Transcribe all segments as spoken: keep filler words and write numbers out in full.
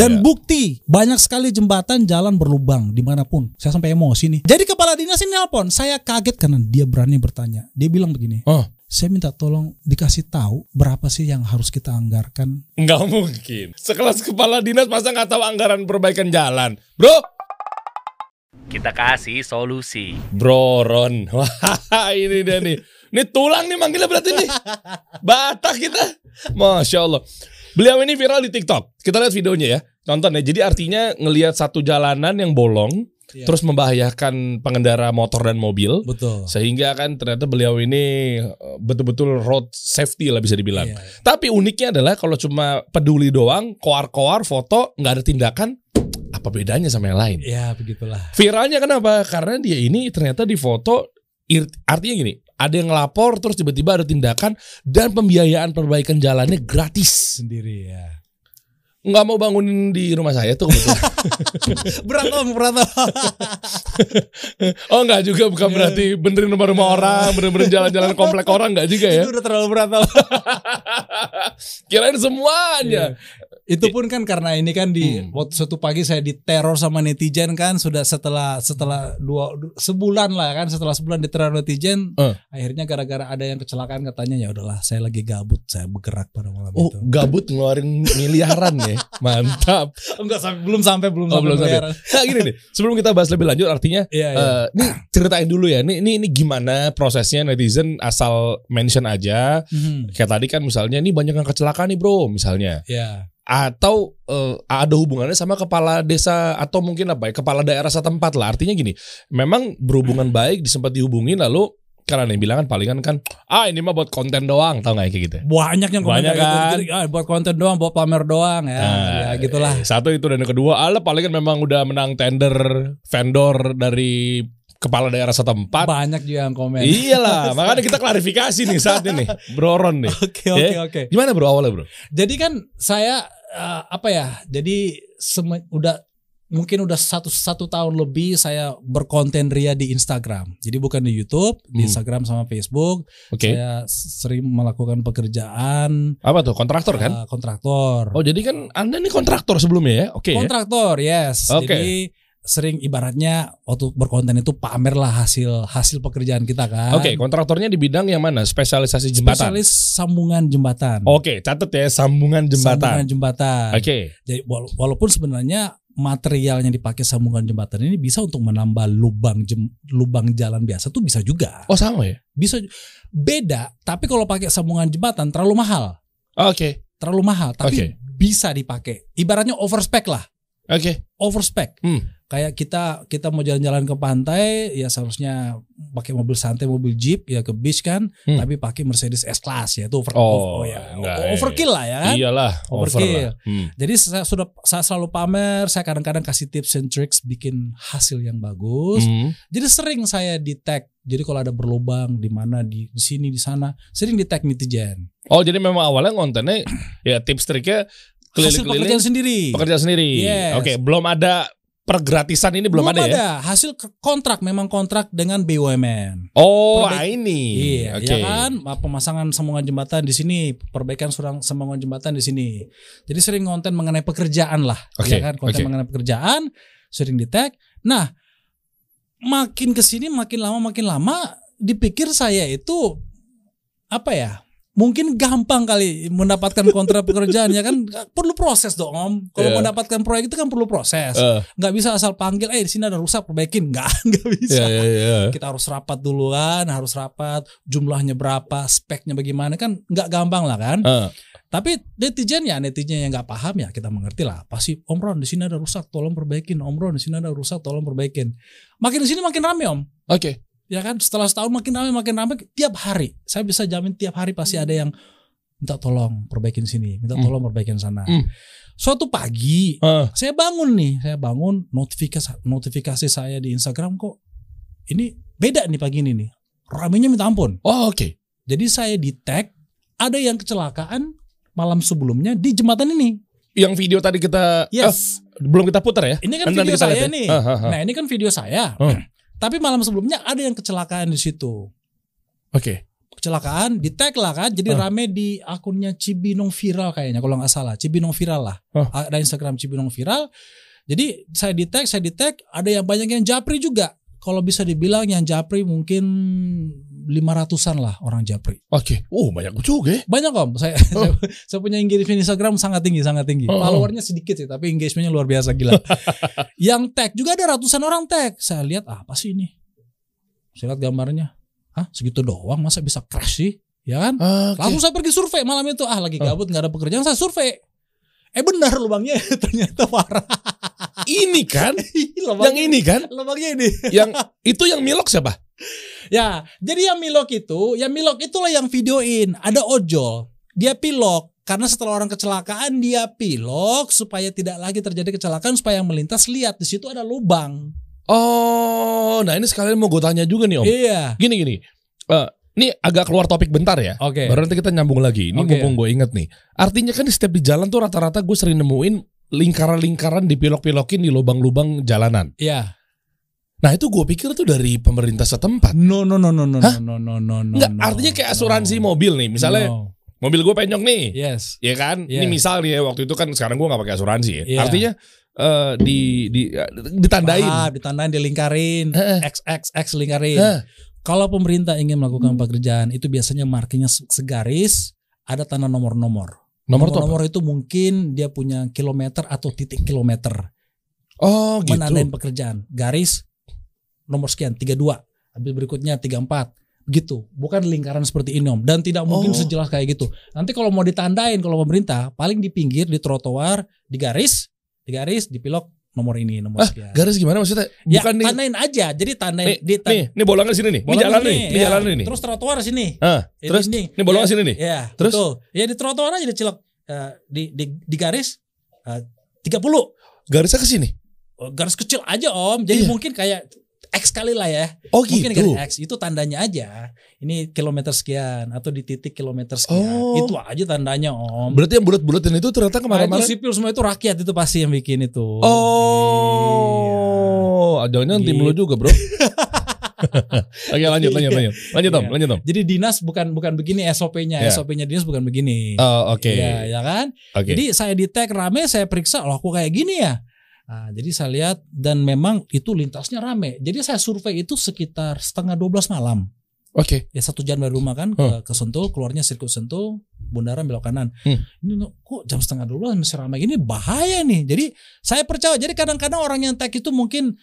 Dan bukti banyak sekali jembatan jalan berlubang dimanapun. Saya sampai emosi nih. Jadi kepala dinas ini nelpon. Saya kaget karena dia berani bertanya. Dia bilang begini. Oh. Saya minta tolong dikasih tahu berapa sih yang harus kita anggarkan. Nggak mungkin. Sekelas kepala dinas masa nggak tahu anggaran perbaikan jalan, bro? Kita kasih solusi, bro Ron. Wah, ini dia nih. Ini tulang nih manggilnya berarti nih. Batak kita. Masya Allah. Beliau ini viral di TikTok. Kita lihat videonya ya. Nonton ya. Jadi artinya ngelihat satu jalanan yang bolong. Ya. Terus membahayakan pengendara motor dan mobil. Betul. Sehingga kan ternyata beliau ini betul-betul road safety lah bisa dibilang. Ya. Tapi uniknya adalah kalau cuma peduli doang, koar-koar, foto, nggak ada tindakan, apa bedanya sama yang lain? Ya begitulah. Viralnya kenapa? Karena dia ini ternyata di foto, artinya gini, ada yang ngelapor terus tiba-tiba ada tindakan dan pembiayaan perbaikan jalannya gratis. Sendiri ya. Nggak mau bangunin di rumah saya tuh kebetulan. Berat om, berat om. Oh nggak juga, bukan berarti benerin rumah-rumah orang, bener-bener jalan-jalan komplek orang, nggak juga ya. Itu udah terlalu berat om. Kirain semuanya. Itu pun kan karena ini kan di hmm. waktu suatu pagi saya diteror sama netizen kan, sudah setelah setelah dua sebulan lah kan, setelah sebulan diteror netizen, uh. akhirnya gara-gara ada yang kecelakaan katanya, ya udahlah saya lagi gabut, saya bergerak pada malam oh, itu. Oh gabut ngeluarin miliaran ya. Mantap. Enggak sampai, belum sampai belum oh, sampai. Belum sampai. Nah, gini nih, sebelum kita bahas lebih lanjut artinya ini yeah, yeah. uh, ceritain dulu ya. Ini ini ini gimana prosesnya, netizen asal mention aja. Mm-hmm. Kayak tadi kan misalnya ini banyak yang kecelakaan nih, Bro, misalnya. Iya. Yeah. Atau uh, ada hubungannya sama kepala desa atau mungkin apa ya, kepala daerah setempat lah. Artinya gini, memang berhubungan baik disempat dihubungin lalu karena yang bilang kan palingan kan ah ini mah buat konten doang, tau gak kayak gitu. Banyak yang banyak kan gitu, ah, buat konten doang, buat pamer doang ya, nah, ya gitulah. Satu itu, dan yang kedua ala palingan memang udah menang tender vendor dari kepala daerah setempat. Banyak juga yang komen. Iyalah, makanya kita klarifikasi nih saat ini, Bro Ron nih. Oke oke oke. Gimana Bro awalnya Bro? Jadi kan saya uh, apa ya? Jadi udah mungkin udah satu satu tahun lebih saya berkonten ria di Instagram. Jadi bukan di YouTube, hmm. di Instagram sama Facebook. Okay. Saya sering melakukan pekerjaan. Apa tuh? Kontraktor kan? Uh, kontraktor. Oh jadi kan Anda nih kontraktor sebelumnya ya? Oke. Okay, kontraktor ya? Yes. Okay. Jadi sering ibaratnya waktu berkonten itu pamerlah hasil hasil pekerjaan kita kan. Oke, okay, kontraktornya di bidang yang mana? Spesialisasi jembatan. Spesialis sambungan jembatan. Oke, okay, catat ya, sambungan jembatan. Sambungan jembatan. Oke. Okay. Jadi walaupun sebenarnya materialnya dipakai sambungan jembatan ini bisa untuk menambah lubang jem, lubang jalan biasa tuh bisa juga. Oh, sama ya? Bisa beda, tapi kalau pakai sambungan jembatan terlalu mahal. Oke. Okay. Terlalu mahal, tapi okay. bisa dipakai. Ibaratnya overspec lah. Oke, okay. overspec. Hmm. Kayak kita kita mau jalan-jalan ke pantai, ya seharusnya pakai mobil santai, mobil jeep, ya ke beach kan, hmm. tapi pakai Mercedes S-Class ya, itu over, oh, oh, ya. overkill lah ya kan. Iyalah, overkill. Over hmm. Jadi saya sudah saya selalu pamer, saya kadang-kadang kasih tips and tricks bikin hasil yang bagus. Hmm. Jadi sering saya di tag. Jadi kalau ada berlubang di mana di sini di sana, sering di tag netizen. Oh, jadi memang awalnya kontennya ya tips triknya hasil pekerjaan sendiri. Pekerjaan sendiri. Yes. Oke, okay, belum ada pergratisan ini belum, belum ada, ada ya. Hasil kontrak, memang kontrak dengan B U M N. Oh, Perbaik, ini. Iya, okay. ya kan? Pemasangan sambungan jembatan di sini, perbaikan surang sambungan jembatan di sini. Jadi sering konten mengenai pekerjaan lah, okay. ya kan? Konten okay. mengenai pekerjaan, sering di tag. Nah, makin kesini makin lama makin lama dipikir saya itu apa ya? Mungkin gampang kali mendapatkan kontrak pekerjaan ya kan, perlu proses dong om. Kalau yeah. mendapatkan proyek itu kan perlu proses, uh. nggak bisa asal panggil, eh di sini ada rusak perbaikin, nggak nggak bisa. Yeah, yeah, yeah. Kita harus rapat duluan, harus rapat jumlahnya berapa, speknya bagaimana kan, nggak gampang lah kan. Uh. Tapi netizen ya netizen yang nggak paham ya kita mengerti lah. Pasti Om Ron di sini ada rusak, tolong perbaikin. Om Ron di sini ada rusak, tolong perbaikin. Makin di sini makin rame om. Oke. Okay. Ya kan setelah setahun makin ramai makin ramai tiap hari. Saya bisa jamin tiap hari pasti ada yang minta tolong perbaikin sini, minta tolong mm. perbaikin sana. Mm. Suatu pagi uh. saya bangun nih, saya bangun notifikasi notifikasi saya di Instagram kok ini beda nih pagi ini nih. Ramainya minta ampun. Oh oke. Okay. Jadi saya di tag ada yang kecelakaan malam sebelumnya di jembatan ini. Yang video tadi kita yes. eh, belum kita putar ya. Ini kan video saya nih. Uh, uh, uh. Nah, ini kan video saya. Uh. Tapi malam sebelumnya ada yang kecelakaan di situ. Oke. Okay. kecelakaan, di tag lah kan, jadi uh. rame di akunnya Cibinong Viral kayaknya kalau nggak salah, Cibinong Viral lah, uh. ada Instagram Cibinong Viral. Jadi saya di tag, saya di tag, ada yang banyak yang japri juga. Kalau bisa dibilang yang japri mungkin lima ratusan lah orang japri. Oke, okay. Oh banyak juga ya. Banyak om, saya, oh. saya, saya punya engagement Instagram sangat tinggi, sangat tinggi. Oh, followernya sedikit sih, tapi engagementnya luar biasa gila. Yang tag juga ada ratusan orang tag. Saya lihat ah, apa sih ini? Saya lihat gambarnya, ah segitu doang masa bisa crash sih, ya kan? Okay. Langsung saya pergi survei malam itu, ah lagi gabut nggak oh. ada pekerjaan, saya survei. Eh benar lubangnya ternyata parah. Ini kan, lubang, yang ini kan, lubangnya ini. Yang itu yang milok siapa? Ya, jadi yang milok itu, yang milok itulah yang videoin. Ada ojol, dia pilok karena setelah orang kecelakaan dia pilok supaya tidak lagi terjadi kecelakaan, supaya yang melintas lihat di situ ada lubang. Oh, nah ini sekalian mau gue tanya juga nih om. Iya. Gini gini. Uh, Ini agak keluar topik bentar ya, okay. baru nanti kita nyambung lagi. Ini okay. mumpung gue inget nih. Artinya kan di setiap di jalan tuh rata-rata gue sering nemuin lingkaran-lingkaran dipilok-pilokin di lubang-lubang jalanan. Iya. Nah itu gue pikir tuh dari pemerintah setempat. No no no no no Hah? no no no no. Nggak, no artinya kayak asuransi no. mobil nih, misalnya no. mobil gue penyok nih, yes, ya kan. Yes. Ini misal nih waktu itu kan sekarang gue nggak pakai asuransi. Ya. Yeah. Artinya. Uh, di, di ditandain, ah, ditandain, dilingkarin, uh, x x x lingkarin. Uh. Kalau pemerintah ingin melakukan hmm. pekerjaan itu biasanya markingnya segaris, ada tanda nomor-nomor. Nomor-nomor itu mungkin dia punya kilometer atau titik kilometer. Oh, gitu. Menandain pekerjaan. Garis nomor sekian tiga puluh dua, habis berikutnya tiga puluh empat. Gitu. Bukan lingkaran seperti ini om, dan tidak mungkin oh. sejelas kayak gitu. Nanti kalau mau ditandain kalau pemerintah paling di pinggir, di trotoar, di garis, di garis, dipilok nomor ini, nomor ah, sekian. Garis gimana maksudnya? Bukan ya, tandain nih, aja. Jadi tandain. Nih, ditan nih, nih bolongan sini nih. Ini jalan nih. Ini ya. jalan nih. Terus trotoar sini. Ah, terus ini. Ini bolongan ya, sini nih. Ya, terus? Betul. Ya di trotoar aja dicilok. Uh, di, di, di garis uh, tiga puluh. Garisnya ke sini? Garis kecil aja om. Jadi iya. mungkin kayak X kali lah ya. Oh gitu. Mungkin garis X. Itu tandanya aja. Ini kilometer sekian. Atau di titik kilometer sekian. Oh. Itu aja tandanya om. Berarti yang bulat-bulatin itu ternyata kemarin-kemarin. Nah, itu sipil semua, itu rakyat itu pasti yang bikin itu. Oh. Iya. Jangan-jangan tim lo juga bro. Oke lanjut, lanjut, lanjut. Lanjut om, lanjut om. Jadi dinas bukan bukan begini S O P-nya. Yeah. S O P-nya dinas bukan begini. Oh oke. Okay. Ya, ya kan. Okay. Jadi saya di tag rame, saya periksa. Loh aku kayak gini ya. Nah, jadi saya lihat dan memang itu lintasnya rame. Jadi saya survei itu sekitar setengah dua belas malam. Oke. Okay. Ya satu jam dari rumah kan ke, hmm. ke Sentul, keluarnya sirkuit Sentul, bundaran belok kanan. Hmm. Ini kok jam setengah dua belas masih ramai gini, bahaya nih. Jadi saya percaya. Jadi kadang-kadang orang yang tag itu mungkin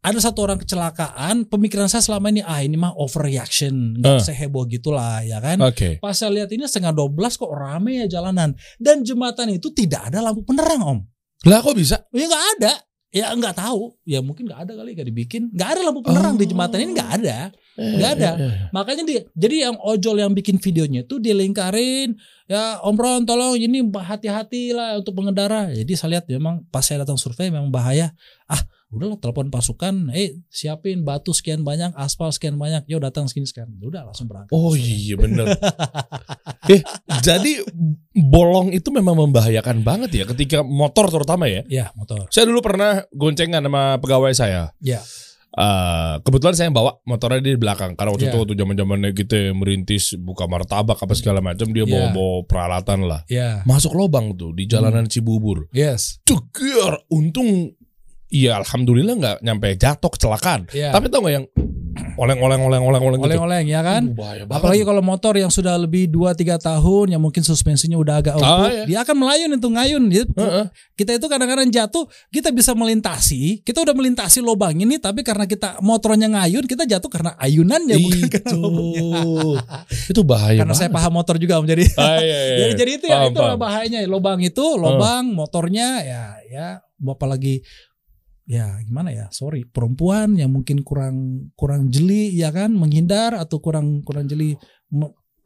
ada satu orang kecelakaan, pemikiran saya selama ini ah ini mah overreaction, nggak uh. seheboh gitulah ya kan. Okay. Pas saya lihat ini setengah dua belas kok rame ya jalanan, dan jembatan itu tidak ada lampu penerang om. Lah kok bisa? Ya nggak ada, ya nggak tahu, ya mungkin nggak ada kali, nggak dibikin, nggak ada lampu penerang oh. di jembatan ini, nggak ada, nggak ada. Eh, eh, eh. Makanya dia, jadi yang ojol yang bikin videonya itu dilingkarin, ya Om Ron tolong ini hati-hati lah untuk pengendara. Jadi saya lihat memang pas saya datang survei memang bahaya. Ah udahlah telepon pasukan, eh siapin batu sekian banyak, aspal sekian banyak, yo datang segini sekian, udah langsung berangkat. Oh iya bener. eh jadi bolong itu memang membahayakan banget ya ketika motor terutama ya. Ya motor. Saya dulu pernah goncengan sama pegawai saya. Ya. Uh, kebetulan saya yang bawa motornya di belakang karena waktu yeah. itu waktu zaman-zamannya kita merintis buka martabak apa segala macam, dia yeah. bawa bawa peralatan lah. Yeah. Masuk lobang tuh di jalanan hmm. Cibubur. Yes. Cukur. Untung iya alhamdulillah nggak nyampe jatuh kecelakaan. Yeah. Tapi tau nggak yang oleng-oleng-oleng-oleng-oleng gitu. Oleng-oleng ya kan. Uh, Apalagi kalau motor yang sudah lebih dua tiga tahun yang mungkin suspensinya udah agak ompuk, ah, iya. dia akan melayun itu ngayun. Uh-uh. Kita itu kadang-kadang jatuh, kita bisa melintasi, kita udah melintasi lubang ini tapi karena kita motornya ngayun, kita jatuh karena ayunannya itu. Bukan karena lubangnya. Itu bahaya. Karena banget. Saya paham motor juga om jadi. Ah, iya, iya. jadi, jadi itu paham, ya itu paham. Bahayanya lubang itu, lubang uh. motornya ya ya apalagi ya gimana ya, sorry perempuan yang mungkin kurang kurang jeli ya kan, menghindar atau kurang kurang jeli.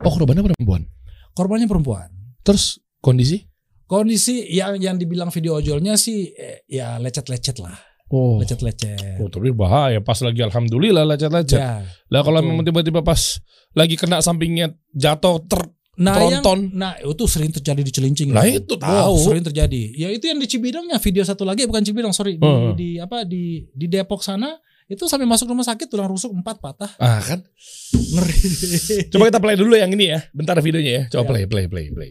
Oh korbannya perempuan? Korbannya perempuan. Terus kondisi? Kondisi yang yang dibilang video ojolnya sih ya lecet-lecet lah. Oh. Lecet-lecet. Oh tapi bahaya pas lagi alhamdulillah lecet-lecet. Ya, lah kalau memang tiba-tiba pas lagi kena sampingnya jatuh ter Nah, Tronton. yang, nah itu sering terjadi di Cilincing. Nah ya. itu tahu. Oh, sering terjadi. Ya itu yang di Cibinongnya. Video satu lagi bukan Cibinong, sorry uh. di, di apa di di Depok sana Itu sampai masuk rumah sakit tulang rusuk empat patah. Ah kan? Ngeri. Coba kita play dulu yang ini ya. Bentar videonya ya. Coba ya. play, play, play, play.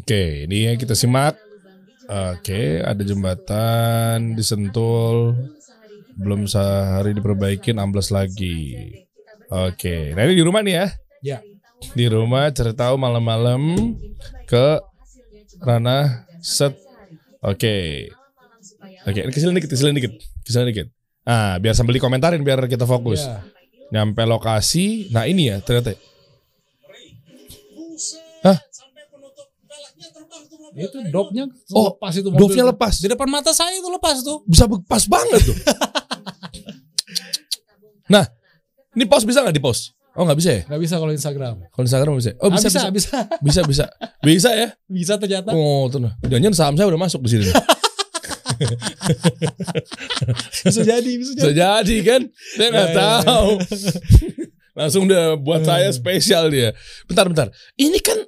Oke, ini ya kita simak. Oke, ada jembatan disentul. Belum sehari diperbaikin, ambles lagi. Oke, nah ini di rumah nih ya. Ya. Di rumah cerita malam-malam ke ranah set. Oke. Oke, kecilin dikit, kecilin dikit, kecilin dikit. Nah, biar sambil dikomentarin biar kita fokus. Ya. Nyampe lokasi. Nah, ini ya ternyata. Hah? Itu dopnya oh, lepas itu mobil. Dopnya lepas. Di depan mata saya itu lepas tuh. Bisa pas banget tuh. Nah, ini pause bisa nggak di pause? Oh nggak bisa ya? Nggak bisa kalau Instagram. Kalau Instagram bisa. Oh bisa, ah, bisa, bisa, bisa, bisa, bisa, bisa ya? Bisa ternyata. Oh tuh nah. Jangan-jangan saham saya udah masuk di sini. Bisa jadi, bisa jadi. Bisa jadi kan? Saya nggak tahu. Langsung udah buat saya spesial dia. Bentar, bentar. Ini kan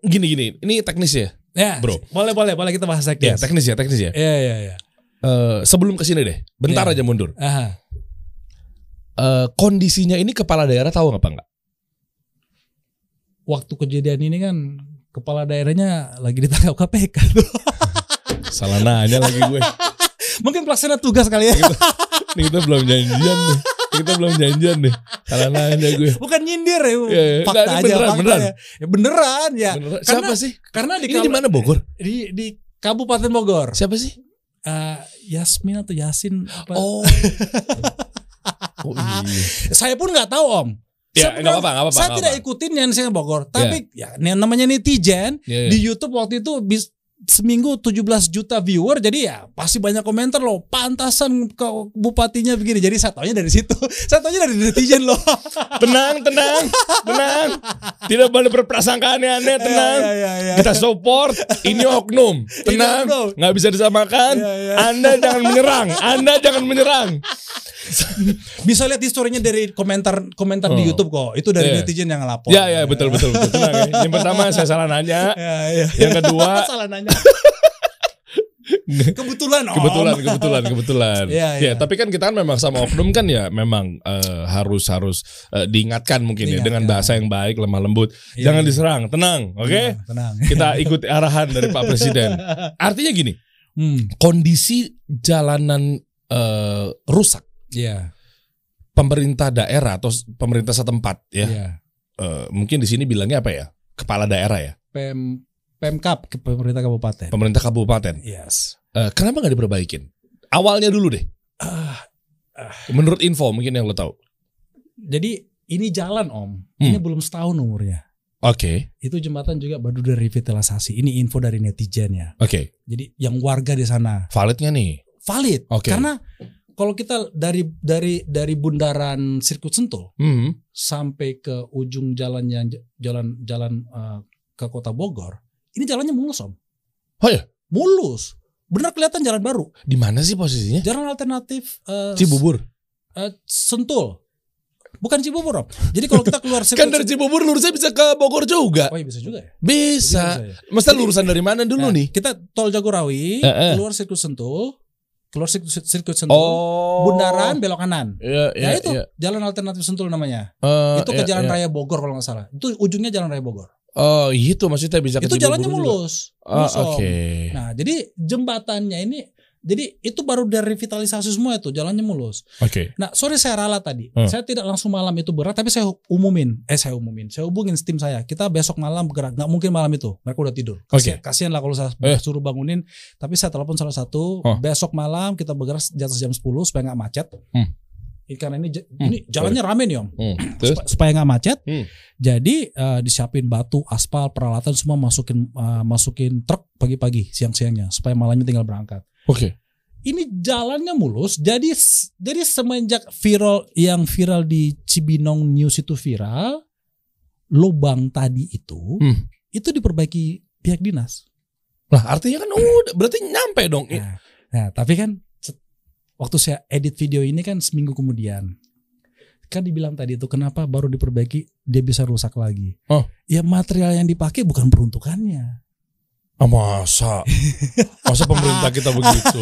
gini-gini. Ini teknis ya, ya bro. Boleh, boleh, boleh kita bahas teknis. Ya, teknis ya, teknis ya. Iya, iya, iya. Uh, sebelum kesini deh. Bentar ya. Aja mundur. Aha. Uh, kondisinya ini kepala daerah tahu apa enggak? Waktu kejadian ini kan kepala daerahnya lagi ditangkap K P K. Salah nanya lagi gue. Mungkin pelaksana tugas kali ya. Ini kita belum janjian nih. Kita belum janjian nih. Salah nanya gue. Bukan nyindir ya. Ya, ya. Fakta nah, aja, beneran, fakta beneran. Ya. Ya, beneran ya. Beneran. Siapa karena, sih? Karena di ini di mana Bogor? Di di Kabupaten Bogor. Siapa sih? Uh, Yasmin atau Yasin apa? Oh. Oh, iya. Saya pun nggak tahu om. Ya, saya gak pernah, apa, gak apa, saya gak tidak apa. Ikutin Nyansinya Bogor. Tapi yeah. ya namanya netizen yeah, yeah. di YouTube waktu itu bis, seminggu tujuh belas juta viewer. Jadi ya pasti banyak komentar loh. Pantasan ke bupatinya begini. Jadi saya taunya dari situ. Saya taunya dari netizen loh. Tenang, tenang, tenang. Tidak boleh berprasangka aneh-aneh. Tenang. Yeah, yeah, yeah, yeah. Kita support. Ini oknum. Tenang. Nggak bisa disamakan. Yeah, yeah. Anda jangan menyerang. Anda jangan menyerang. Bisa lihat historinya dari komentar komentar oh. di YouTube kok. Itu dari yeah. netizen yang ngelapor. Iya yeah, iya yeah, betul betul betul. Tenang, ya. Yang pertama saya salah nanya. Yeah, yeah. Yang kedua salah nanya. Kebetulan, om. kebetulan, kebetulan, kebetulan. Ya, ya. Ya, tapi kan kita kan memang sama oknum kan ya, memang uh, harus harus uh, diingatkan mungkin Ingat, ya dengan ya. bahasa yang baik, lemah lembut. Ya. Jangan diserang, tenang, oke? Okay? Ya, kita ikuti arahan dari Pak Presiden. Artinya gini, hmm. kondisi jalanan uh, rusak. Ya. Pemerintah daerah atau pemerintah setempat ya, ya. Uh, mungkin di sini bilangnya apa ya? Kepala daerah ya. Pem Pemkab, pemerintah kabupaten. Pemerintah kabupaten. Yes. Uh, kenapa nggak diperbaikin? Awalnya dulu deh. Uh, uh. Menurut info mungkin yang lo tahu. Jadi ini jalan om, hmm. ini belum setahun umurnya. Oke. Okay. Itu jembatan juga baru dari revitalisasi. Ini info dari netizen ya. Oke. Okay. Jadi yang warga di sana. Validnya nih. Valid. Oke. Okay. Karena kalau kita dari dari dari bundaran sirkuit Sentul hmm. sampai ke ujung jalan yang jalan jalan uh, ke kota Bogor. Ini jalannya mulus om. Oh ya? Mulus. Benar kelihatan jalan baru. Di mana sih posisinya? Jalan alternatif uh, Cibubur. Uh, Sentul. Bukan Cibubur om. Jadi kalau kita keluar kan dari Cibubur lurusnya bisa ke Bogor juga. Oh iya bisa juga ya? Bisa. bisa, bisa ya. Masa lurusan dari mana dulu nah, nih? Kita Tol Jagorawi, uh, uh. keluar sirkuit Sentul, keluar sirkuit Sentul, oh. bundaran belok kanan. Yeah, yeah, nah itu yeah. Jalan alternatif Sentul namanya. Uh, itu ke yeah, Jalan yeah. Raya Bogor kalau nggak salah. Itu ujungnya Jalan Raya Bogor. Oh gitu maksudnya bisa ke Itu jalannya mulus. Oh, oke. Okay. Nah jadi jembatannya ini, jadi itu baru dari revitalisasi semua itu jalannya mulus. Oke. Okay. Nah sorry saya ralat tadi, hmm. saya tidak langsung malam itu berat, tapi saya umumin, eh saya umumin, saya hubungin tim saya, kita besok malam bergerak, nggak mungkin malam itu, mereka udah tidur. Oke. Okay. Kasian lah kalau saya eh. suruh bangunin, tapi saya telepon salah satu, oh. besok malam kita bergerak di atas jam sepuluh supaya nggak macet. Hmm. Karena ini, hmm. ini jalannya rame nih om, hmm. supaya nggak macet. Hmm. Jadi uh, disiapin batu, aspal, peralatan semua masukin uh, masukin truk pagi-pagi, siang-siangnya supaya malamnya tinggal berangkat. Oke. Okay. Ini jalannya mulus. Jadi jadi semenjak viral yang viral di Cibinong News itu viral, lubang tadi itu hmm. itu diperbaiki pihak dinas. Lah artinya kan udah oh, berarti nyampe dong. Nah, nah tapi kan. Waktu saya edit video ini kan seminggu kemudian, kan dibilang tadi itu kenapa baru diperbaiki dia bisa rusak lagi? Oh, ya material yang dipakai bukan peruntukannya. Ah, masa masa pemerintah kita begitu.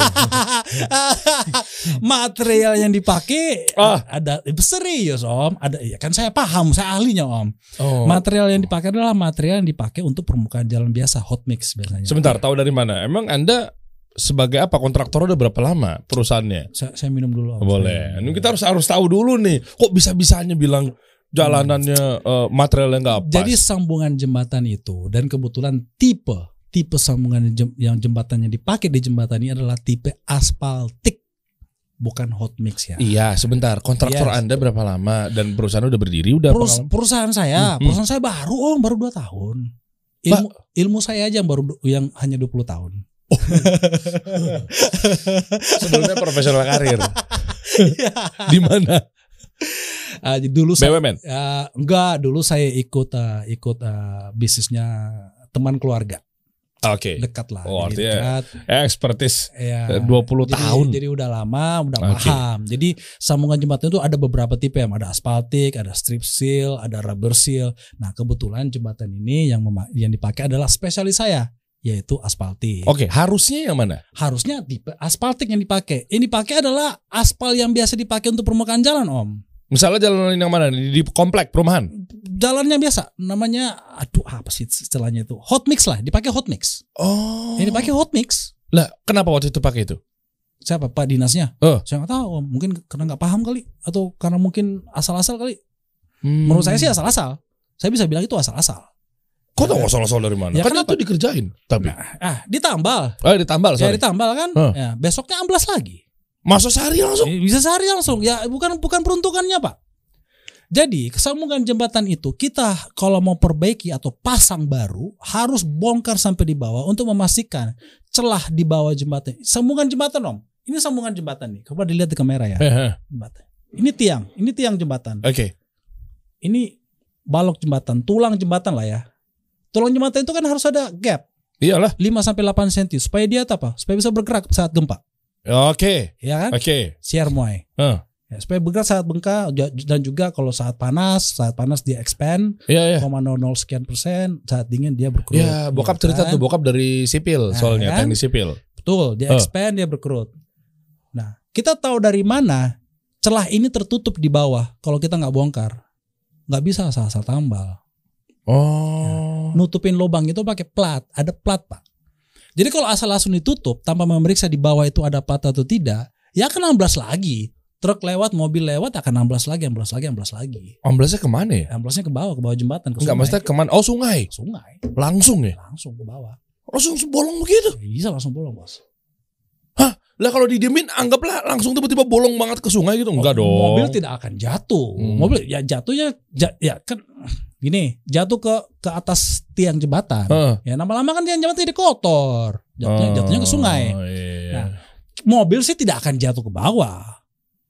Material yang dipakai ah. ada serius Om, ada ya kan saya paham, saya ahlinya Om. Oh. Material yang dipakai adalah material yang dipakai untuk permukaan jalan biasa, hot mix biasanya. Sebentar, tahu dari mana? Emang Anda sebagai apa kontraktor udah berapa lama perusahaannya? Saya, saya minum dulu Om. Boleh. Ini kita harus harus tahu dulu nih. Kok bisa-bisanya bilang jalanannya uh, materialnya nggak pas? Jadi sambungan jembatan itu dan kebetulan tipe Tipe sambungan yang jembatannya dipakai di jembatan ini adalah tipe aspaltik, bukan hot mix ya. Iya, sebentar. Kontraktor yes. Anda berapa lama dan perusahaan udah berdiri udah? Perus perusahaan saya, hmm. perusahaan saya baru om, baru dua tahun. Ilmu, ilmu saya aja yang baru yang hanya dua puluh tahun. Oh. Sebelumnya profesional karir. Di mana? Uh, dulu saya, uh, enggak, dulu saya ikut uh, ikut uh, bisnisnya teman keluarga. Oke, okay. Dekat lah. Oh, artinya ekspertis ya, dua puluh tahun. Jadi, jadi udah lama, udah okay. paham. Jadi sambungan jembatan itu ada beberapa tipe, ada aspaltik, ada strip seal, ada rubber seal. Nah kebetulan jembatan ini yang yang dipakai adalah spesialis saya, yaitu aspaltik. Oke, okay. Harusnya yang mana? Harusnya tipe aspaltik yang dipakai. Ini dipakai adalah aspal yang biasa dipakai untuk permukaan jalan Om. Misalnya jalan yang mana? Di komplek perumahan? Jalannya biasa, namanya, aduh apa sih istilahnya itu? Hot mix lah, dipakai hot mix. Oh. Ini dipakai hot mix. Lah, kenapa waktu itu pakai itu? Siapa? Pak dinasnya? Oh. Saya nggak tahu, mungkin karena nggak paham kali, atau karena mungkin asal-asal kali. Hmm. Menurut saya sih asal-asal. Saya bisa bilang itu asal-asal. Kok tahu asal-asal dari mana? Ya, karena itu dikerjain, tapi. Nah, ah, ditambal. Oh, ditambal. Sorry. Ya ditambal kan? Huh. Ya, besoknya amblas lagi. Masa sehari langsung? Bisa sehari langsung. Ya bukan bukan peruntukannya Pak. Jadi kesambungan jembatan itu kita kalau mau perbaiki atau pasang baru harus bongkar sampai di bawah untuk memastikan celah di bawah jembatan. Sambungan jembatan Om. Ini sambungan jembatan nih. Coba dilihat di kamera ya. Jembatan. Ini tiang. Ini tiang jembatan. Oke. Okay. Ini balok jembatan. Tulang jembatan lah ya. Tulang jembatan itu kan harus ada gap. Iyalah. lima sampai delapan sentimeter supaya dia apa? Supaya bisa bergerak saat gempa. Oke, okay. ya kan? Oke. Okay. Siar muay. Uh. Ya, supaya bergerak saat bengkak dan juga kalau saat panas, saat panas dia expand, yeah, yeah. nol koma nol sekian persen. Saat dingin dia berkerut. Ya, yeah, bokap cerita tuh bokap dari sipil, nah, soalnya kan? Teknik sipil. Betul, dia expand uh. dia berkerut. Nah, kita tahu dari mana celah ini tertutup di bawah. Kalau kita nggak bongkar, nggak bisa asal-asal tambal. Oh. Ya, nutupin lubang itu pakai plat, ada plat Pak. Jadi kalau asal langsung ditutup tanpa memeriksa di bawah itu ada patah atau tidak, ya akan amblas lagi. Truk lewat, mobil lewat akan amblas lagi, amblas lagi, amblas lagi. Amblasnya kemana ya? Amblasnya ke bawah, ke bawah jembatan. Enggak, maksudnya kemana? Oh sungai. Sungai. Langsung ya? Langsung ke bawah. Langsung bolong begitu? Ya, bisa langsung bolong Bos. Hah? Lah kalau didiemin anggaplah langsung tiba-tiba bolong banget ke sungai gitu? Enggak dong. Mobil tidak akan jatuh. Hmm. Mobil ya jatuhnya jat, ya kan. Gini, jatuh ke ke atas tiang jembatan. Uh. Ya lama-lama kan tiang jembatan jadi kotor. Jatuhnya, uh, jatuhnya ke sungai. Iya. Nah, mobil sih tidak akan jatuh ke bawah.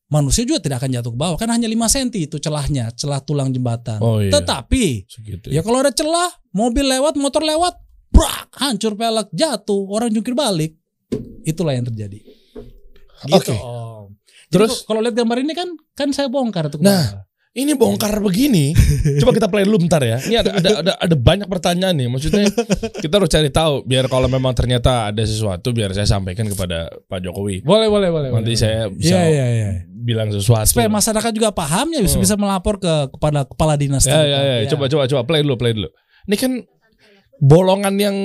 Manusia juga tidak akan jatuh ke bawah. Kan hanya lima sentimeter itu celahnya, celah tulang jembatan. Oh, iya. Tetapi segitu. Ya kalau ada celah, mobil lewat, motor lewat, brak, hancur pelek, jatuh, orang jungkir balik. Itulah yang terjadi. Gitu. Oke. Okay. Terus kalau lihat gambar ini kan kan saya bongkar tuh. Nah, ini bongkar begini, coba kita play dulu bentar ya. Ini ada ada ada, ada banyak pertanyaan nih. Maksudnya kita harus cari tahu biar kalau memang ternyata ada sesuatu biar saya sampaikan kepada Pak Jokowi. Boleh boleh boleh. Nanti boleh, saya boleh. bisa ya, ya, ya. bilang sesuatu. Supaya masyarakat juga pahamnya bisa bisa melapor ke kepada kepala dinas. Ya, ya, ya. Ya. Coba coba coba play dulu play dulu. Ini kan bolongan yang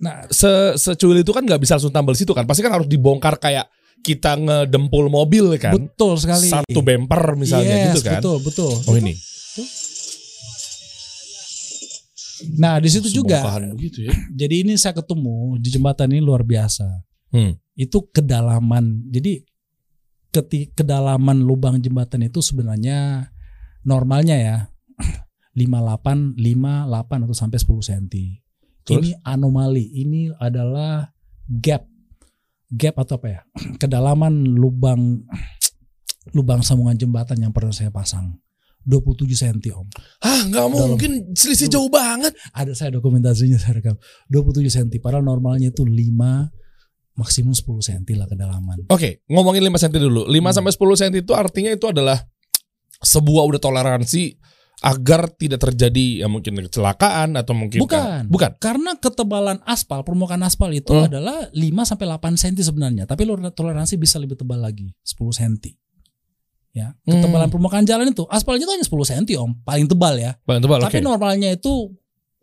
nah se secuil itu kan nggak bisa langsung tambal situ kan. Pasti kan harus dibongkar kayak kita ngedempul mobil kan. Betul sekali. Satu bemper misalnya yes, gitu kan. Betul, betul. Oh ini. Nah, di situ juga. Gitu ya. Jadi ini saya ketemu di jembatan ini luar biasa. Hmm. Itu kedalaman. Jadi keti kedalaman lubang jembatan itu sebenarnya normalnya ya lima delapan atau sampai sepuluh sentimeter. Terus? Ini anomali. Ini adalah gap Gap atau apa ya? Kedalaman lubang lubang sambungan jembatan yang pernah saya pasang dua puluh tujuh sentimeter Om. Hah, nggak mungkin selisih jauh banget. Ada saya dokumentasinya saya rekam. dua puluh tujuh sentimeter padahal normalnya itu lima maksimum sepuluh sentimeter lah kedalaman. Oke, ngomongin lima sentimeter dulu. lima sampai sepuluh sentimeter itu artinya itu adalah sebuah udah toleransi agar tidak terjadi ya mungkin kecelakaan atau mungkin bukan kan? Bukan, karena ketebalan aspal, permukaan aspal itu hmm. adalah lima sampai delapan senti sebenarnya, tapi toleransi bisa lebih tebal lagi sepuluh senti ya. Ketebalan hmm. permukaan jalan itu aspalnya itu hanya sepuluh senti Om, paling tebal ya. Paling tebal. Tapi okay. normalnya itu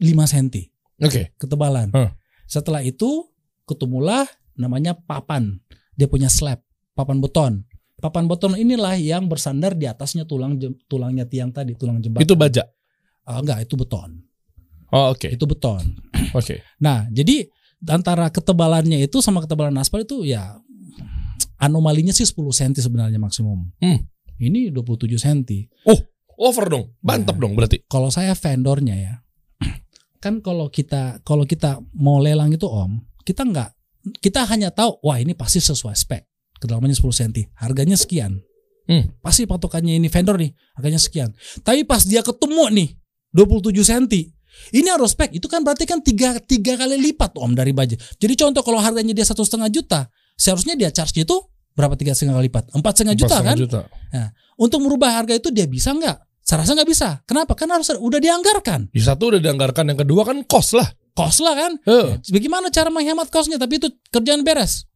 lima senti. Oke. Okay. Ketebalan. Hmm. Setelah itu ketemulah namanya papan. Dia punya slab, papan beton. Papan beton inilah yang bersandar di atasnya tulang jem, tulangnya tiang tadi, tulang jembatan. Itu baja? Uh, enggak, itu beton. Oh oke. Okay. Itu beton. Oke. Okay. Nah jadi antara ketebalannya itu sama ketebalan aspal itu ya anomalinya sih sepuluh senti sebenarnya maksimum. Hmm. Ini dua puluh tujuh senti. Oh over dong, mantap nah, dong berarti. Kalau saya vendornya ya, kan kalau kita kalau kita mau lelang itu Om, kita nggak kita hanya tahu wah ini pasti sesuai spek. Kedalamannya sepuluh senti, harganya sekian. Hmm. Pasti patokannya ini vendor nih, harganya sekian. Tapi pas dia ketemu nih, dua puluh tujuh senti. Ini harus spek, itu kan berarti kan tiga, tiga kali lipat Om dari budget. Jadi contoh kalau harganya dia satu setengah juta, seharusnya dia charge-nya itu berapa tiga setengah kali lipat? Empat setengah juta kan? Juta. Nah, untuk merubah harga itu dia bisa nggak? Saya rasa nggak bisa. Kenapa? Karena harus udah dianggarkan. Di satu udah dianggarkan, yang kedua kan cost lah. Cost lah kan? Uh. Bagaimana cara menghemat costnya? Tapi itu kerjaan beres.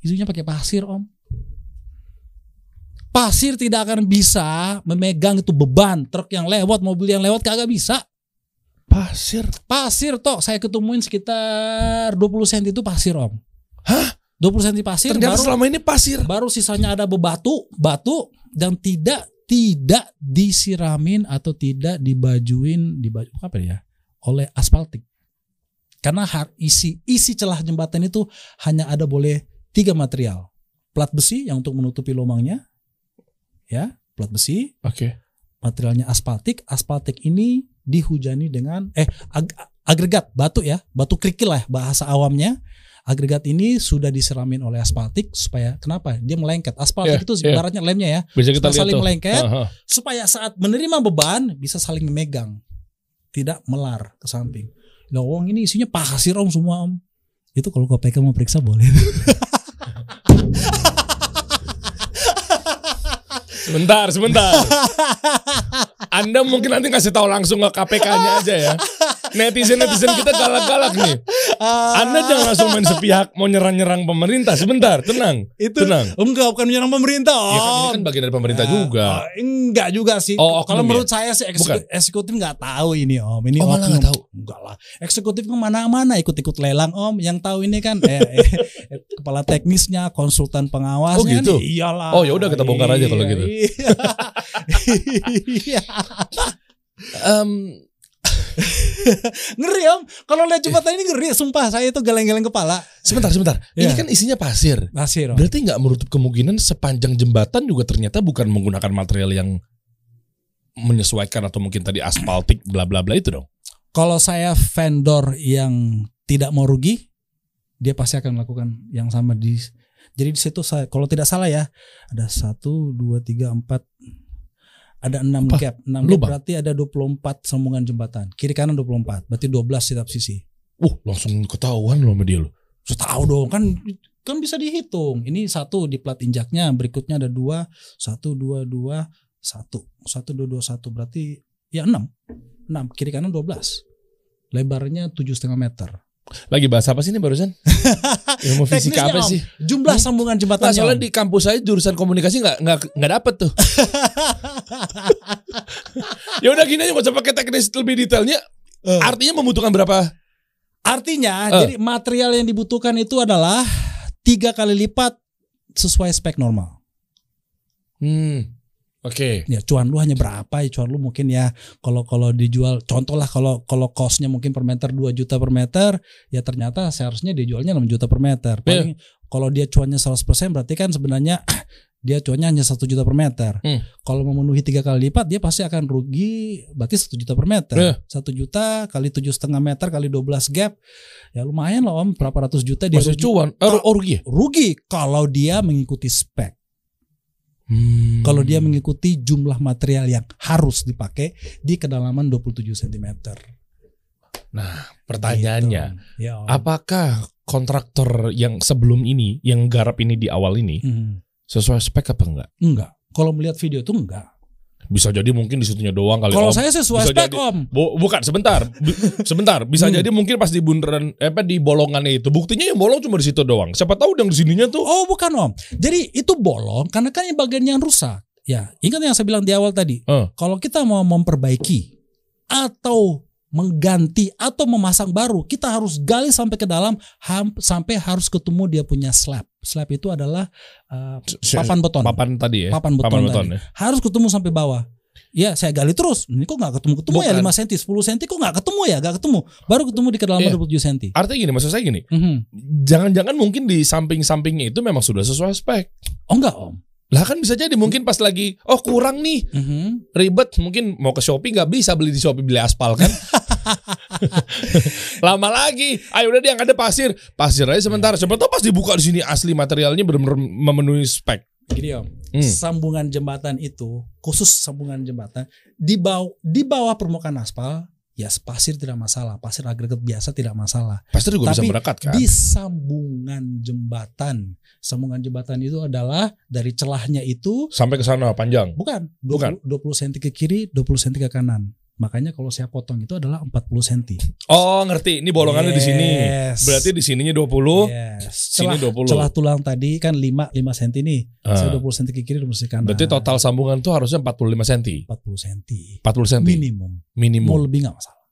Isunya pakai pasir Om. Pasir tidak akan bisa memegang itu beban truk yang lewat, mobil yang lewat, kagak bisa. Pasir. Pasir toh saya ketemuin sekitar dua puluh senti itu pasir Om. Hah? dua puluh senti pasir. Ternyata baru, selama ini pasir. Baru sisanya ada bebatu, batu dan tidak tidak disiramin atau tidak dibajuin, dibaju apa ya? Oleh aspaltik. Karena isi isi celah jembatan itu hanya ada boleh tiga material, plat besi yang untuk menutupi lomangnya, ya plat besi. Oke. Okay. Materialnya aspaltik, aspaltik ini dihujani dengan eh ag agregat batu ya, batu kerikil lah bahasa awamnya. Agregat ini sudah disiramin oleh aspaltik supaya kenapa? Dia melengket. Aspaltik yeah, itu ibaratnya yeah. lemnya ya, bisa kita saling itu. melengket uh -huh. supaya saat menerima beban bisa saling memegang, tidak melar ke samping. Lowong ini isinya pasir Om semua Om. Itu kalau K P K mau periksa boleh. Sebentar, sebentar. Anda mungkin nanti kasih tahu langsung ke K P K-nya aja ya. Netizen-netizen kita galak-galak nih. Anda jangan langsung main sepihak mau nyerang-nyerang pemerintah. Sebentar, tenang. Itu tenang. Enggak, bukan menyerang pemerintah. Om. Ya kan, ini kan bagian dari pemerintah nah, juga. Oh, enggak juga sih. Oh, kalau menurut ya? saya sih eksekutif, eksekutif nggak tahu ini Om. Ini oh, malah nggak tahu. Enggak lah. Eksekutif kemana-mana ikut-ikut lelang Om. Yang tahu ini kan eh, eh, kepala teknisnya, konsultan pengawasnya. Oh gitu. Kan, iyalah. Oh ya udah kita bongkar aja kalau gitu. um, ngeri Om, kalau lihat jembatan ini ngeri, sumpah saya itu geleng-geleng kepala. Sebentar, sebentar. Ini yeah. kan isinya pasir. Pasir. Om. Berarti nggak menutup kemungkinan sepanjang jembatan juga ternyata bukan menggunakan material yang menyesuaikan atau mungkin tadi aspaltik bla bla bla itu dong. Kalau saya vendor yang tidak mau rugi, dia pasti akan melakukan yang sama di. Jadi di situ saya kalau tidak salah ya ada satu dua tiga empat ada enam gap, enam gap berarti ada dua puluh empat sambungan jembatan kiri kanan dua puluh empat berarti dua belas setiap sisi. Uh langsung ketahuan loh sama dia loh. Tahu dong kan kan bisa dihitung. Ini satu di plat injaknya berikutnya ada dua satu dua dua satu satu dua dua satu berarti ya enam enam kiri kanan dua belas lebarnya tujuh setengah meter. Lagi bahas apa sih ini barusan? Ilmu fisika apa Om, sih? Jumlah hmm? sambungan jembatan. Nah, soalnya Om. Di kampus saya jurusan komunikasi nggak nggak nggak dapet tuh. Ya udah gini aja nggak usah pakai teknis lebih detailnya. Uh. Artinya membutuhkan berapa? Artinya uh. jadi material yang dibutuhkan itu adalah tiga kali lipat sesuai spek normal. Hmm. Oke. Okay. Ya cuan lu hanya berapa ya cuan lu mungkin ya kalau kalau dijual contoh lah kalau kalau costnya mungkin per meter dua juta per meter ya ternyata seharusnya dijualnya enam juta per meter. Paling yeah. kalau dia cuannya seratus persen berarti kan sebenarnya dia cuannya hanya satu juta per meter. Hmm. Kalau memenuhi tiga kali lipat dia pasti akan rugi berarti satu juta per meter. Yeah. satu juta kali tujuh koma lima meter kali dua belas gap ya lumayan loh Om berapa ratus juta dia masih rugi. Cuan. Ka oh, rugi. Rugi kalau dia mengikuti spek. Hmm. Kalau dia mengikuti jumlah material yang harus dipakai di kedalaman dua puluh tujuh senti. Nah, pertanyaannya, gitu. Ya, apakah kontraktor yang sebelum ini, yang garap ini di awal ini, hmm. sesuai spek apa enggak? Enggak. Kalau melihat video itu enggak. Bisa jadi mungkin di situnya doang kali. Kalau saya sih suspek, Om. Bu, bukan, sebentar. B sebentar, bisa hmm. jadi mungkin pas di bundaran eh di bolongannya itu. Buktinya yang bolong cuma di situ doang. Siapa tahu yang di sininya tuh. Oh, bukan, Om. Jadi itu bolong karena kan yang bagian yang rusak. Ya, ingat yang saya bilang di awal tadi. Uh. Kalau kita mau memperbaiki atau mengganti atau memasang baru, kita harus gali sampai ke dalam sampai harus ketemu dia punya slab. Slab itu adalah uh, papan beton. Papan tadi ya. Papan beton. Papan beton tadi. Ya. Harus ketemu sampai bawah. Ya, saya gali terus. Ini kok gak ketemu-ketemu ya lima senti, sepuluh senti kok gak ketemu ya, gak ketemu. Baru ketemu di kedalaman iya. dua puluh tujuh senti. Artinya gini, maksud saya gini. Jangan-jangan mm -hmm. mungkin di samping-sampingnya itu memang sudah sesuai spek. Oh enggak, Om. Lah kan bisa jadi mungkin pas lagi oh kurang nih mm-hmm. ribet mungkin mau ke Shopee nggak bisa beli di Shopee, beli aspal kan. Lama lagi ayo udah dia ada pasir pasir aja sebentar, siapa tahu pas dibuka di sini asli materialnya benar-benar memenuhi spek. Gini, Om, hmm. sambungan jembatan itu khusus sambungan jembatan di bawah di bawah permukaan aspal. Ya, pasir tidak masalah, pasir agregat biasa tidak masalah. Pasir juga tapi bisa berangkat kan? Di sambungan jembatan, sambungan jembatan itu adalah dari celahnya itu sampai ke sana panjang. Bukan, dua puluh, bukan dua puluh senti ke kiri, dua puluh senti ke kanan. Makanya kalau saya potong itu adalah empat puluh senti. Oh, ngerti. Ini bolongannya yes. di sini. Berarti di sininya dua puluh. Yes. Celah, sini dua puluh. Celah tulang tadi kan lima senti nih. Uh. Saya dua puluh senti ke kiri, dua puluh senti ke kanan. Berarti total sambungan tuh harusnya empat puluh lima senti. empat puluh senti. empat puluh senti. Minimum. Minimum. Mau lebih gak masalah.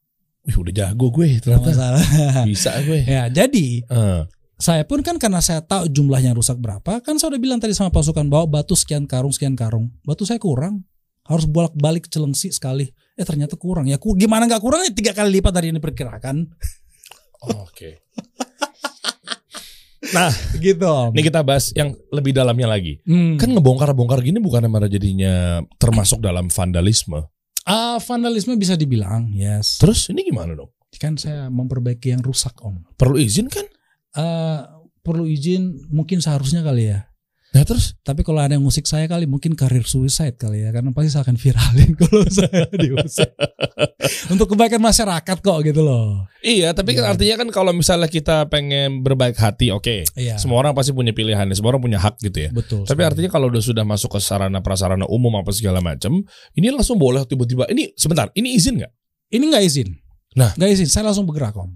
Wih, udah jago gue ternyata. Masalah. Bisa gue. Ya, jadi uh. saya pun kan karena saya tahu jumlahnya rusak berapa, kan saya udah bilang tadi sama pasukan bahwa batu sekian karung, sekian karung. Batu saya kurang. Harus bolak-balik Cileungsi sekali. Eh ternyata kurang. Ya ku, gimana gak kurang ya, tiga kali lipat dari yang diperkirakan. Oh, oke. Okay. Nah gitu, Om. Ini kita bahas yang lebih dalamnya lagi. Hmm. Kan ngebongkar-bongkar gini bukan malah jadinya termasuk dalam vandalisme. Ah, vandalisme bisa dibilang, yes. Terus ini gimana dong? Kan saya memperbaiki yang rusak, Om. Perlu izin kan? Uh, perlu izin mungkin seharusnya kali ya. Nah terus, tapi kalau ada yang musik saya kali mungkin karir suicide kali ya, karena pasti saya akan viralin kalau saya diusik. Untuk kebaikan masyarakat kok gitu loh. Iya, tapi ya. Kan artinya kan kalau misalnya kita pengen berbaik hati, oke. Okay. Iya. Semua orang pasti punya pilihan, semua orang punya hak gitu ya. Betul. Tapi sekali. Artinya kalau udah sudah masuk ke sarana prasarana umum apa segala macam, ini langsung boleh tiba-tiba. Ini sebentar, ini izin nggak? Ini nggak izin. Nah, nggak izin. Saya langsung bergerak, Om.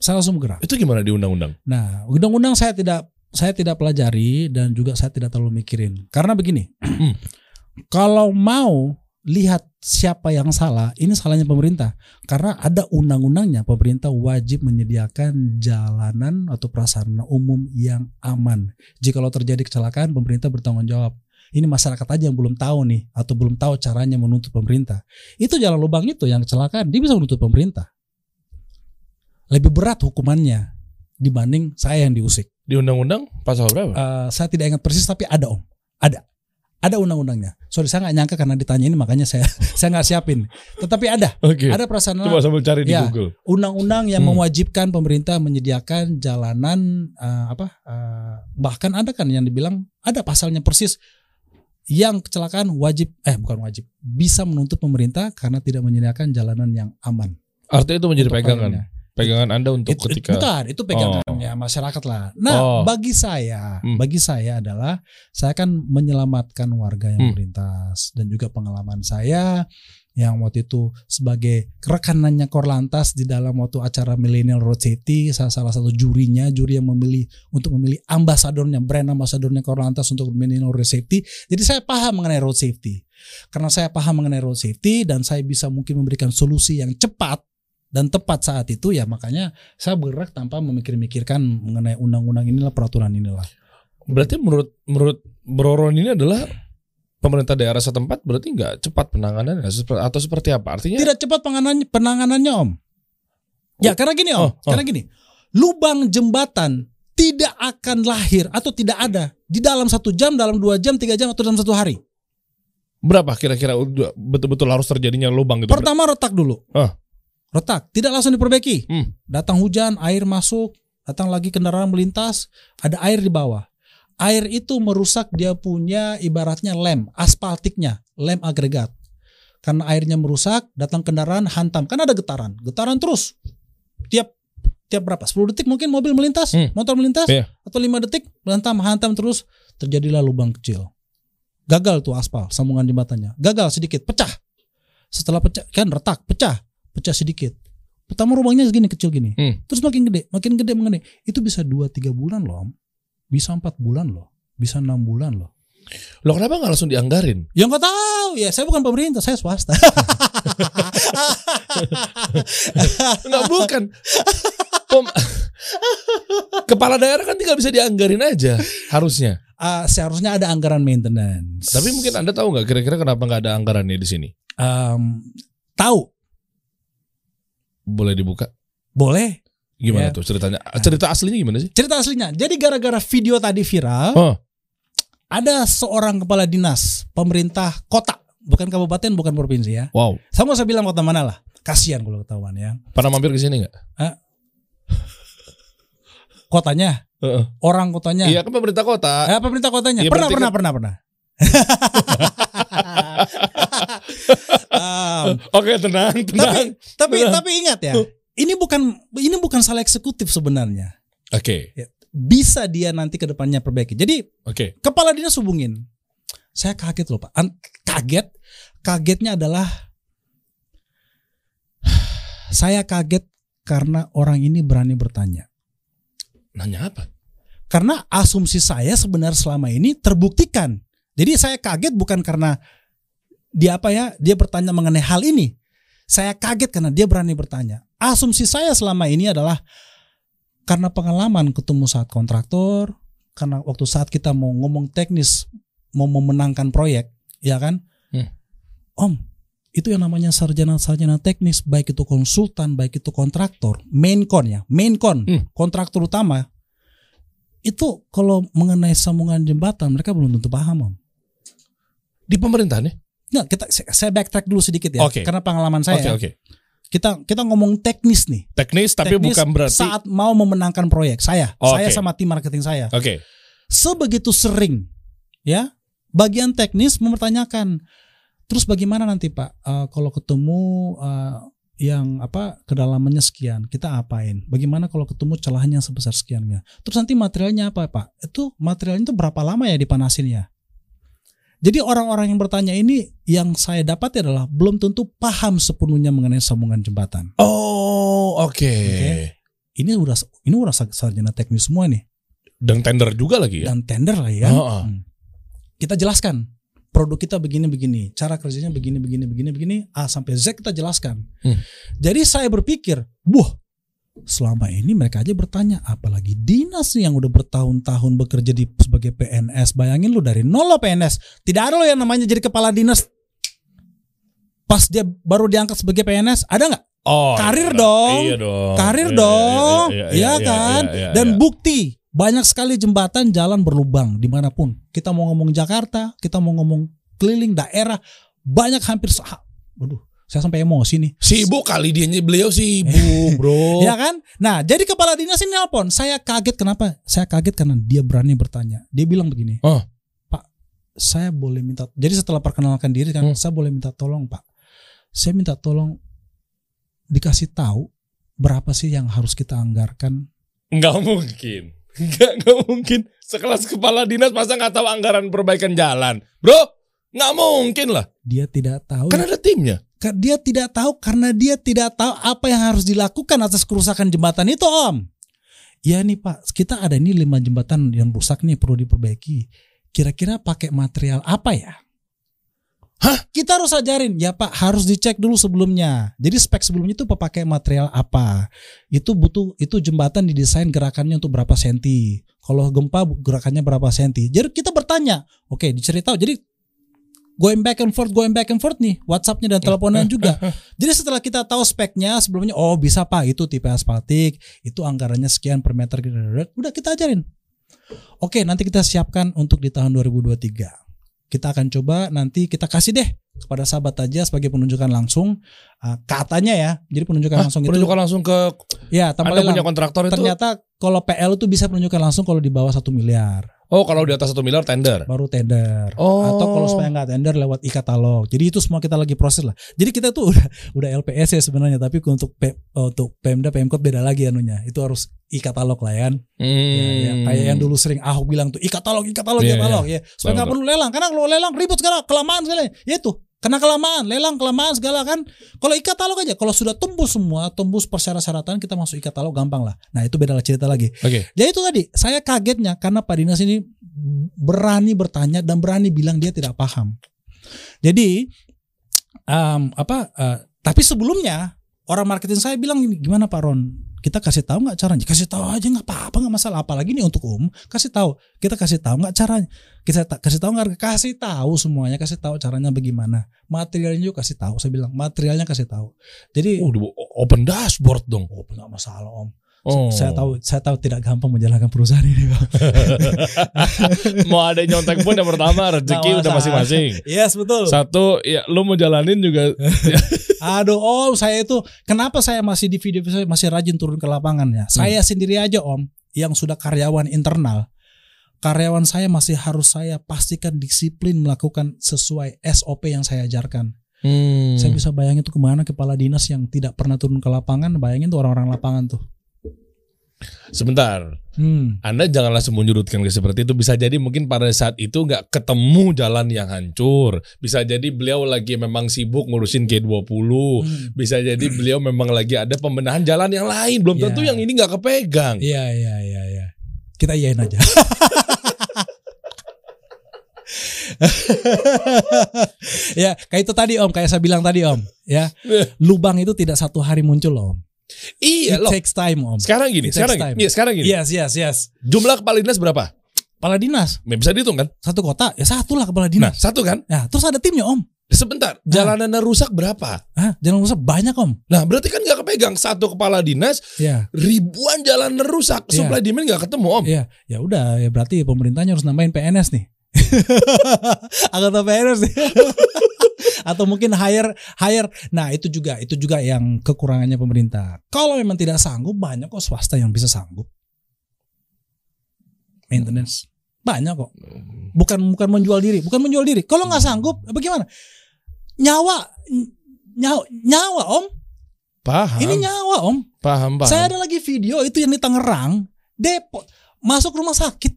Saya langsung bergerak. Itu gimana di undang-undang? Nah, undang-undang saya tidak. Saya tidak pelajari dan juga saya tidak terlalu mikirin. Karena begini, kalau mau lihat siapa yang salah, ini salahnya pemerintah. Karena ada undang-undangnya, pemerintah wajib menyediakan jalanan atau prasarana umum yang aman. Jika terjadi kecelakaan, pemerintah bertanggung jawab. Ini masyarakat aja yang belum tahu nih, atau belum tahu caranya menuntut pemerintah. Itu jalan lubang itu yang kecelakaan, dia bisa menuntut pemerintah. Lebih berat hukumannya dibanding saya yang diusik. Di undang-undang pasal berapa? Uh, saya tidak ingat persis tapi ada, Om. Ada. Ada undang-undangnya. Sorry saya nggak nyangka karena ditanya ini makanya saya saya nggak siapin. Tetapi ada. Okay. Ada prasarana. Coba sambil cari ya, di Google. Undang-undang yang hmm. mewajibkan pemerintah menyediakan jalanan uh, apa? Uh, bahkan ada kan yang dibilang ada pasalnya persis yang kecelakaan wajib eh bukan wajib bisa menuntut pemerintah karena tidak menyediakan jalanan yang aman. Artinya itu menjadi pegangan. Pegangan Anda untuk itu, ketika bukan, itu pegangannya oh. masyarakat lah. Nah, oh. bagi saya, hmm. bagi saya adalah saya kan menyelamatkan warga yang hmm. melintas dan juga pengalaman saya yang waktu itu sebagai rekanannya Korlantas di dalam waktu acara Millennial Road City, saya salah satu jurinya, juri yang memilih untuk memilih ambasadornya, brand ambasadornya Korlantas untuk Millennial Road Safety. Jadi saya paham mengenai road safety. Karena saya paham mengenai road safety dan saya bisa mungkin memberikan solusi yang cepat dan tepat saat itu ya, makanya saya bergerak tanpa memikir-mikirkan mengenai undang-undang inilah, peraturan inilah. Berarti menurut menurut Bro Ron ini adalah pemerintah daerah setempat berarti nggak cepat penanganannya atau seperti apa? Artinya tidak cepat penanganannya, penanganannya Om. Ya karena gini Om, oh, oh. karena gini, lubang jembatan tidak akan lahir atau tidak ada di dalam satu jam, dalam dua jam, tiga jam atau dalam satu hari. Berapa kira-kira betul-betul harus terjadinya lubang itu? Pertama retak dulu. Oh. Retak, tidak langsung diperbaiki. Hmm. Datang hujan, air masuk, datang lagi kendaraan melintas, ada air di bawah. Air itu merusak dia punya ibaratnya lem, aspaltiknya, lem agregat. Karena airnya merusak, datang kendaraan hantam. Kan ada getaran, getaran terus. Tiap tiap berapa? sepuluh detik mungkin mobil melintas, hmm. motor melintas, yeah. atau lima detik, hantam, hantam terus, terjadilah lubang kecil. gagal tuh aspal, sambungan jembatannya gagal sedikit, pecah. Setelah pecah kan retak, pecah, pecah sedikit. Pertama lubangnya segini kecil gini, hmm. terus makin gede, makin gede, makin gede. Itu bisa dua tiga bulan loh, bisa empat bulan loh, bisa enam bulan loh. Loh kenapa nggak langsung dianggarin? Ya nggak tahu ya, saya bukan pemerintah, saya swasta. Nggak bukan. Pem Kepala daerah kan tinggal bisa dianggarin aja harusnya. Uh, seharusnya ada anggaran maintenance. Tapi mungkin Anda tahu nggak kira-kira kenapa nggak ada anggarannya di sini? Um, tahu. Boleh dibuka? Boleh. Gimana ya. Tuh ceritanya? Cerita aslinya gimana sih? Cerita aslinya. Jadi gara-gara video tadi viral, oh. ada seorang kepala dinas pemerintah kota, bukan kabupaten, bukan provinsi ya. Wow. Sama saya bilang kota mana lah. Kasihan kalau ketahuan ya. Pernah mampir ke sini nggak? Uh, kotanya. Uh-uh. Orang kotanya. Iya kan pemerintah kota. Ya, pemerintah kotanya. Ya, pernah, pernah, kan... pernah, pernah, pernah. um, Oke, tenang, tenang. Tapi, tapi, tenang. tapi ingat ya, ini bukan, ini bukan salah eksekutif sebenarnya. Oke. Okay. Bisa dia nanti kedepannya perbaiki. Jadi, okay. kepala dinas hubungin. Saya kaget loh Pak. Kaget, kagetnya adalah saya kaget karena orang ini berani bertanya. Nanya apa? Karena asumsi saya sebenarnya selama ini terbuktikan. Jadi saya kaget bukan karena dia apa ya, dia bertanya mengenai hal ini. Saya kaget karena dia berani bertanya. Asumsi saya selama ini adalah karena pengalaman ketemu saat kontraktor, karena waktu saat kita mau ngomong teknis, mau memenangkan proyek, ya kan? Hmm. Om, itu yang namanya sarjana-sarjana teknis, baik itu konsultan, baik itu kontraktor, main con ya, main con, hmm. kontraktor utama, itu kalau mengenai sambungan jembatan mereka belum tentu paham om. Di pemerintahan ya? Nah, kita saya backtrack dulu sedikit ya, okay. karena pengalaman saya. Okay, ya. okay. Kita kita ngomong teknis nih. Teknis tapi teknis bukan berarti saat mau memenangkan proyek saya, okay. saya sama tim marketing saya. Oke. Okay. Sebegitu sering ya bagian teknis mempertanyakan. Terus bagaimana nanti Pak uh, kalau ketemu uh, yang apa kedalamannya sekian kita apain? Bagaimana kalau ketemu celahnya sebesar sekiannya? Terus nanti materialnya apa Pak? Itu materialnya itu berapa lama ya dipanasinnya? Jadi orang-orang yang bertanya ini yang saya dapat adalah belum tentu paham sepenuhnya mengenai sambungan jembatan. Oh oke. Okay. Okay. Ini udah ini udah sarjana teknis semua nih. Dan tender juga lagi ya? Dan tender lah ya. Oh, oh. Hmm. Kita jelaskan. Produk kita begini-begini, cara kerjanya begini-begini-begini-begini, A sampai Z kita jelaskan. Hmm. Jadi saya berpikir, buh, selama ini mereka aja bertanya, apalagi dinas nih yang udah bertahun-tahun bekerja di sebagai P N S, bayangin lu dari nol lo P N S, tidak ada lo yang namanya jadi kepala dinas pas dia baru diangkat sebagai P N S, ada nggak? Oh, karir iya, dong, iya dong, karir iya, dong, iya, iya, iya, iya, iya kan? Iya, iya, iya, Dan iya. bukti. Banyak sekali jembatan jalan berlubang dimanapun. Kita mau ngomong Jakarta, kita mau ngomong keliling daerah, banyak hampir, waduh, saya sampai emosi nih. Sibuk kali dia, beliau sibuk bro. Ya kan? Nah, jadi kepala dinas ini nelpon. Saya kaget kenapa? Saya kaget karena dia berani bertanya. Dia bilang begini, oh. Pak, saya boleh minta. Jadi setelah perkenalkan diri kan, hmm. saya boleh minta tolong Pak. Saya minta tolong dikasih tahu berapa sih yang harus kita anggarkan? Nggak mungkin. Nggak, nggak mungkin sekelas kepala dinas masa nggak tahu anggaran perbaikan jalan, bro, nggak mungkin lah. Dia tidak tahu. Karena ada timnya. Dia tidak tahu karena dia tidak tahu apa yang harus dilakukan atas kerusakan jembatan itu, Om. Ya nih Pak, kita ada ini lima jembatan yang rusak nih perlu diperbaiki. Kira-kira pakai material apa ya? Hah? Kita harus ajarin ya Pak, harus dicek dulu sebelumnya. Jadi spek sebelumnya itu pakai material apa? Itu butuh itu jembatan didesain gerakannya untuk berapa senti? Kalau gempa gerakannya berapa senti? Jadi kita bertanya. Oke, diceritakan. Jadi going back and forth, going back and forth nih WhatsAppnya dan teleponan juga. Jadi setelah kita tahu speknya sebelumnya, oh bisa Pak, itu tipe aspaltik, itu anggarannya sekian per meter. Udah kita ajarin. Oke, nanti kita siapkan untuk di tahun dua ribu dua puluh tiga. Kita akan coba nanti kita kasih deh kepada sahabat aja sebagai penunjukan langsung uh, katanya ya. Jadi penunjukan Hah, langsung penunjukan itu, langsung ke ya, tempat punya kontraktor ternyata itu. Ternyata kalau P L itu bisa penunjukan langsung kalau di bawah satu miliar. Oh, kalau di atas satu miliar tender. Baru tender. Oh. Atau kalau supaya nggak tender lewat e-katalog. Jadi itu semua kita lagi proses lah. Jadi kita tuh udah udah L P S ya sebenarnya, tapi untuk P, untuk Pemda Pemkot beda lagi anunya. Itu harus e-katalog lah ya kan. Hmm. Ya, ya, kayak yang dulu sering Ahok bilang tuh e-katalog, e-katalog, yeah, e-katalog yeah. ya. Supaya nggak perlu lelang, karena kalau lelang ribut segala, kelamaan segala. Ya itu. Karena kelamaan, lelang kelamaan segala kan. Kalau e-katalog aja, kalau sudah tembus semua, tembus persyaratan, kita masuk e-katalog gampang lah. Nah itu beda cerita lagi. Okay. Jadi itu tadi, saya kagetnya karena Pak Dinas ini berani bertanya dan berani bilang dia tidak paham. Jadi, um, apa? Uh, tapi sebelumnya orang marketing saya bilang gimana Pak Ron? Kita kasih tahu nggak caranya? Kasih tahu aja nggak apa-apa, nggak masalah. Apalagi nih untuk umum, kasih tahu. Kita kasih tahu nggak caranya? Kita kasih tahu nggak, kasih tahu semuanya, kasih tahu caranya bagaimana, materialnya juga kasih tahu, saya bilang materialnya kasih tahu. Jadi oh, open dashboard dong. Oh, nggak masalah om. Oh. Saya tahu, saya tahu tidak gampang menjalankan perusahaan ini. Mau ada nyontek pun yang pertama rezeki nah, udah masing-masing. Yes betul. Satu, ya lu mau jalanin juga. Aduh om, saya itu kenapa saya masih di video saya masih rajin turun ke lapangan ya. Hmm. Saya sendiri aja om, yang sudah karyawan internal. Karyawan saya masih harus saya pastikan disiplin melakukan sesuai S O P yang saya ajarkan. Hmm. Saya bisa bayangin tuh kemana kepala dinas yang tidak pernah turun ke lapangan, bayangin tuh orang-orang lapangan tuh. Sebentar, hmm. Anda jangan langsung menyudutkan seperti itu. Bisa jadi mungkin pada saat itu nggak ketemu jalan yang hancur. Bisa jadi beliau lagi memang sibuk ngurusin G dua puluh. Hmm. Bisa jadi beliau memang lagi ada pembenahan jalan yang lain. Belum yeah. tentu yang ini nggak kepegang. Iya, iya, iya, iya. Kita iyain aja. Ya, kayak itu tadi om, kayak saya bilang tadi om, ya. Lubang itu tidak satu hari muncul om. Iya loh. Takes time om. Sekarang gini, It sekarang gini. Ya, sekarang gini. Yes, yes, yes. Jumlah kepala dinas berapa? Kepala dinas? Ya, bisa dihitung kan? Satu kota, ya satu lah kepala dinas. Nah, satu kan? Ya, terus ada timnya om. Sebentar, jalanannya rusak berapa? Hah? Jalan rusak banyak om. Nah berarti kan gak kepegang satu kepala dinas, yeah. ribuan jalan rusak, yeah. supply demand gak ketemu om. Yeah. Ya udah, ya berarti pemerintahnya harus nambahin P N S nih. Anggota P N S nih. Atau mungkin hire hire. Nah itu juga itu juga yang kekurangannya pemerintah. Kalau memang tidak sanggup, banyak kok swasta yang bisa sanggup maintenance, banyak kok. Bukan bukan menjual diri, bukan menjual diri. Kalau nggak sanggup, bagaimana? Nyawa nyawa nyawa om. Paham. Ini nyawa om. Paham paham. Saya ada lagi video itu yang di Tangerang, Depok, masuk rumah sakit,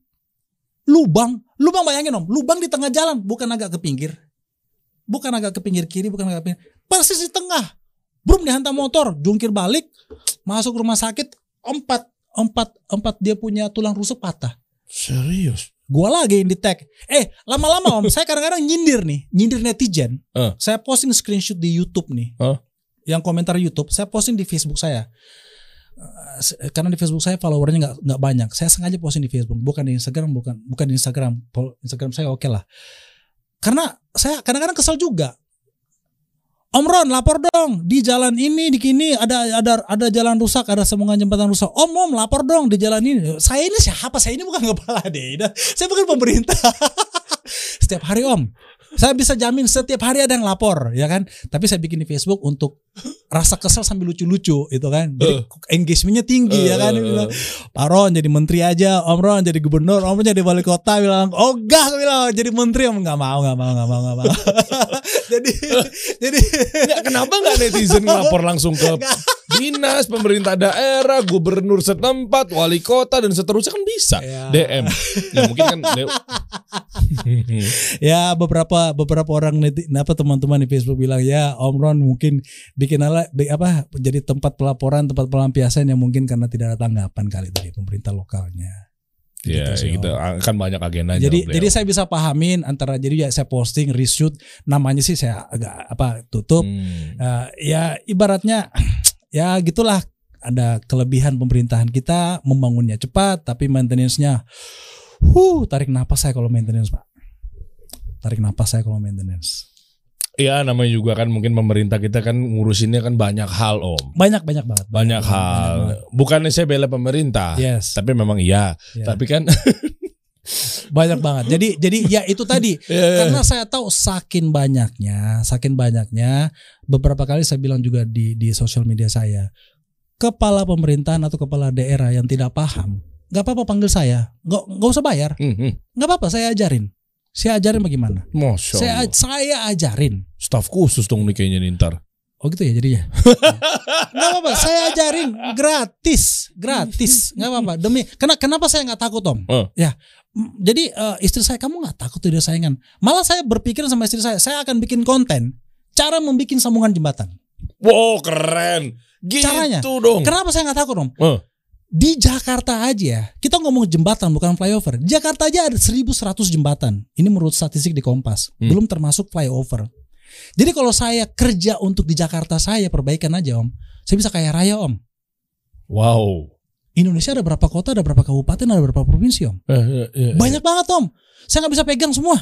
lubang lubang bayangin om, lubang di tengah jalan, bukan agak ke pinggir. Bukan agak ke pinggir kiri, bukan agak ke pinggir. Persis di tengah. Brum dihantam motor, jungkir balik, masuk rumah sakit, empat, empat, empat dia punya tulang rusuk patah. Serius? Gua lagi di tag. Eh, lama-lama om, saya kadang-kadang nyindir nih, nyindir netizen. Uh. Saya posting screenshot di YouTube nih, uh. yang komentar YouTube, saya posting di Facebook saya. Karena di Facebook saya followernya nggak nggak banyak, saya sengaja posting di Facebook, bukan di Instagram, bukan bukan di Instagram, Instagram saya oke okay lah. Karena saya kadang-kadang kesel juga. Om Ron, lapor dong di jalan ini, di kini ada ada ada jalan rusak, ada sambungan jembatan rusak. Om om lapor dong di jalan ini. Saya ini siapa? Saya ini bukan kepala daerah. Saya bukan pemerintah. Setiap hari om, saya bisa jamin setiap hari ada yang lapor, ya kan? Tapi saya bikin di Facebook untuk rasa kesel sambil lucu-lucu, itu kan? Jadi uh. engagementnya tinggi, uh. ya kan? Bilang, Pak Ron jadi menteri aja, Om Ron jadi gubernur, Om Ron jadi wali kota, bilang, oh gak, bilang jadi menteri, Om nggak mau, nggak mau, nggak mau, nggak mau. Jadi, jadi ya, kenapa nggak netizen ngelapor langsung ke dinas, pemerintah daerah, gubernur setempat, wali kota dan seterusnya, kan bisa ya. D M. Ya mungkin kan. Ya beberapa beberapa orang neti, apa teman-teman di Facebook bilang ya Om Ron mungkin bikin ala apa jadi tempat pelaporan, tempat pelampiasan yang mungkin karena tidak ada tanggapan kali dari pemerintah lokalnya. Ya, gitu, gitu. Kan banyak agenanya. Jadi, jadi saya bisa pahamin antara jadi ya saya posting, reshoot, namanya sih saya agak apa tutup. Hmm. Uh, ya ibaratnya. Ya gitulah, ada kelebihan pemerintahan kita membangunnya cepat tapi maintenance-nya huh, tarik napas saya kalau maintenance Pak. Tarik napas saya kalau maintenance. Iya namanya juga kan mungkin pemerintah kita kan ngurusinnya kan banyak hal om. Banyak banyak banget. Banyak, banyak hal. Banyak, banyak. Bukannya saya bela pemerintah, yes. tapi memang iya. Yeah. Tapi kan banyak banget. Jadi jadi ya itu tadi yeah. karena saya tahu saking banyaknya, saking banyaknya beberapa kali saya bilang juga di di sosial media saya, kepala pemerintahan atau kepala daerah yang tidak paham nggak apa-apa panggil saya, nggak nggak usah bayar, nggak hmm. apa-apa saya ajarin, saya ajarin bagaimana, Masya saya Allah. saya ajarin. Staf khusus dong nih kayaknya nintar. Oh gitu ya jadinya. Nggak apa-apa, saya ajarin gratis, gratis, nggak apa-apa demi. Kenapa kenapa saya nggak takut Om? Uh. Ya, jadi uh, istri saya, kamu nggak takut tidak saingan? Malah saya berpikir sama istri saya, saya akan bikin konten cara membuat sambungan jembatan. Wow keren. Gitu caranya. Dong. Kenapa saya nggak takut Om? Uh. Di Jakarta aja, kita ngomong jembatan bukan flyover. Jakarta aja ada seribu seratus jembatan. Ini menurut statistik di Kompas, hmm. belum termasuk flyover. Jadi kalau saya kerja untuk di Jakarta saya perbaikan aja Om, saya bisa kaya raya Om. Wow. Indonesia ada berapa kota, ada berapa kabupaten, ada berapa provinsi Om? Eh, eh, eh, Banyak eh. banget Om. Saya nggak bisa pegang semua.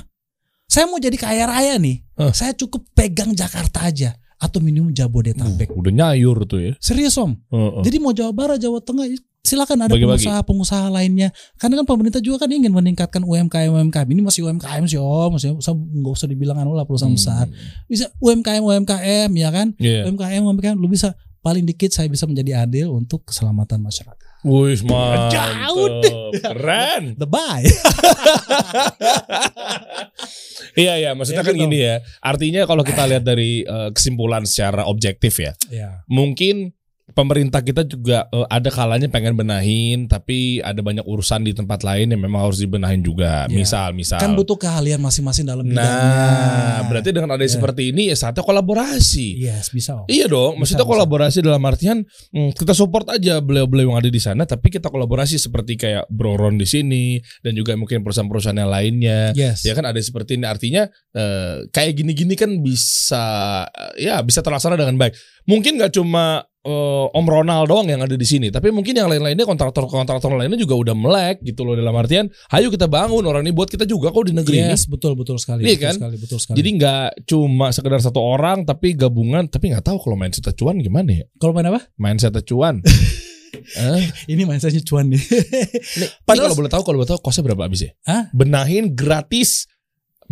Saya mau jadi kaya raya nih, eh. saya cukup pegang Jakarta aja. Atau minimum Jabodetabek. Uh, udah nyayur tuh ya. Serius Om. Uh, uh. Jadi mau Jawa Barat, Jawa Tengah, silakan ada pengusaha-pengusaha lainnya. Karena kan pemerintah juga kan ingin meningkatkan U M K M U M K M. Ini masih U M K M sih Om, masih nggak usah dibilang anu lah perusahaan hmm. besar. Bisa U M K M U M K M ya kan? Yeah. U M K M U M K M lu bisa paling dikit saya bisa menjadi adil untuk keselamatan masyarakat. Wih, jauh deh. Keren. The bye. Iya ya, maksudnya ya, kan gitu. Gini ya. Artinya kalau kita lihat dari uh, kesimpulan secara objektif ya, ya. Mungkin pemerintah kita juga uh, ada kalanya pengen benahin, tapi ada banyak urusan di tempat lain yang memang harus dibenahin juga. Yeah. Misal, misal. Kan butuh keahlian masing-masing dalam bidangnya. Nah, berarti dengan ada yeah. seperti ini, ya saatnya kolaborasi. Yes, bisa. Om. Iya dong. Bisa, maksudnya kolaborasi bisa. Dalam artian hmm, kita support aja beliau-beliau yang ada di sana, tapi kita kolaborasi seperti kayak Bro Ron di sini dan juga mungkin perusahaan-perusahaan yang lainnya. Yes. Ya kan ada seperti ini. Artinya eh, kayak gini-gini kan bisa, ya bisa terlaksana dengan baik. Mungkin nggak cuma Uh, Om Ronald doang yang ada di sini, tapi mungkin yang lain-lainnya kontraktor-kontraktor lainnya juga udah melek gitu loh, dalam artian, ayo kita bangun orang ini buat kita juga kok di negeri yes, ini. Betul betul sekali. Iya betul kan? Sekali, betul sekali. Jadi nggak cuma sekedar satu orang, tapi gabungan. Tapi nggak tahu kalau mindset cuan gimana ya? Kalau main apa? Mindset cuan. uh. Ini mindsetnya cuan nih. Padahal kalau boleh tahu, kalau boleh tahu, kosnya berapa abis ya? Huh? Benahin gratis.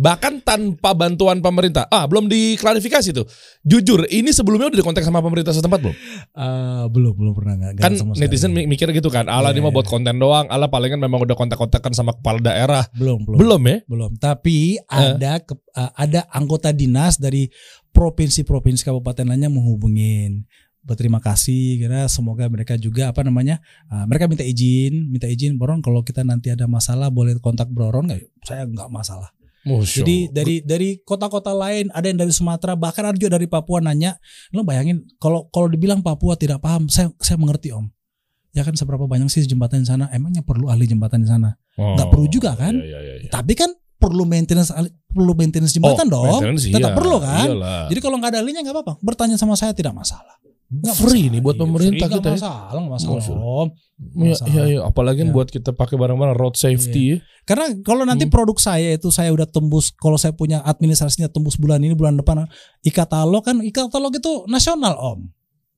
Bahkan tanpa bantuan pemerintah. Ah, belum diklarifikasi tuh. Jujur, ini sebelumnya udah dikontak sama pemerintah setempat belum? Uh, belum, belum pernah gak, gak kan sama netizen sekali. Mikir gitu kan, ala yeah. ini mau buat konten doang, ala palingan memang udah kontak-kontakan sama kepala daerah. Belum, belum. Belum ya? Belum. Tapi uh. ada ke, uh, ada anggota dinas dari provinsi-provinsi kabupaten lainnya menghubungin. Berterima kasih, karena semoga mereka juga apa namanya, uh, mereka minta izin, minta izin, Bro Ron kalau kita nanti ada masalah boleh kontak Bro Ron nggak? Saya nggak masalah. Masya. Jadi dari dari kota-kota lain ada yang dari Sumatera, bahkan ada juga dari Papua nanya. Lo bayangin kalau kalau dibilang Papua tidak paham, saya saya mengerti Om. Ya kan seberapa banyak sih jembatan di sana? Emangnya perlu ahli jembatan di sana? Oh, nggak perlu juga kan? Iya, iya, iya. Tapi kan perlu maintenance perlu maintenance jembatan oh, dong. Maintenance, tetap iya, perlu kan? Iyalah. Jadi kalau nggak ada ahlinya nggak apa-apa. Bertanya sama saya tidak masalah. Nggak free masalah, nih buat pemerintah kita ya. Masalah, masalah, Om. Ya, ya, ya. Apalagi ya. Buat kita pakai barang-barang road safety. Ya. Karena kalau nanti hmm. produk saya itu saya udah tembus, kalau saya punya administrasinya tembus bulan ini bulan depan, e-katalog kan e-katalog itu nasional Om.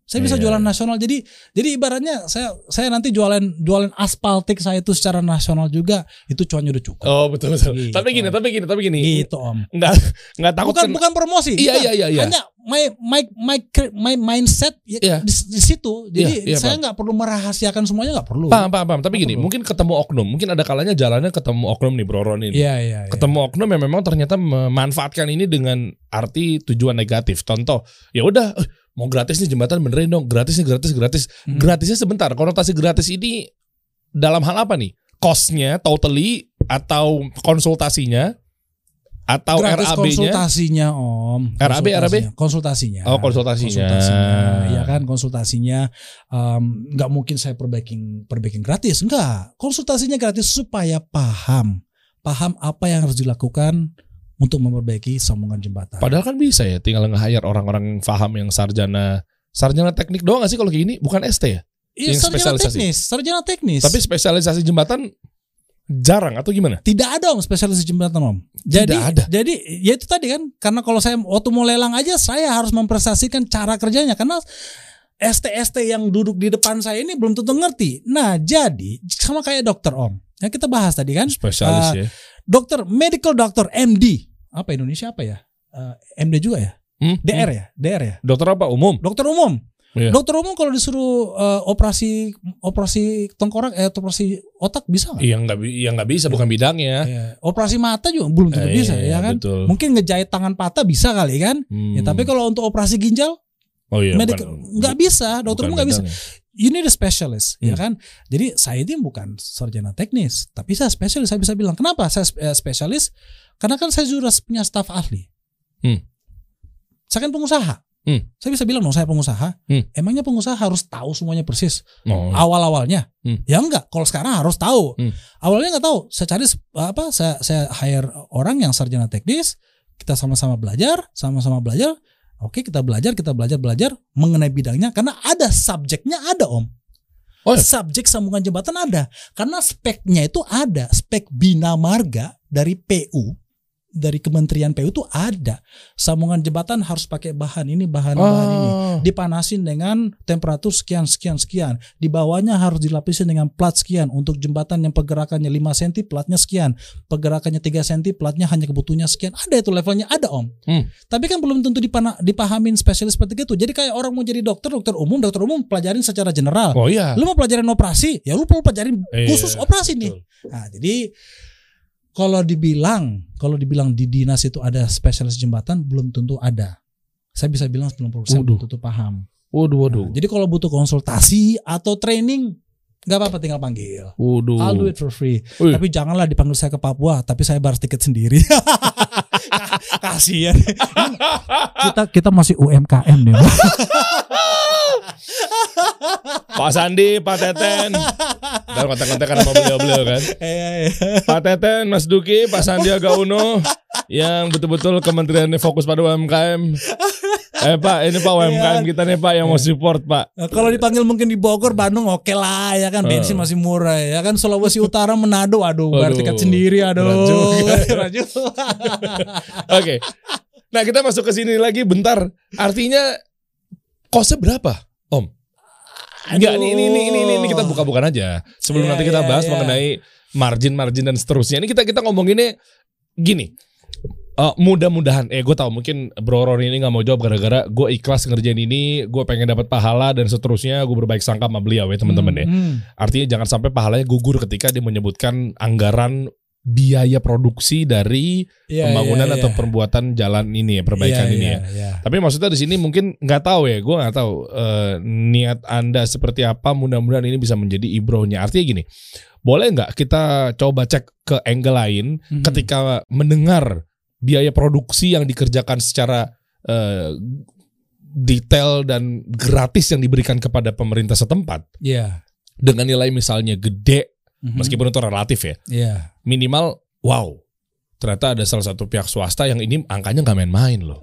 Saya bisa yeah. jualan nasional. Jadi jadi ibaratnya saya saya nanti jualan jualan aspaltik saya itu secara nasional juga, itu cuannya udah cukup. Oh, betul betul. Gitu. Tapi gini, tapi gini, tapi gini. Gitu, Om. Enggak enggak takut. Bukan bukan promosi. Iya, iya, iya, iya. Hanya my my my my mindset yeah. di, di situ. Jadi yeah, yeah, saya nggak perlu merahasiakan semuanya, nggak perlu. Paham, paham, paham. Tapi gak gini, perlu. Mungkin ketemu oknum, mungkin ada kalanya jalannya ketemu oknum nih, Bro Ron ini. Yeah, yeah, ketemu yeah. oknum yang memang ternyata memanfaatkan ini dengan arti tujuan negatif. Contoh, ya udah mau gratis nih jembatan benerin dong, gratis nih gratis gratis hmm. gratisnya sebentar, konotasi gratis ini dalam hal apa nih? Costnya totally atau konsultasinya atau R A B-nya? Konsultasinya Om. R A B R A B konsultasinya. Oh konsultasinya. Konsultasinya ya kan konsultasinya nggak um, mungkin saya perbaikin perbaikin gratis, enggak. Konsultasinya gratis supaya paham paham apa yang harus dilakukan untuk memperbaiki sambungan jembatan. Padahal kan bisa ya, tinggal nge-hire orang-orang yang paham, yang sarjana, sarjana teknik doang gak sih kalau kayak gini? Bukan S T ya? Iya, sarjana teknis, sarjana teknis. Tapi spesialisasi jembatan jarang atau gimana? Tidak ada Om spesialisasi jembatan Om. Jadi, tidak ada. Jadi ya itu tadi kan, karena kalau saya waktu mau lelang aja saya harus mempresentasikan cara kerjanya karena S T S T yang duduk di depan saya ini belum tentu ngerti. Nah jadi sama kayak dokter Om, yang kita bahas tadi kan. Spesialis uh, ya. Dokter, medical doctor, M D. Apa Indonesia apa ya? Uh, M D juga ya? Hmm? D R ya? D R ya? Dokter apa? Umum? Dokter umum. Yeah. Dokter umum kalau disuruh uh, operasi operasi tengkorak eh operasi otak bisa nggak? Iya nggak iya nggak bisa, bukan bidangnya. Iya. Operasi mata juga belum tentu eh, bisa iya, ya kan? Betul. Mungkin ngejahit tangan patah bisa kali kan? Hmm. Ya, tapi kalau untuk operasi ginjal oh, iya, nggak bisa, dokter umum nggak bisa. You need a specialist, hmm. ya kan? Jadi saya ini bukan sarjana teknis, tapi saya spesialis. Saya bisa bilang kenapa saya spesialis? Karena kan saya sudah punya staf ahli. Hmm. Saya kan pengusaha. Hmm. Saya bisa bilang dong saya pengusaha. Hmm. Emangnya pengusaha harus tahu semuanya persis oh. awal-awalnya? Hmm. Ya enggak. Kalau sekarang harus tahu. Hmm. Awalnya enggak tahu. Saya cari apa? Saya saya hire orang yang sarjana teknis. Kita sama-sama belajar, sama-sama belajar. Oke, kita belajar, kita belajar, belajar mengenai bidangnya karena ada subjeknya ada, Om. Oh, subjek sambungan jembatan ada. Karena speknya itu ada, spek bina marga dari P U. Dari Kementerian P U itu ada sambungan jembatan harus pakai bahan ini bahan oh. bahan ini dipanasin dengan temperatur sekian sekian sekian, di bawahnya harus dilapisin dengan plat sekian untuk jembatan yang pergerakannya lima sentimeter platnya sekian, pergerakannya tiga sentimeter platnya hanya kebutuhnya sekian, ada itu levelnya ada Om. Hmm. Tapi kan belum tentu dipana, dipahamin spesialis seperti itu. Jadi kayak orang mau jadi dokter dokter umum dokter umum pelajarin secara general. Oh iya. Lu mau pelajarin operasi ya lu perlu pelajarin eh, khusus iya, operasi betul. Nih. Nah jadi Kalau dibilang, kalau dibilang di dinas itu ada spesialis jembatan, belum tentu ada. Saya bisa bilang sembilan puluh persen belum tentu paham. Waduh, waduh. Nah, jadi kalau butuh konsultasi atau training, nggak apa-apa tinggal panggil. Waduh. I'll do it for free. Uy. Tapi janganlah dipanggil saya ke Papua, tapi saya bayar tiket sendiri. Kasihan. kita kita masih U M K M nih. Pak Sandi, Pak Teten, dan kontak-kontakan sama beliau-beliau kan. Pak Teten, Mas Duki, Pak Sandiaga Uno yang betul-betul kementeriannya fokus pada U M K M. Eh Pak, ini Pak U M K M kita nih Pak yang mau support Pak. Nah, kalau dipanggil mungkin di Bogor, Bandung oke okay lah ya kan, bensin masih murah ya kan. Sulawesi Utara, Manado, aduh, bayar tiket sendiri, aduh. Oke. Okay. Nah kita masuk ke sini lagi bentar. Artinya kosnya berapa, Om? Enggak, ini, ini, ini, ini, ini kita buka-bukan aja. Sebelum yeah, nanti kita bahas yeah, yeah. mengenai margin-margin dan seterusnya. Ini kita kita ngomonginnya gini. Uh, mudah-mudahan, eh gue tau mungkin Bro Ron ini gak mau jawab gara-gara gue ikhlas ngerjain ini, gue pengen dapat pahala dan seterusnya, gue berbaik sangka sama beliau ya teman-teman ya. Hmm. Artinya jangan sampai pahalanya gugur ketika dia menyebutkan anggaran biaya produksi dari yeah, pembangunan yeah, yeah. atau perbuatan jalan ini ya, perbaikan yeah, ini yeah, ya. Yeah. Tapi maksudnya di sini mungkin nggak tahu ya, gue nggak tahu uh, niat Anda seperti apa. Mudah-mudahan ini bisa menjadi ibrohnya. Artinya gini, boleh nggak kita coba cek ke angle lain mm-hmm. ketika mendengar biaya produksi yang dikerjakan secara uh, detail dan gratis yang diberikan kepada pemerintah setempat yeah. dengan nilai misalnya gede. Mm-hmm. Meskipun itu relatif ya, yeah. minimal wow, ternyata ada salah satu pihak swasta yang ini angkanya nggak main-main loh.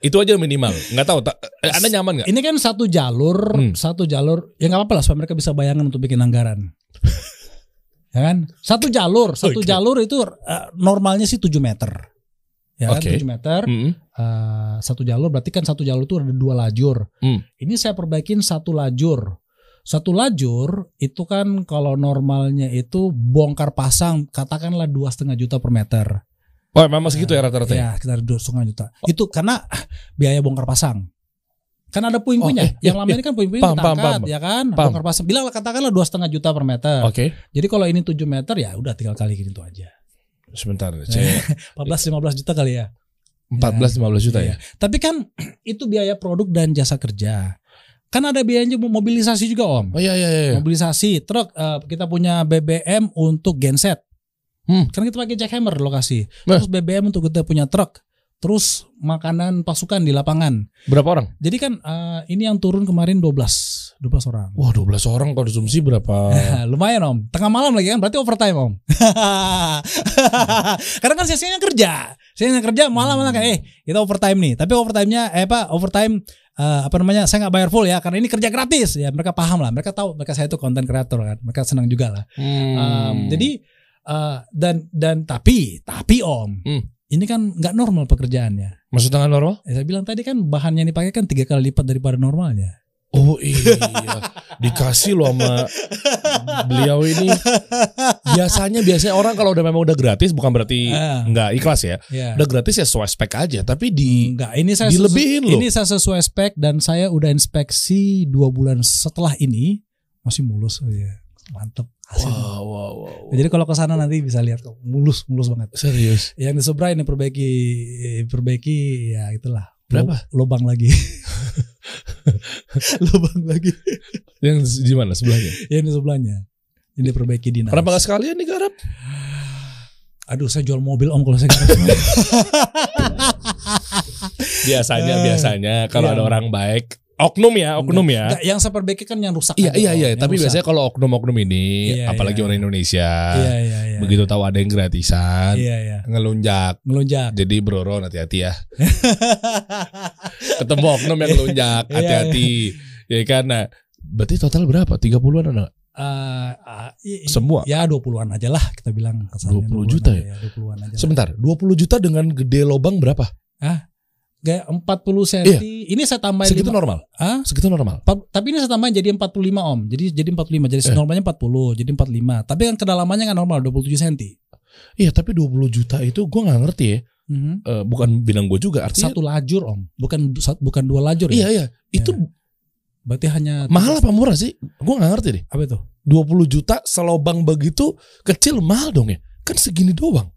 Itu aja minimal, nggak tahu. Ta- Anda nyaman nggak? Ini kan satu jalur, hmm. satu jalur. Ya nggak apa-apa lah, supaya mereka bisa bayangin untuk bikin anggaran, ya kan? Satu jalur, satu okay. jalur itu uh, normalnya sih tujuh meter, ya kan? Okay. tujuh meter, mm-hmm. uh, satu jalur. Berarti kan satu jalur itu ada dua lajur. Mm. Ini saya perbaikin satu lajur. Satu lajur itu kan kalau normalnya itu bongkar pasang katakanlah dua setengah juta per meter. Oh, memang segitu ya rata-rata. Ya, sekitar dua setengah juta. Oh. Itu karena biaya bongkar pasang. Kan ada puing-puingnya. Oh, eh, yang eh, lama eh, ini kan puing-puing pam, kita angkat, pam, pam, ya kan. Pam. Bongkar pasang. Bila katakanlah dua setengah juta per meter. Oke. Okay. Jadi kalau ini tujuh meter ya udah tinggal kali gitu aja. Sebentar. empat belas lima belas juta kali ya. empat belas lima belas juta ya. ya. Tapi kan itu biaya produk dan jasa kerja. Kan ada biayanya mobilisasi juga Om. Oh iya iya iya. Mobilisasi truk uh, kita punya B B M untuk genset. Hmm. Kan kita pakai jackhammer lokasi. Terus nah. B B M untuk kita punya truk. Terus makanan pasukan di lapangan. Berapa orang? Jadi kan uh, ini yang turun kemarin dua belas orang. Wah, dua belas orang konsumsi berapa? Lumayan Om. Tengah malam lagi kan berarti overtime Om. Karena kan siang-siangnya kerja. Siangnya kerja malam-malam kan eh kita overtime nih. Tapi overtime-nya eh Pak, overtime Uh, apa namanya saya nggak bayar full ya karena ini kerja gratis ya, mereka paham lah, mereka tahu mereka saya itu konten kreator kan, mereka senang juga lah. hmm. um, jadi uh, dan dan tapi tapi om hmm. ini kan nggak normal pekerjaannya. Maksudnya nggak normal ya, saya bilang tadi kan bahannya dipakai kan tiga kali lipat daripada normalnya. Oh iya, dikasih loh sama beliau ini. Biasanya biasanya orang kalau udah memang udah gratis, bukan berarti uh, nggak ikhlas ya. Yeah. Udah gratis ya sesuai spek aja, tapi di nggak, ini saya dilebihin loh. Ini saya sesuai spek dan saya udah inspeksi dua bulan setelah ini masih mulus. Oh ya, mantep. Hasil. Wow, wow, wow, wow. Jadi kalau ke sana nanti bisa lihat kok, mulus mulus banget. Serius. Yang di seberang ini perbaiki perbaiki ya itulah. Berapa? Lubang lagi. Lubang lagi. Yang di mana sebelahnya? Yang di sebelahnya. Yang diperbaiki dinas. Kenapa gak sekalian digarap? Aduh, saya jual mobil om kalau saya garap. biasanya uh, biasanya kalau iya. ada orang baik, oknum ya, oknum ya. Nggak, yang saya perbaiki kan yang rusak. Iya iya iya, tapi rusak. Biasanya kalau oknum-oknum ini, iya, apalagi iya. orang Indonesia, iya, iya, iya, begitu iya. tahu ada yang gratisan, iya, iya. ngelunjak, ngelunjak. Jadi Bro Ron hati-hati ya. Ketemu oknum yang ngelunjak, hati-hati. Ya karena berarti total berapa? tiga puluhan anak? Uh, uh, i, semua ya dua puluhan aja lah kita bilang. dua puluh juta ya? dua puluhan aja. Sebentar, dua puluh juta dengan gede lobang berapa? Ah. Kayak empat puluh senti. Iya. Ini saya tambahin segitu lima. Normal. Hah? Segitu normal. Tapi ini saya tambahin jadi empat puluh lima om. Jadi jadi empat puluh lima. Jadi eh. normalnya empat puluh, jadi empat puluh lima. Tapi kan kedalamannya enggak normal dua puluh tujuh senti. Iya, tapi dua puluh juta itu gue enggak ngerti ya. Mm-hmm. e, bukan bidang gue juga, artinya satu lajur om. Bukan bukan dua lajur ya. Iya, iya. Itu ya. Berarti hanya mahal apa murah sih? Gue enggak ngerti deh. Apa itu? dua puluh juta selobang begitu kecil mahal dong ya. Kan segini doang.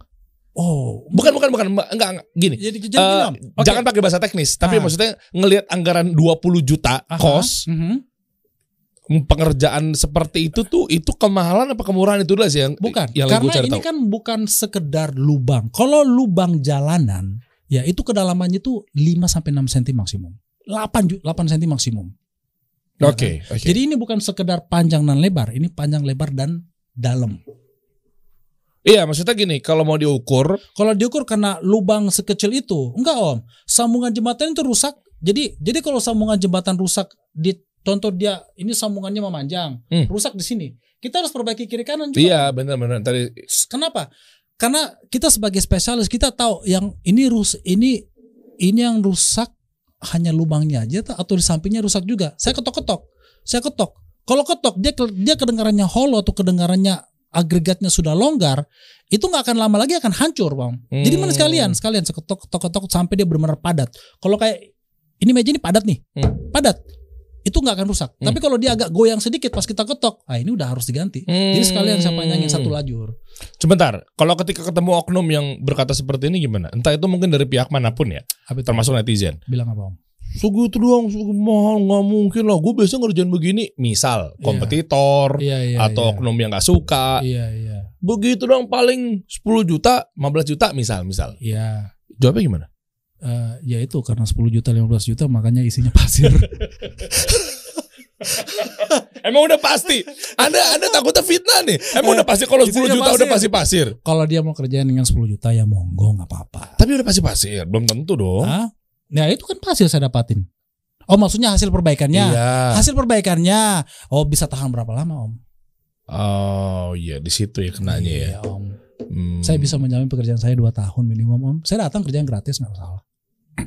Oh, bukan bukan bukan enggak, enggak gini. Jadi, jadi uh, gini okay. Jangan pakai bahasa teknis, tapi ah. maksudnya ngelihat anggaran dua puluh juta kos. Uh-huh. Pengerjaan seperti itu tuh itu kemahalan apa kemurahan itu lah sih yang bukan. Yang karena ini tahu. Kan bukan sekedar lubang. Kalau lubang jalanan, ya itu kedalamannya tuh lima sampai enam senti maksimum. delapan delapan senti maksimum. Oke, okay, kan? okay. Jadi ini bukan sekedar panjang dan lebar, ini panjang, lebar dan dalam. Iya, maksudnya gini, kalau mau diukur, kalau diukur karena lubang sekecil itu, enggak om, sambungan jembatan itu rusak. Jadi, jadi kalau sambungan jembatan rusak, di, contoh dia ini sambungannya memanjang, hmm. rusak di sini, kita harus perbaiki kiri kanan juga. Iya, benar-benar. Tadi kenapa? Karena kita sebagai spesialis kita tahu yang ini rus, ini ini yang rusak hanya lubangnya aja atau di sampingnya rusak juga. Saya ketok-ketok, saya ketok. Kalau ketok dia dia kedengarannya hollow atau kedengarannya agregatnya sudah longgar, itu nggak akan lama lagi akan hancur, bang. Hmm. Jadi mana sekalian, sekalian seketok-ketok sampai dia benar-benar padat. Kalau kayak ini meja ini padat nih, hmm. padat, itu nggak akan rusak. Hmm. Tapi kalau dia agak goyang sedikit pas kita ketok, ah ini udah harus diganti. Hmm. Jadi sekalian saya panjangin satu lajur. Sebentar, kalau ketika ketemu oknum yang berkata seperti ini gimana? Entah itu mungkin dari pihak manapun ya, Habis termasuk netizen. Bilang apa, om? Segitu doang, segitu mahal, nggak mungkin lah. Gue biasanya ngerjain begini. Misal kompetitor yeah. Yeah, yeah, atau yeah. oknum yang nggak suka. Yeah, yeah. Begitu doang paling sepuluh juta, lima belas juta misal misal. Iya. Yeah. Jawabnya gimana? Uh, ya itu karena sepuluh juta, lima belas juta makanya isinya pasir. Emang udah pasti. Anda Anda takutnya fitnah nih. Emang eh, udah pasti kalau sepuluh juta pasir. Udah pasti pasir. Kalau dia mau kerjain dengan sepuluh juta ya monggo, nggak apa-apa. Tapi udah pasti pasir, belum tentu dong. Hah? Nah itu kan pasir saya dapatin. Oh maksudnya hasil perbaikannya, iya. hasil perbaikannya. Oh bisa tahan berapa lama om? Oh iya di situ ya kenanya iya, ya. Om. Hmm. Saya bisa menjamin pekerjaan saya dua tahun minimum om. Saya datang kerjaan gratis nggak masalah.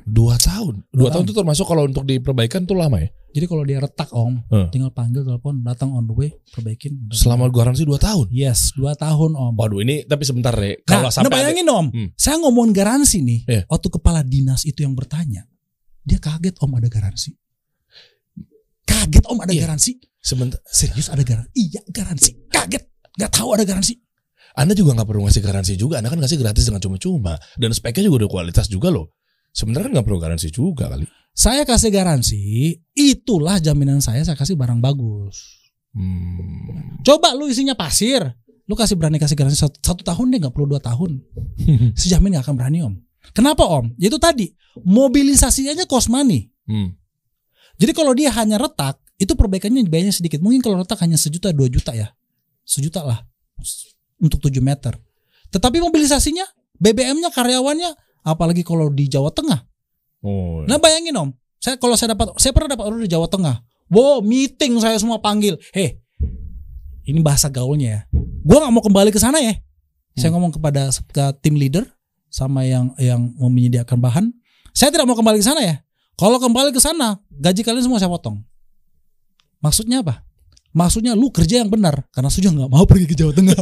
Dua tahun, dua, dua tahun itu termasuk kalau untuk diperbaikan tuh lama ya. Jadi kalau dia retak om, hmm. tinggal panggil telepon, datang on the way, perbaikin. Selama garansi dua tahun. Yes, dua tahun om. Waduh ini tapi sebentar deh. Kalau nah, sampai nah bayangin ada, om, hmm. saya ngomongin garansi nih. Yeah. Waktu kepala dinas itu yang bertanya, dia kaget om ada garansi. Kaget om ada yeah. garansi. Sebentar, serius ada garansi? Iya garansi. Kaget, nggak tahu ada garansi. Anda juga nggak perlu ngasih garansi juga. Anda kan ngasih gratis dengan cuma-cuma dan speknya juga udah kualitas juga loh. Sebenarnya kan nggak perlu garansi juga kali. Saya kasih garansi, itulah jaminan saya. Saya kasih barang bagus. Hmm. Coba lu isinya pasir, lu kasih berani kasih garansi satu, satu tahun deh, nggak perlu dua tahun. Sejamin nggak akan berani om. Kenapa om? Itu tadi mobilisasinya cost money. Hmm. Jadi kalau dia hanya retak, itu perbaikannya biayanya sedikit. Mungkin kalau retak hanya sejuta dua juta ya, sejuta lah untuk tujuh meter. Tetapi mobilisasinya, B B M-nya, karyawannya. Apalagi kalau di Jawa Tengah. Oh, nah bayangin om, saya kalau saya dapat, saya pernah dapat order di Jawa Tengah. Wow, meeting saya semua panggil. Hei, ini bahasa gaulnya ya. Gue nggak mau kembali ke sana ya. Hmm. Saya ngomong kepada ke tim leader sama yang yang mau menyediakan bahan. Saya tidak mau kembali ke sana ya. Kalau kembali ke sana, gaji kalian semua saya potong. Maksudnya apa? Maksudnya lu kerja yang benar, karena Sujo nggak mau pergi ke Jawa Tengah.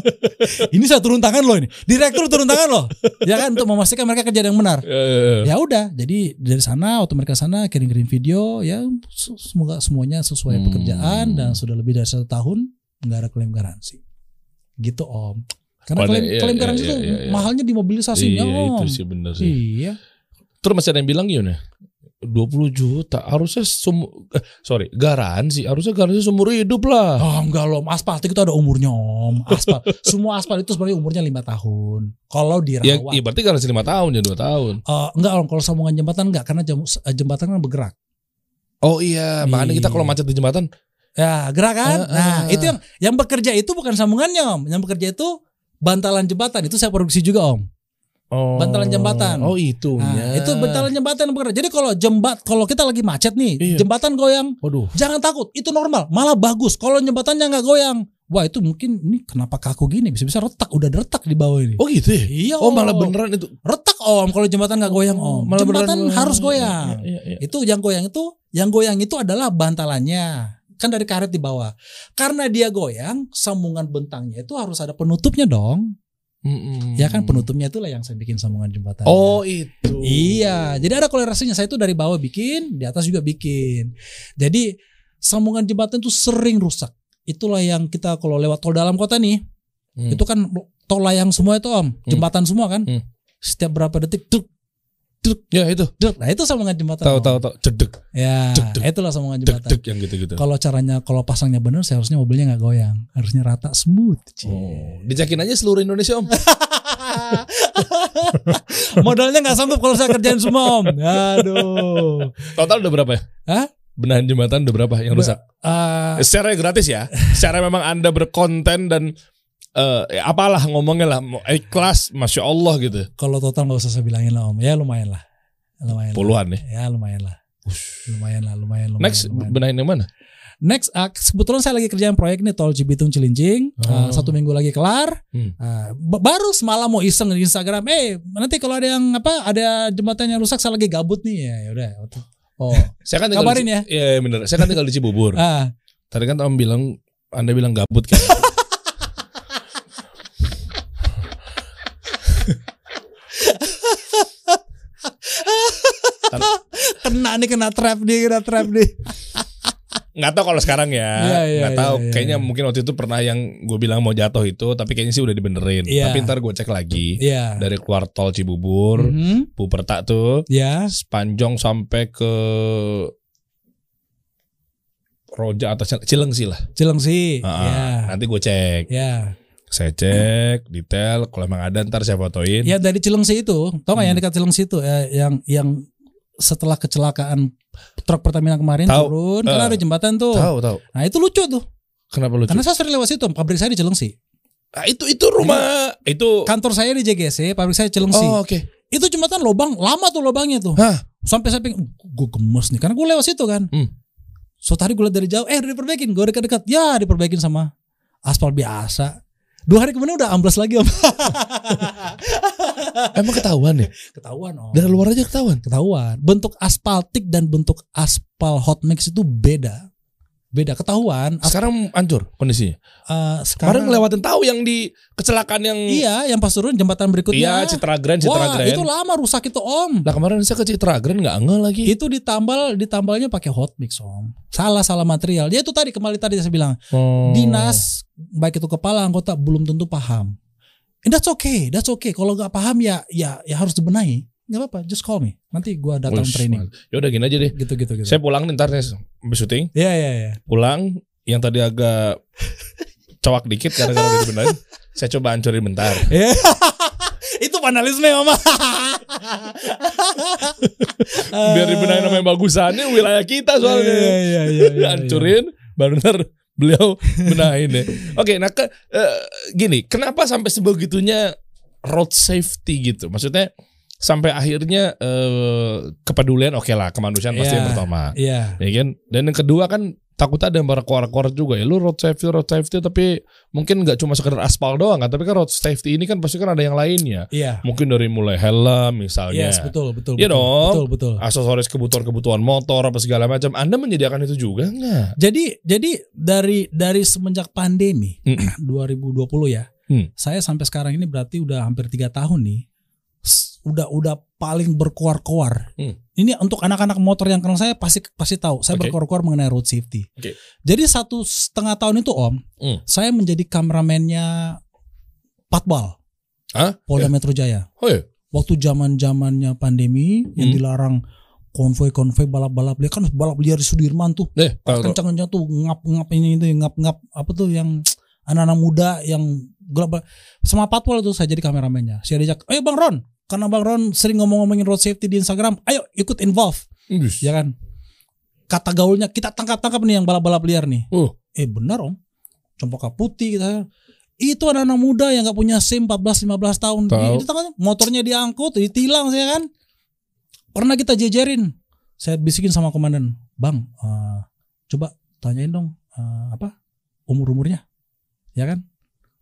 Ini saya turun tangan loh ini, direktur turun tangan loh, ya kan, untuk memastikan mereka kerja yang benar. Ya, ya, ya. Ya udah, jadi dari sana, waktu mereka sana kirim-kirim video, ya semoga semuanya sesuai hmm. pekerjaan dan sudah lebih dari satu tahun nggak ada klaim garansi, gitu om. Karena Pada, klaim, iya, klaim iya, garansi iya, itu iya, iya. mahalnya di mobilisasinya iya, om. Itu sih benar sih. Iya. Terus masih ada yang bilang gini. dua puluh juta harusnya sum eh, sorry garansi harusnya garansi seumur hidup lah. Oh enggak loh, aspal itu ada umurnya om. Aspal semua aspal itu sebenarnya umurnya lima tahun kalau dirawat. Ya, ya berarti garansi lima tahun ya dua tahun. Uh, enggak om, kalau sambungan jembatan enggak, karena jembatan kan bergerak. Oh iya, makanya kita kalau macet di jembatan ya gerak kan. Uh, uh, nah itu yang yang bekerja itu bukan sambungannya om, yang bekerja itu bantalan jembatan, itu saya produksi juga om. Oh, bantalan jembatan. Oh itu. Nah, itu bantalan jembatan bekerja. Jadi kalau jembat, kalau kita lagi macet nih, iya. jembatan goyang. Waduh. Jangan takut, itu normal. Malah bagus. Kalau jembatannya nggak goyang, wah itu mungkin ini kenapa kaku gini? Bisa-bisa retak, udah retak di bawah ini. Oh gitu ya? Iya. Oh om. Malah beneran itu retak om. Kalau jembatan nggak goyang om. Malah jembatan beneran, harus goyang. Iya, iya, iya. Itu yang goyang itu, yang goyang itu adalah bantalannya. Kan dari karet di bawah. Karena dia goyang, sambungan bentangnya itu harus ada penutupnya dong. Mm-mm. Ya kan, penutupnya itulah yang saya bikin sambungan jembatan. Oh itu. Iya, jadi ada kolerasinya. Saya itu dari bawah bikin, di atas juga bikin. Jadi sambungan jembatan itu sering rusak. Itulah yang kita kalau lewat tol dalam kota nih, mm. itu kan tol layang semua itu om, jembatan mm. semua kan. Mm. Setiap berapa detik truk, truk, ya itu. Truk. Nah itu sambungan jembatan. Tahu tahu tahu, cedek. Ya, cedek. Itulah sambungan jembatan. Cedek yang gitu-gitu. Kalau caranya, kalau pasangnya benar, seharusnya mobilnya nggak goyang, harusnya rata smooth. Cie. Oh, dijakin aja seluruh Indonesia om. Modalnya nggak sanggup kalau saya kerjain semua om. Aduh. Total udah berapa ya? Hah? Benahan jembatan udah berapa yang rusak? Be uh... Secara gratis ya. Secara memang Anda berkonten dan Uh, ya apalah ngomongnya lah, ikhlas, masya Allah gitu. Kalau total nggak usah saya bilangin lah om, ya lumayan lah, lumayan puluhan lah. Nih. Ya lumayan lah, Ush. lumayan lah, lumayan. lumayan Next lumayan. Benahin yang mana? Next, uh, kebetulan saya lagi kerjaan proyek nih, tol Cibitung Cilincing, oh. uh, satu minggu lagi kelar. Hmm. Uh, baru semalam mau iseng di Instagram, eh nanti kalau ada yang apa, ada jembatan yang rusak, saya lagi gabut nih ya, yaudah. Oh, saya kan kabarin di, ya. Iya bener, saya kan tinggal di Cibubur. uh. Tadi kan om bilang, Anda bilang gabut kan. Kena nih, kena trap nih, kena trap nih. Nggak tahu kalau sekarang ya, ya, ya nggak tahu. Ya, ya, kayaknya ya. Mungkin waktu itu pernah yang gue bilang mau jatuh itu, tapi kayaknya sih udah dibenerin. Ya. Tapi ntar gue cek lagi ya. Dari keluar tol Cibubur, mm-hmm. Puperta tuh, ya. Sepanjang sampai ke Roja atasnya Cileungsi lah. Cileungsi. Nah, ya. Nanti gue cek. Ya. Saya cek detail, kalau memang ada ntar saya fotoin. Ya dari Cileungsi itu, tau nggak hmm. yang dekat Cileungsi itu, eh, yang yang setelah kecelakaan truk Pertamina kemarin tau, turun, uh, karena ada jembatan tuh. Tahu tahu. Nah itu lucu tuh. Kenapa lucu? Karena saya sering lewat situ, pabrik saya di Cileungsi. Nah, itu itu rumah ya. Itu. Kantor saya di J G S C, pabrik saya Cileungsi. Oh oke. Okay. Itu jembatan lobang, lama tuh lobangnya tuh. Hah? Sampai saya pengen, gue gemes nih, karena gue lewat situ kan. Hmm. So tadi gue lihat dari jauh, eh diperbaikin, gue dekat-dekat, ya diperbaikin sama aspal biasa. Dua hari kemudian udah amblas lagi om. Emang ketahuan ya? Ketahuan om. Dari luar aja ketahuan? Ketahuan. Bentuk aspaltik dan bentuk aspal hot mix itu beda. Beda, ketahuan. Sekarang hancur kondisinya? Uh, sekarang lewatin tahu yang di kecelakaan yang... Iya, yang pas turun jembatan berikutnya. Iya, Citra Grand, Citra Grand. Wah, itu lama rusak itu om. Nah kemarin saya ke Citra Grand gak ngeh lagi. Itu ditambal, ditambalnya pakai hot mix om. Salah-salah material. Ya itu tadi, kembali tadi saya bilang. Hmm. Dinas, baik itu kepala anggota, belum tentu paham. And that's okay, that's okay. Kalau gak paham ya ya, ya harus dibenahi. Gak apa-apa, just call me. Nanti gue datang Uish, training. Ya udah gini aja deh. Gitu-gitu. Saya pulang ntar nih, habis syuting. Iya, iya, iya. Pulang, yang tadi agak cowak dikit karena-karena itu benar. Saya coba hancurin bentar. Itu vandalisme, Mama. Biar dibenahin sama yang bagusannya wilayah kita soalnya. Iya, iya, iya. iya hancurin, iya. Baru ntar beliau benahin deh. Oke, nah ke, uh, gini, kenapa sampai sebegitunya road safety gitu? Maksudnya... sampai akhirnya eh, kepedulian oke okay lah, kemanusiaan pasti yeah, yang pertama, yeah. ya kan. Dan yang kedua kan takutnya ada yang berkoar-koar juga ya, lu road safety, road safety tapi mungkin nggak cuma sekedar aspal doang kan, tapi kan road safety ini kan pasti kan ada yang lainnya, yeah. mungkin dari mulai helm misalnya, yes, betul betul, ya betul, dong, betul, betul. aksesoris kebutuhan-kebutuhan motor apa segala macam, Anda menyediakan itu juga nggak? Jadi jadi dari dari semenjak pandemi mm-mm. dua ribu dua puluh ya, mm. saya sampai sekarang ini berarti udah hampir tiga tahun nih, udah udah paling berkoar-koar. Hmm. Ini untuk anak-anak motor yang kenal saya pasti pasti tahu. Saya okay. berkoar-koar mengenai road safety. Okay. Jadi satu setengah tahun itu Om, hmm. saya menjadi kameramennya Patwal, huh? Polda yeah. Metro Jaya. Oh, yeah. Waktu zaman-zamannya pandemi hmm. yang dilarang konvoy-konvoy balap-balap liar, kan balap liar di Sudirman tuh, yeah, kencang-kencang tuh ngap-ngap ini itu, ngap-ngap apa tuh yang anak-anak muda yang gelap. Sama Patwal itu saya jadi kameramennya. Saya diajak, ayo Bang Ron. Karena Bang Ron sering ngomong-ngomongin road safety di Instagram, ayo ikut involve, yes. ya kan? Kata gaulnya kita tangkap-tangkap nih yang balap-balap liar nih. Uh. Eh benar Om, cempaka putih kita. Itu anak-anak muda yang nggak punya SIM empat belas lima belas tahun. Ini tangkapnya, motornya diangkut, ditilang saya kan. Pernah kita jejerin. Saya bisikin sama komandan, Bang, uh, coba tanyain dong uh, apa umur-umurnya, ya kan?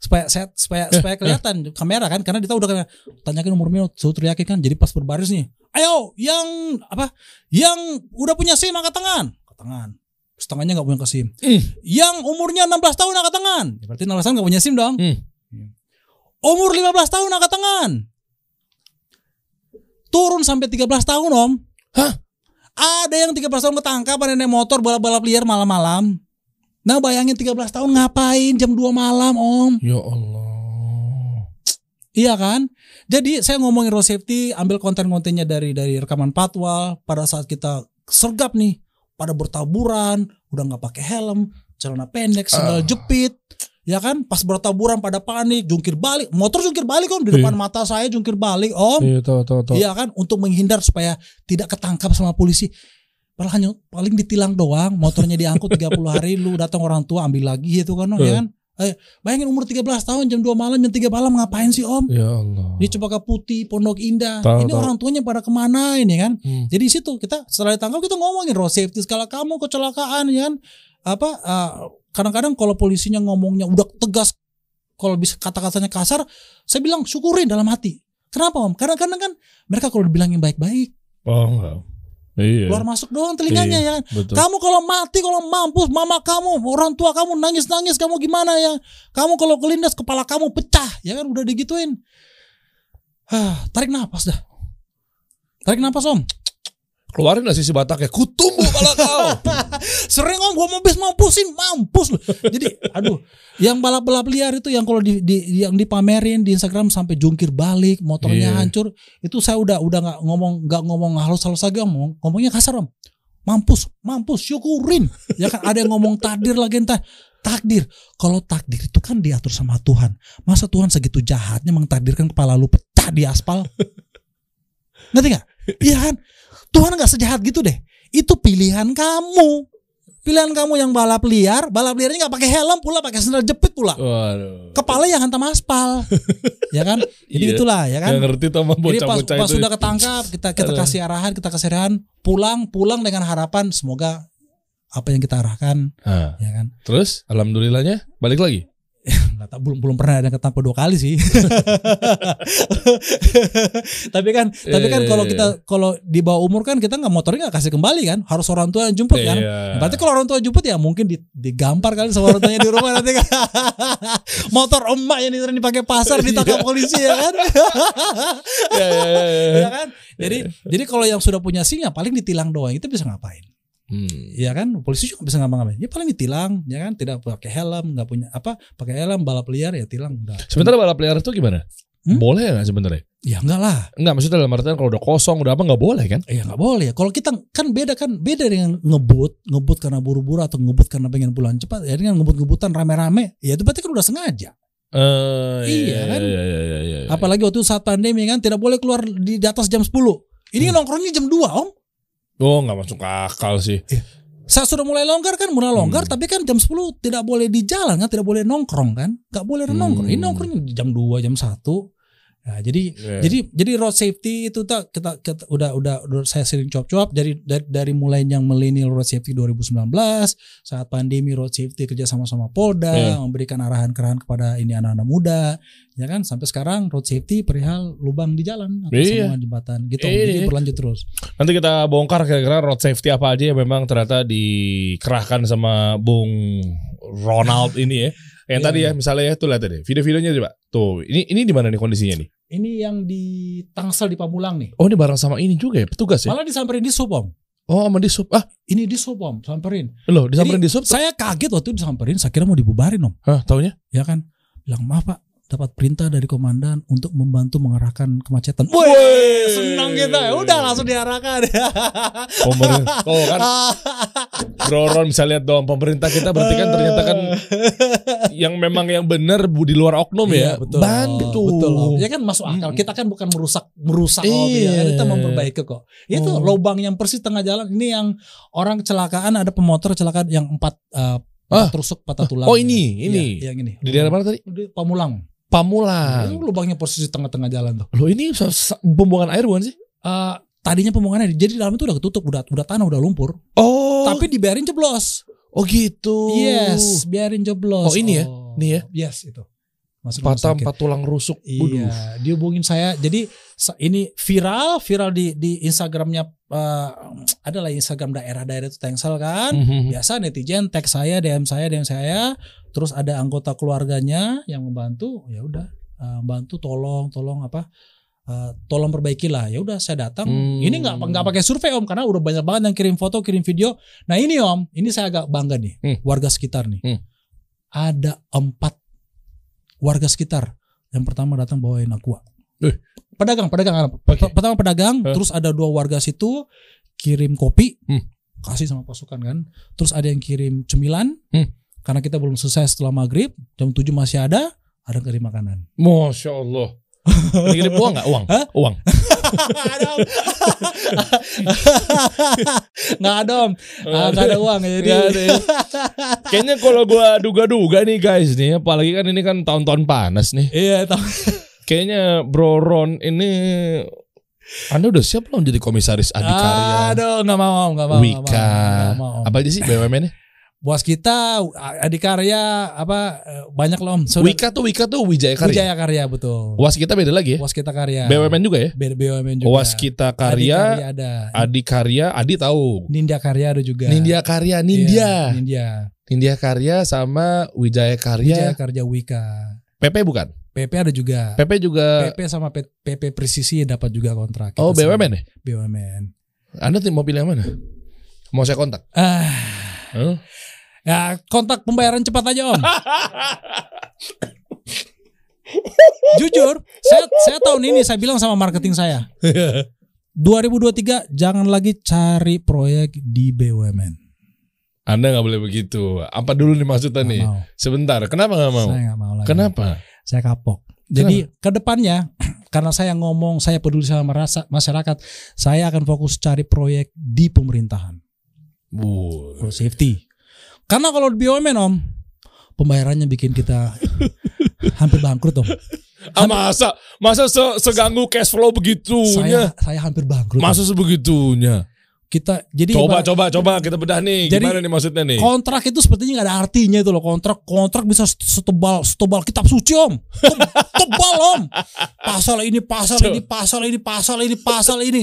supaya set supaya eh, supaya kelihatan eh. kamera kan, karena dia tahu udah tanyakin umurnya, suruh teriakin kan, jadi pas berbaris nih, ayo yang apa yang udah punya SIM angkat tangan, angkat tangan, setengahnya nggak punya SIM, mm. yang umurnya enam belas tahun angkat tangan, ya, berarti enam belas tahun nggak punya SIM dong, mm. umur lima belas tahun angkat tangan, turun sampai tiga belas tahun Om, hah, ada yang tiga belas tahun ketangkap naik motor balap-balap liar malam-malam. Nah bayangin tiga belas tahun ngapain jam dua malam Om. Ya Allah. Iya kan. Jadi saya ngomongin road safety, ambil konten-kontennya dari dari rekaman Patwal. Pada saat kita sergap nih, pada bertaburan, udah gak pakai helm, celana pendek, sandal uh. jepit, ya kan. Pas bertaburan pada panik, jungkir balik, motor jungkir balik Om, di depan yeah. mata saya jungkir balik Om. Iya yeah, yeah, kan, untuk menghindar supaya tidak ketangkap sama polisi. Paling paling ditilang doang, motornya diangkut tiga puluh hari, lu datang orang tua ambil lagi itu kan, uh. ya kan? Eh, bayangin umur tiga belas tahun jam dua malam, jam tiga malam ngapain sih Om? Ya Allah. Di Cempaka Putih, Pondok Indah. Tau, ini tau. Orang tuanya pada kemana ini kan? Hmm. Jadi situ kita setelah ditangkap kita ngomongin road safety, skala kamu kecelakaan ya kan? Apa uh, kadang-kadang kalau polisinya ngomongnya udah tegas, kalau bisa kata-katanya kasar, saya bilang syukurin dalam hati. Kenapa Om? Karena kadang kan mereka kalau dibilangin baik-baik. Oh enggak. Iya. Keluar masuk doang telinganya iya, ya kan. Betul. Kamu kalau mati, kalau mampus mama kamu, orang tua kamu nangis-nangis, kamu gimana ya? Kamu kalau kelindas kepala kamu pecah, ya kan udah digituin. Hah, tarik nafas dah. Tarik nafas Om. Keluarin lah sisi bataknya, kutumbu kepala kau. Sering Om, gua mau bis mampusin, mampus loh. Jadi aduh, yang balap-balap liar itu yang kalau di, di yang dipamerin di Instagram sampai jungkir balik, motornya yeah. hancur, itu saya udah udah nggak ngomong nggak ngomong halus-halus lagi Om, ngomong, ngomongnya kasar Om. Mampus, mampus, syukurin. Ya kan ada yang ngomong takdir lagi entah. Takdir, kalau takdir itu kan diatur sama Tuhan. Masa Tuhan segitu jahatnya mengtakdirkan kepala lu pecah di aspal? Ngerti nggak? Iya kan? Tuhan gak sejahat gitu deh. Itu pilihan kamu. Pilihan kamu yang balap liar, balap liarnya gak pakai helm pula, pakai sandal jepit pula. Waduh. Kepala yang hantam aspal. Ya kan? Jadi yeah. itulah ya kan. Gak ngerti sama bocah-bocah itu. Pas sudah ketangkap, kita kita kasih arahan, kita kasih arahan, pulang, pulang dengan harapan semoga apa yang kita arahkan. Ha. Ya kan? Terus alhamdulillahnya balik lagi. belum belum pernah ada yang ketangkep dua kali sih. tapi kan yeah, tapi kan yeah, kalau yeah. kita kalau di bawah umur kan kita nggak, motornya nggak kasih kembali kan, harus orang tua yang jemput yeah. kan. Berarti kalau orang tua jemput ya mungkin digampar kali sama orang tuanya di rumah nanti kan. Motor emak yang dipakai pasar ditangkap polisi ya kan. yeah, yeah, yeah. Ya kan. Jadi yeah. jadi kalau yang sudah punya SIM paling ditilang doang, itu bisa ngapain? Hmm. Ya kan, polisi juga bisa ngapa-ngapain. Ya paling ditilang, ya kan, tidak pakai helm, nggak punya apa, pakai helm balap liar ya tilang. Udah. Sebenarnya balap liar itu gimana? Hmm? Boleh nggak sebenarnya? Ya enggak lah. Enggak, maksudnya dalam artian kalau udah kosong, udah apa nggak boleh kan? Ya nggak boleh. Kalau kita kan beda kan, beda dengan ngebut, ngebut karena buru-buru atau ngebut karena pengen pulang cepat. Ya dengan ngebut-ngebutan rame-rame, ya itu berarti kan udah sengaja. Uh, iya, iya kan. Iya, iya, iya, iya, iya. Apalagi waktu saat pandemi kan, tidak boleh keluar di atas jam sepuluh. Ini hmm. nongkrongnya jam dua Om. Oh nggak masuk akal sih. Saya sudah mulai longgar kan, mulai longgar, hmm. tapi kan jam sepuluh tidak boleh di jalan kan, tidak boleh nongkrong kan, nggak boleh hmm. nongkrong. Ini nongkrongnya jam dua, jam satu, Nah, jadi yeah. jadi jadi road safety itu tak kita, kita udah udah saya sering cop-cop dari, dari dari mulai yang milenial road safety dua ribu sembilan belas saat pandemi road safety kerja sama sama Polda yeah. memberikan arahan-arahan kepada ini anak-anak muda ya kan, sampai sekarang road safety perihal lubang di jalan atau yeah. semua jembatan gitu yeah. jadi berlanjut terus. Nanti kita bongkar kira-kira road safety apa aja yang memang ternyata dikerahkan sama Bung Ronald ini ya. Yang yeah. tadi ya misalnya ya tuh lihat deh video-videonya coba. Tuh, ini ini di mana nih kondisinya nih? Ini yang di Tangsel di Pamulang nih. Oh, ini bareng sama ini juga ya petugas ya. Malah disamperin di sub, Om. Oh, sama di sub. Ah, ini di sub, Om, samperin. Loh, disamperin di sub. Saya kaget waktu disamperin, saya kira mau dibubarin, Om. Hah, taunya? Ya kan. Bilang, "Maaf, Pak, dapat perintah dari komandan untuk membantu mengarahkan kemacetan." Woi, senang kita. Udah langsung diarahkan. Pemerintah, oh, kan. Broron bisa lihat dong pemerintah kita berarti kan ternyata kan yang memang yang benar di luar oknum ya. Iya, betul. Bandit tuh. Betul. Ya kan masuk akal. Kita kan bukan merusak merusak mobil, iya. kita memperbaiki kok. Itu oh. lubang yang persis tengah jalan ini yang orang kecelakaan, ada pemotor kecelakaan yang empat uh, ah. terusuk patah tulang. Oh, ini, ini. Ya, yang ini. Di daerah mana tadi? Di Pamulang. Pamulang. Itu lubangnya posisi tengah-tengah jalan tuh. Loh, ini pembuangan air bukan sih? Uh, tadinya pembuangan air. Jadi dalam itu udah ketutup, udah udah tanah, udah lumpur. Oh. Tapi dibiarin jeblos. Oh gitu. Yes, biarin jeblos. Oh ini oh. ya, ini ya. Yes itu. Maksudnya patah empat tulang rusuk. Iya. Uduh. Dihubungin saya. Jadi ini viral, viral di di Instagramnya. Uh, adalah Instagram daerah-daerah itu Tangsel kan. Mm-hmm. Biasa netizen tag saya, D M saya, D M saya. Terus ada anggota keluarganya yang membantu. Ya udah, uh, bantu, tolong, tolong apa? Uh, tolong perbaikilah. Ya udah, saya datang. Hmm. Ini nggak nggak pakai survei, Om, karena udah banyak banget yang kirim foto, kirim video. Nah ini, Om, ini saya agak bangga nih. Hmm. Warga sekitar nih. Hmm. Ada empat warga sekitar yang pertama datang bawain aqua. Eh. Pedagang, pedagang. Okay. Pertama pedagang, eh. terus ada dua warga situ kirim kopi, hmm. kasih sama pasukan kan. Terus ada yang kirim cemilan, hmm. karena kita belum selesai setelah maghrib, jam tujuh masih ada, ada yang kirim makanan. Masya Allah. Kirim uang nggak? Uang? Hah? Uang? Nggak ada, Om. Nggak ada uang jadi. Kayaknya kalau gue duga-duga nih guys nih, apalagi kan ini kan tahun-tahun panas nih. Iya. Kayaknya Bro Ron ini, Anda udah siap belum jadi komisaris Adhi Karya? Aduh, nggak mau, nggak mau. Wika, apa aja sih B U M N-nya? Waskita, Adhi Karya, apa banyak loh, Om. Saudara. Wika tuh Wika tuh Wijaya Karya. Wijaya Karya betul. Waskita beda lagi ya. Waskita Karya. B U M N juga ya? B U M N juga. Waskita Karya. Adhi Karya, Adhi tahu. Nindya Karya ada juga. Nindya Karya, Nindya. Yeah, Nindya. Nindya Karya sama Wijaya Karya. Wijaya Karya Wika. P P bukan? P P ada juga. P P juga. P P sama P P Presisi dapat juga kontrak. Oh, B U M N ya? B U M N. Anda mau pilih yang mana? Mau saya kontak? Ah. Huh? Ya kontak pembayaran cepat aja, Om. Jujur, saya saya tahun ini saya bilang sama marketing saya, dua ribu dua puluh tiga jangan lagi cari proyek di B U M N. Anda nggak boleh begitu. Apa dulu nih maksudnya nih? Mau. Sebentar. Kenapa nggak mau? Saya nggak mau lagi. Kenapa? Saya kapok. Jadi ke depannya, karena saya ngomong saya peduli sama masyarakat, saya akan fokus cari proyek di pemerintahan. Bu, road safety. Karena kalau di B U M N, Om, pembayarannya bikin kita hampir bangkrut, Om. Ah, masa masa se seganggu cash flow begitunya. Saya, saya hampir bangkrut. Masa sebegitunya. Kita jadi coba ibarat, coba coba kita bedah nih gimana nih maksudnya nih. Kontrak itu sepertinya nggak ada artinya itu loh. Kontrak kontrak bisa setebal setebal kitab suci, Om. Tebal, Om. Pasal ini, pasal ini, pasal ini, pasal ini, pasal ini,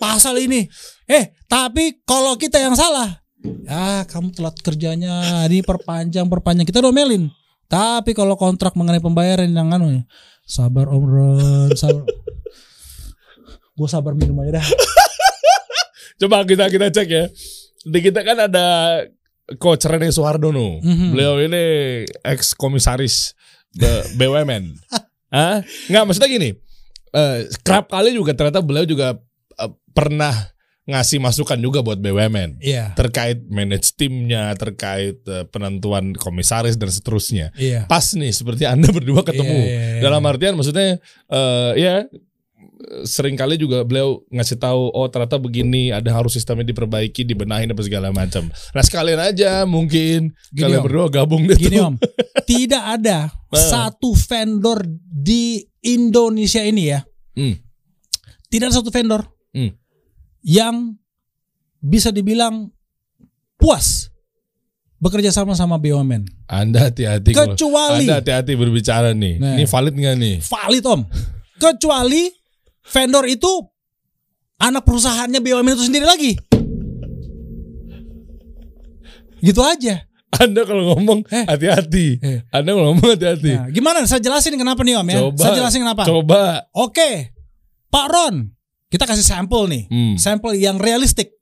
pasal ini. Eh, tapi kalau kita yang salah, ya kamu telat kerjanya, ini perpanjang perpanjang kita domelin. Tapi kalau kontrak mengenai pembayaran yang anu, sabar, Om Ron, sabar. Gue sabar minum aja dah. Coba kita kita cek ya. Di kita kan ada Coach Rene Suhardono. Mm-hmm. Beliau ini ex komisaris B U M N. Hah? Nggak, maksudnya gini. Uh, kerap kali juga ternyata beliau juga uh, pernah ngasih masukan juga buat B U M N. Yeah. Terkait manage timnya, terkait uh, penentuan komisaris dan seterusnya. Yeah. Pas nih seperti Anda berdua ketemu. Yeah, yeah, yeah. Dalam artian maksudnya uh, ya seringkali juga beliau ngasih tahu, oh ternyata begini, ada harus sistemnya diperbaiki, dibenahin apa segala macam. Nah sekalian aja mungkin gini, kalian Om, berdua gabung deh. Gini tuh. Om, Tidak ada satu vendor di Indonesia ini ya. Hmm. Tidak ada satu vendor hmm. yang bisa dibilang puas bekerja sama sama B U M N. Anda hati-hati. Kecuali Anda hati-hati berbicara nih. Nah, ini valid nggak nih? Valid om. Kecuali vendor itu anak perusahaannya B U M N itu sendiri lagi. Gitu aja. Anda kalau ngomong hati-hati. Eh. Eh. Anda kalau ngomong hati-hati. Nah, gimana? Saya jelasin kenapa nih om ya. Coba, saya jelasin kenapa. Coba. Oke, Pak Ron, kita kasih sampel nih. Hmm. Sampel yang realistik.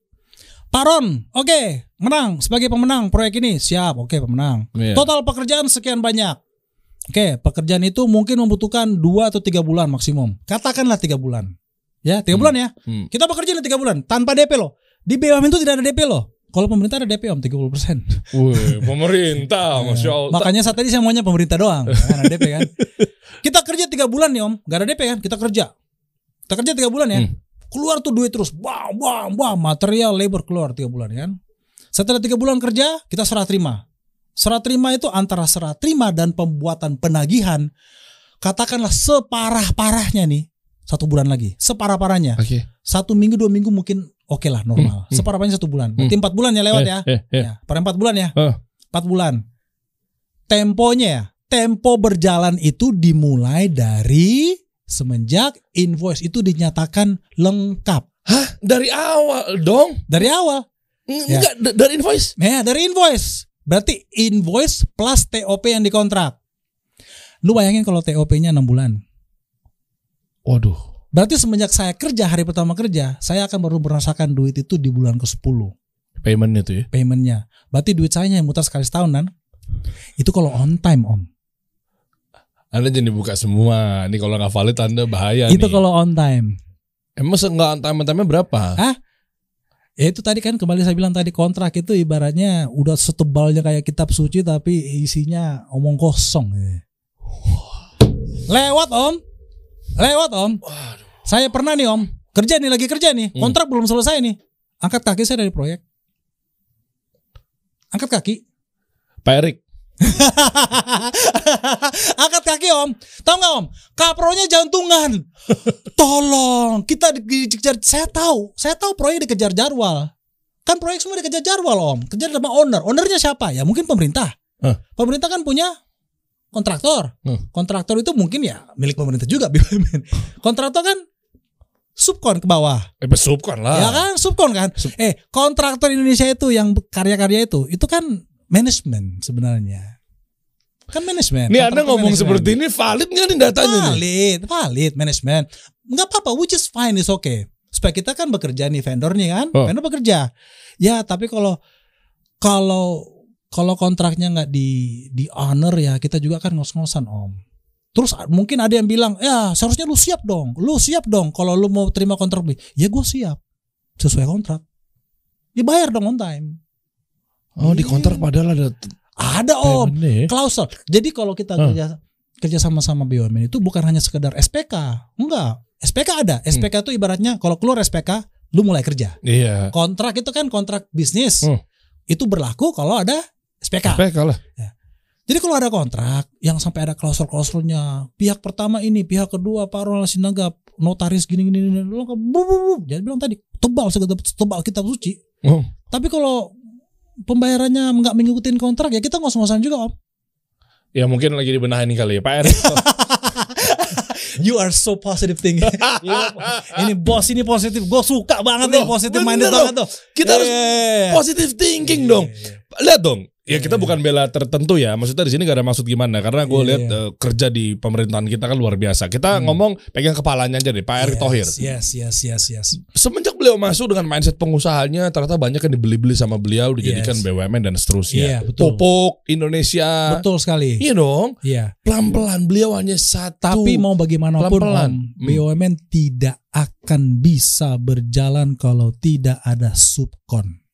Pak Ron, oke, okay, menang sebagai pemenang proyek ini, siap, oke okay, pemenang. Yeah. Total pekerjaan sekian banyak. Oke, okay, pekerjaan itu mungkin membutuhkan dua atau tiga bulan maksimum. Katakanlah tiga bulan. Ya, tiga hmm. bulan ya. Hmm. Kita bekerja tiga bulan tanpa D P loh. Di B U M N itu tidak ada D P loh. Kalau pemerintah ada D P om tiga puluh persen. Wih, pemerintah, Masya Allah. Makanya saat tadi saya maunya pemerintah doang, kan ada D P kan. Kita kerja tiga bulan nih om, gak ada D P kan, kita kerja. Kita kerja tiga bulan ya. Hmm. Keluar tuh duit terus, bang, bang, bang, material, labor keluar tiga bulan kan. Setelah tiga bulan kerja, kita serah terima. Serah terima itu antara serah terima dan pembuatan penagihan, katakanlah separah-parahnya nih, satu bulan lagi, separah-parahnya. Okay. Satu minggu, dua minggu mungkin oke okay lah normal. Hmm. Separah-parahnya satu bulan. Nanti hmm. empat bulan ya lewat eh, ya. Eh, eh. ya. Per empat bulan ya. Oh. Empat bulan. Temponya ya, tempo berjalan itu dimulai dari semenjak invoice itu dinyatakan lengkap. Hah? Dari awal dong? Dari awal. Enggak, ya. dari invoice? Nah, dari invoice. Berarti invoice plus T O P yang dikontrak. Lu bayangin kalau T O P-nya enam bulan. Waduh. Berarti semenjak saya kerja, hari pertama kerja, saya akan baru merasakan duit itu di bulan ke sepuluh. Payment-nya tuh ya? Payment-nya. Berarti duit saya yang mutar sekali setahunan, itu kalau on time om. Anda jadi buka semua. Ini kalau nggak valid Anda bahaya. Itu nih. Kalau on time. Emang nggak on time on time-nya berapa? Hah? Ya itu tadi kan kembali saya bilang tadi, kontrak itu ibaratnya udah setebalnya kayak kitab suci tapi isinya omong kosong. Wow. Lewat om, lewat om. Waduh. Saya pernah nih om kerja nih lagi kerja nih kontrak hmm. belum selesai nih. Angkat kaki saya dari proyek. Angkat kaki. Pak Erik. Angkat kaki om. Tahu nggak om, kapronya jantungan. Tolong, kita dikejar. Saya tahu, saya tahu proyek dikejar jadwal. Kan proyek semua dikejar jadwal om. Kejar sama owner. Ownernya siapa? Ya mungkin pemerintah. huh. Pemerintah kan punya kontraktor. huh. Kontraktor itu mungkin ya milik pemerintah juga. Kontraktor kan subkon ke bawah. Eh, subkon lah. Ya kan, subkon kan. Sub Eh kontraktor Indonesia itu, yang karya-karya itu, itu kan manajemen sebenarnya. Kan manajemen. Nih Anda ngomong seperti ini, valid nggak nih datanya? Valid, valid manajemen. Nggak apa-apa, which is fine, is okay. Supaya kita kan bekerja nih, vendornya kan, oh. vendor bekerja. Ya tapi kalau kalau kalau kontraknya nggak di di honor ya, kita juga kan ngos-ngosan om. Terus mungkin ada yang bilang, ya seharusnya lu siap dong, lu siap dong kalau lu mau terima kontrak. Ya gue siap, sesuai kontrak. Dibayar dong on time. Oh yeah. Di kontrak padahal ada ada om klausul. Jadi kalau kita huh. kerja kerja sama-sama B U M N itu bukan hanya sekedar S P K, enggak. S P K ada. S P K itu hmm. ibaratnya kalau keluar S P K, lu mulai kerja. Iya. Yeah. Kontrak itu kan kontrak bisnis, hmm. itu berlaku kalau ada S P K. S P K lah. Ya. Jadi kalau ada kontrak yang sampai ada klausul-klausulnya, pihak pertama ini, pihak kedua, Pak Ronald Sinaga, notaris gini-gini, lu jadi bilang tadi tebal tebal kitab suci. Oh. Tapi kalau pembayarannya nggak mengikuti kontrak ya kita ngos-ngosan juga om. Ya mungkin lagi dibenahin kali ya Pak Erick. You are so positive thing. Ini bos ini positif, gue suka banget nih, positif minded banget tuh. Kita yeah. harus positive thinking yeah. dong. Lihat dong. Ya kita yeah. bukan bela tertentu ya, maksudnya di sini gak ada maksud gimana, karena gue yeah. lihat uh, kerja di pemerintahan kita kan luar biasa. Kita hmm. ngomong pegang kepalanya aja deh, Pak Erick yes, Thohir. Yes, yes, yes, yes. Semenjak beliau masuk dengan mindset pengusahanya, ternyata banyak yang dibeli-beli sama beliau, dijadikan yes. B U M N dan seterusnya. Yeah, Popok Indonesia. Betul sekali. Iya dong. Yeah. Pelan-pelan beliau hanya satu. Tapi mau bagaimanapun, pelan-pelan. Om, B U M N hmm. tidak akan bisa berjalan kalau tidak ada subkon.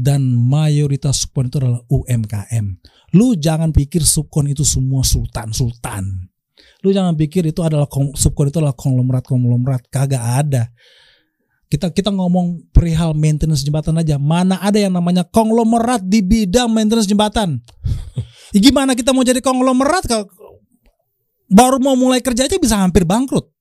Dan mayoritas subkon itu adalah U M K M. Lu jangan pikir subkon itu semua sultan-sultan. Lu jangan pikir itu adalah subkon itu adalah konglomerat-konglomerat. Kagak ada. Kita kita ngomong perihal maintenance jembatan aja. Mana ada yang namanya konglomerat di bidang maintenance jembatan? Ya gimana kita mau jadi konglomerat kalau baru mau mulai kerja aja bisa hampir bangkrut?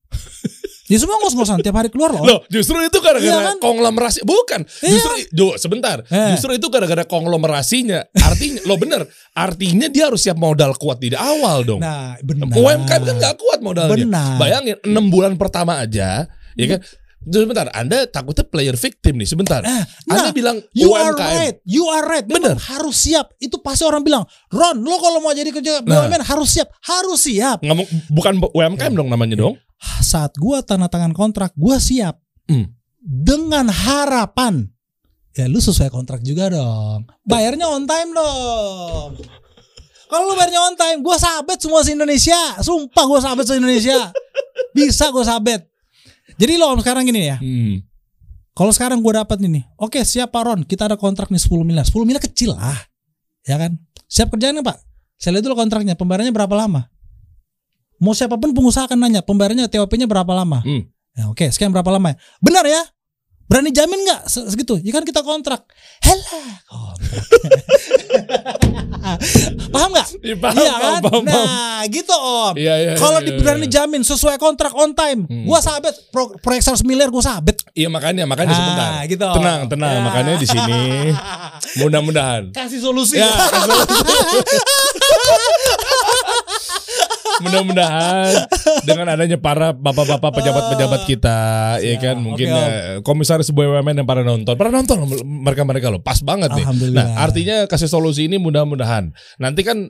Ya semua ngos-ngosan tiap hari keluar loh. Loh, justru itu gara-gara iya kan? Konglomerasi. Bukan. Iya. Justru jo, sebentar. Eh. Justru itu gara-gara konglomerasinya. Artinya lo bener. Artinya dia harus siap modal kuat di awal dong. Nah, benar. U M K M kan gak kuat modalnya. Benar. Bayangin enam bulan pertama aja, ya kan? Sebentar, Anda takutnya player victim nih. Sebentar, nah, Anda bilang you U M K M. Are right, you are right. Bener, harus siap. Itu pasti orang bilang, Ron, lo kalau mau jadi kerja nah. B U M N harus siap, harus siap. Ngomong bukan U M K M dong namanya dong. Saat gua tanda tangan kontrak, gua siap hmm. dengan harapan ya lu sesuai kontrak juga dong. Bayarnya on time dong. Kalau lu bayarnya on time, gua sabet semua se Indonesia. Sumpah gua sabet se Indonesia. Bisa gua sabet. Jadi lo om sekarang gini ya, hmm. kalau sekarang gue dapat nih, nih, oke siap Pak Ron, kita ada kontrak nih sepuluh miliar, sepuluh miliar kecil lah, ya kan? Siap kerjaannya Pak, saya lihat dulu kontraknya, pembayarannya berapa lama? Mau siapapun pengusaha akan nanya, pembayarannya T O P-nya berapa lama? Hmm. Ya, oke, sekian berapa lama ya? Benar ya? Berani jamin nggak segitu? Ya kan kita kontrak. Helah, kontrak. Paham nggak? Ya, iya kan? Paham, nah, paham. Gitu om. Ya, ya, kalau ya, ya, berani ya. Jamin sesuai kontrak on time, hmm. gua sabet pro proyek seratus miliar gua sabet. Iya makanya, makanya ah, sebentar. Gitu, tenang, tenang. Ya. Makanya di sini. Mudah-mudahan. Kasih solusi. Ya, mudah-mudahan dengan adanya para bapak-bapak pejabat-pejabat kita, siap, ya kan mungkin okay, ya, komisaris B U M N yang para nonton, para nonton mereka-mereka loh, pas banget nih. Nah artinya kasih solusi ini mudah-mudahan nanti kan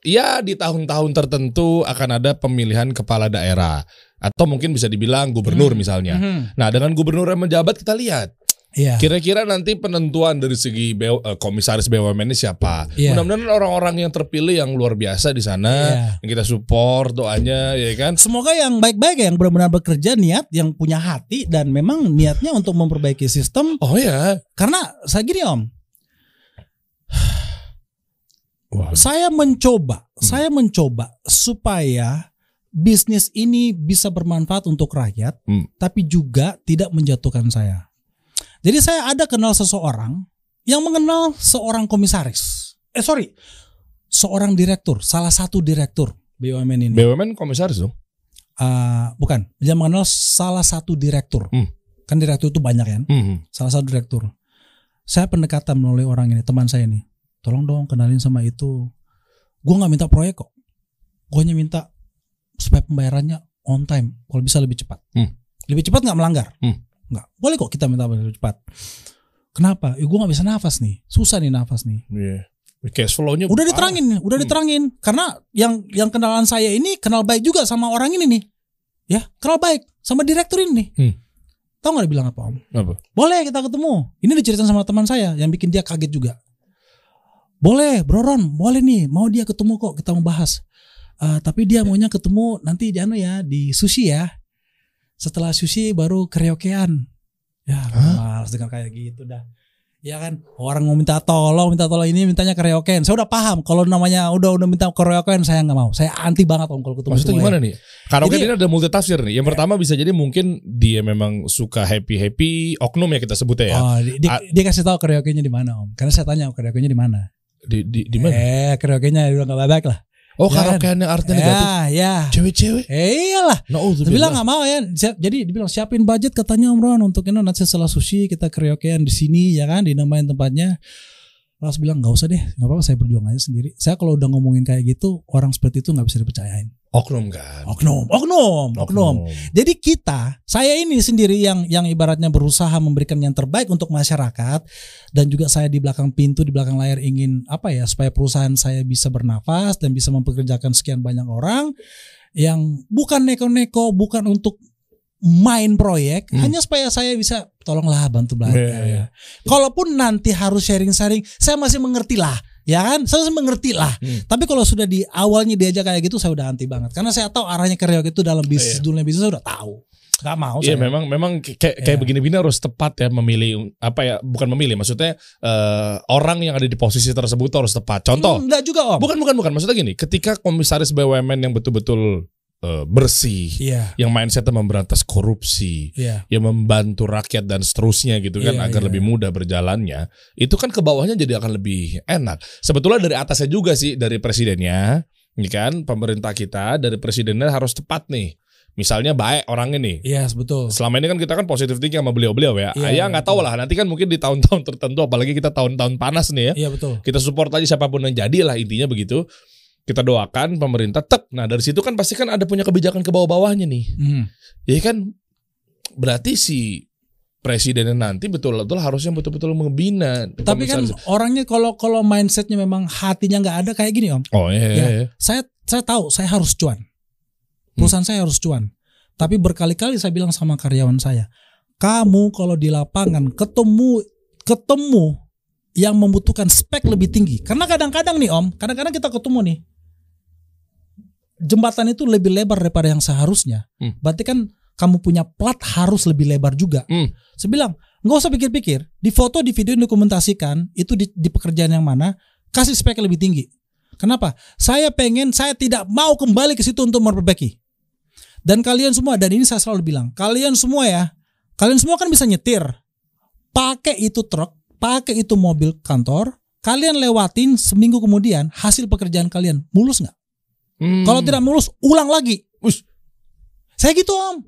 ya di tahun-tahun tertentu akan ada pemilihan kepala daerah atau mungkin bisa dibilang gubernur hmm. misalnya. Hmm. Nah dengan gubernur yang menjabat kita lihat. Kira-kira yeah. nanti penentuan dari segi komisaris B U M N ini siapa? Yeah. Mudah-mudahan orang-orang yang terpilih yang luar biasa di sana yeah. yang kita support doanya, ya kan? Semoga yang baik-baik yang benar-benar bekerja niat, yang punya hati dan memang niatnya untuk memperbaiki sistem. Oh ya, yeah. Karena saya gini om, wow. saya mencoba, hmm. saya mencoba supaya bisnis ini bisa bermanfaat untuk rakyat, hmm. tapi juga tidak menjatuhkan saya. Jadi saya ada kenal seseorang yang mengenal seorang komisaris. Eh sorry, seorang direktur, salah satu direktur B U M N ini. B U M N komisaris dong? Uh, bukan, dia mengenal salah satu direktur. Hmm. Kan direktur itu banyak kan? Hmm. Salah satu direktur. Saya pendekatan melalui orang ini, teman saya ini. Tolong dong kenalin sama itu. Gue gak minta proyek kok. Gue hanya minta supaya pembayarannya on time. Kalau bisa lebih cepat. Hmm. Lebih cepat gak melanggar. Hmm. Nggak boleh kok kita minta lebih cepat. Kenapa? Ya, gue nggak bisa nafas nih, susah nih nafas nih. Yeah. Cash flow-nya udah diterangin, ah. udah diterangin. Hmm. Karena yang yang kenalan saya ini kenal baik juga sama orang ini nih, ya kenal baik sama direktur ini. Hmm. Tahu nggak dibilang apa om? Apa? Boleh kita ketemu. Ini diceritain sama teman saya yang bikin dia kaget juga. Boleh, Bro Ron, boleh nih. Mau dia ketemu kok, kita mau bahas. Uh, tapi dia maunya ketemu nanti di ano ya di sushi ya. Setelah sushi baru karaokean. Ya males dengan kayak gitu dah. Ya kan orang mau minta tolong, minta tolong ini mintanya karaokean. Saya udah paham kalau namanya udah udah minta karaokean saya nggak mau. Saya anti banget om kalau ketemu. Maksudnya gimana nih? Karaokean ini ada multi tafsir nih. Yang ya. Pertama bisa jadi mungkin dia memang suka happy-happy oknum ya kita sebutnya ya. Oh, dia, dia kasih tahu karaoke-nya di mana om. Karena saya tanya karaoke-nya di mana. Di di di mana? Eh, karaoke-nya udah enggak baik lah. Oh ya karaokean yang artinya negatif, ya, cewek-cewek, ya. Eh, iyalah. No, dibilang nggak mau ya, jadi dibilang siapin budget katanya Om Ron untuk ini nanti setelah sushi kita karaokean di sini ya kan dinamain tempatnya. Lalu bilang nggak usah deh, nggak apa-apa saya berjuang aja sendiri. Saya kalau udah ngomongin kayak gitu orang seperti itu nggak bisa dipercayain. Oknum kan? Oknum, oknum, oknum. Jadi kita, saya ini sendiri yang yang ibaratnya berusaha memberikan yang terbaik untuk masyarakat dan juga saya di belakang pintu, di belakang layar ingin apa ya supaya perusahaan saya bisa bernafas dan bisa mempekerjakan sekian banyak orang yang bukan neko-neko, bukan untuk main proyek hmm. hanya supaya saya bisa tolonglah bantu belanja yeah, yeah. Kalaupun nanti harus sharing-sharing saya masih mengerti lah ya kan saya masih mengerti lah hmm. tapi kalau sudah di awalnya diajak kayak gitu saya udah anti banget karena saya tahu arahnya karaoke itu dalam bisnis yeah. dunia bisnis saya udah tahu nggak mau yeah, saya memang memang kayak kayak yeah. begini-begini harus tepat ya memilih apa ya bukan memilih maksudnya uh, orang yang ada di posisi tersebut harus tepat contoh hmm, enggak juga om bukan bukan bukan maksudnya gini ketika komisaris B U M N yang betul-betul uh, bersih, yeah. yang mindsetnya memberantas korupsi, yeah. yang membantu rakyat dan seterusnya gitu kan, yeah, agar yeah. lebih mudah berjalannya, itu kan ke bawahnya jadi akan lebih enak. Sebetulnya dari atasnya juga sih, dari presidennya, ini kan pemerintah kita, dari presidennya harus tepat nih. Misalnya baik orangnya nih. Iya, yes, betul. Selama ini kan kita kan positif thinking sama beliau-beliau ya. Iya, ya nggak tahu lah. Nanti kan mungkin di tahun-tahun tertentu, apalagi kita tahun-tahun panas nih ya. Iya, betul. Kita support aja siapapun yang jadi lah, intinya begitu. Kita doakan pemerintah tek. Nah dari situ kan pasti kan ada punya kebijakan ke bawah-bawahnya nih. Hmm. Ya kan berarti si presidennya nanti betul-betul harusnya betul-betul membina. Tapi kan orangnya kalau kalau mindsetnya memang hatinya nggak ada kayak gini om. Oh iya. Ya, iya. Saya saya tahu saya harus cuan. Perusahaan saya harus cuan. Tapi berkali-kali saya bilang sama karyawan saya, kamu kalau di lapangan ketemu ketemu yang membutuhkan spek lebih tinggi. Karena kadang-kadang nih om, kadang-kadang kita ketemu nih, jembatan itu lebih lebar daripada yang seharusnya. Hmm. Berarti kan kamu punya plat harus lebih lebar juga. Hmm. Saya bilang, gak usah pikir-pikir, di foto, di video, dokumentasikan, itu di, di pekerjaan yang mana, kasih spek lebih tinggi. Kenapa? Saya pengen, saya tidak mau kembali ke situ untuk memperbaiki. Dan kalian semua, dan ini saya selalu bilang, kalian semua ya, kalian semua kan bisa nyetir, pakai itu truk, pakai itu mobil kantor, kalian lewatin seminggu kemudian hasil pekerjaan kalian mulus nggak? Hmm. Kalau tidak mulus, ulang lagi. Ush. Saya gitu om.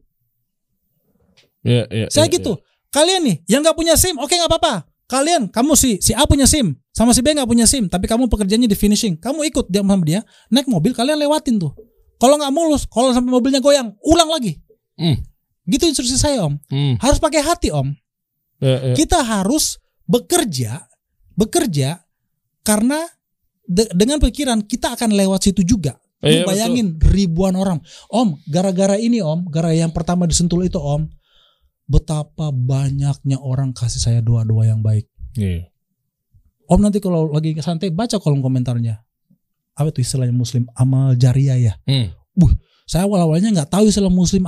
Yeah, yeah, saya yeah, gitu. Yeah. Kalian nih yang nggak punya SIM, oke okay, nggak apa-apa. Kalian, kamu si si A punya SIM, sama si B nggak punya SIM, tapi kamu pekerjaannya di finishing, kamu ikut dia sama dia, naik mobil kalian lewatin tuh. Kalau nggak mulus, kalau sampai mobilnya goyang, ulang lagi. Mm. Gitu instruksi saya om. Mm. Harus pakai hati om. Yeah, yeah. Kita harus bekerja, bekerja karena de dengan pikiran kita akan lewat situ juga. Yeah, lu bayangin yeah, ribuan orang, om. Gara-gara ini om, gara yang pertama disentul itu om, betapa banyaknya orang kasih saya doa-doa yang baik. Yeah. Om nanti kalau lagi santai baca kolom komentarnya. Apa itu istilahnya muslim amal jariah ya? Hmm. Buh, saya awal-awalnya nggak tahu istilah muslim,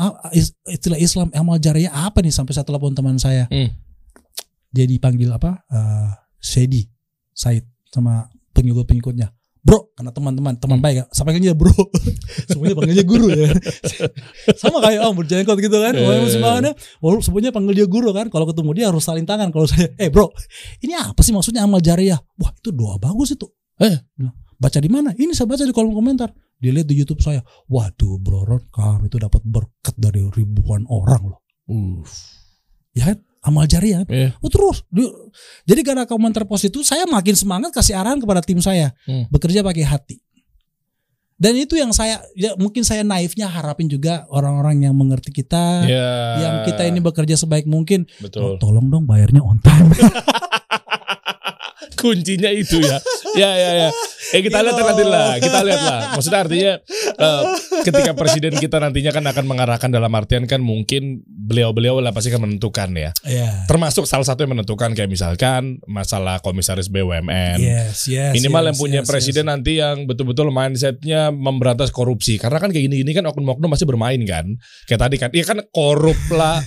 istilah Islam amal jariah apa nih, sampai saya telepon teman saya. Hmm. Dia dipanggil apa? Uh, Sedi, Said sama pengikut-pengikutnya. Bro, karena teman-teman, teman baik ya. Sampai kan dia bro. Semuanya panggilnya guru ya. Sama kayak om berjenggot gitu kan. Semuanya, semuanya panggil dia guru kan. Kalau ketemu dia harus saling tangan. Kalau saya, eh bro, ini apa sih maksudnya amal jariah? Wah, itu doa bagus itu. Eh, baca di mana? Ini saya baca di kolom komentar. Dilihat di YouTube saya. Waduh, bro Ron, kamu itu dapat berkat dari ribuan orang loh. Uff. Ya kan? Amal jariah. Yeah. Oh, terus. Jadi karena komentar post itu saya makin semangat kasih arahan kepada tim saya. Hmm. Bekerja pakai hati. Dan itu yang saya, ya mungkin saya naifnya harapin juga orang-orang yang mengerti kita. Yeah. Yang kita ini bekerja sebaik mungkin. Betul. Oh, tolong dong bayarnya on time. Kuncinya itu ya, ya ya ya. Eh kita lihat nanti lah, kita lihat lah. Maksudnya artinya uh, ketika presiden kita nantinya kan akan mengarahkan dalam artian kan mungkin beliau-beliau lah pasti kan menentukan ya. Yeah. Termasuk salah satu yang menentukan kayak misalkan masalah komisaris B U M N. Yes, yes, minimal yes, yang punya yes, presiden yes, nanti yang betul-betul mindsetnya memberantas korupsi. Karena kan kayak gini-gini kan oknum-oknum masih bermain kan. Kayak tadi kan, iya kan korup lah.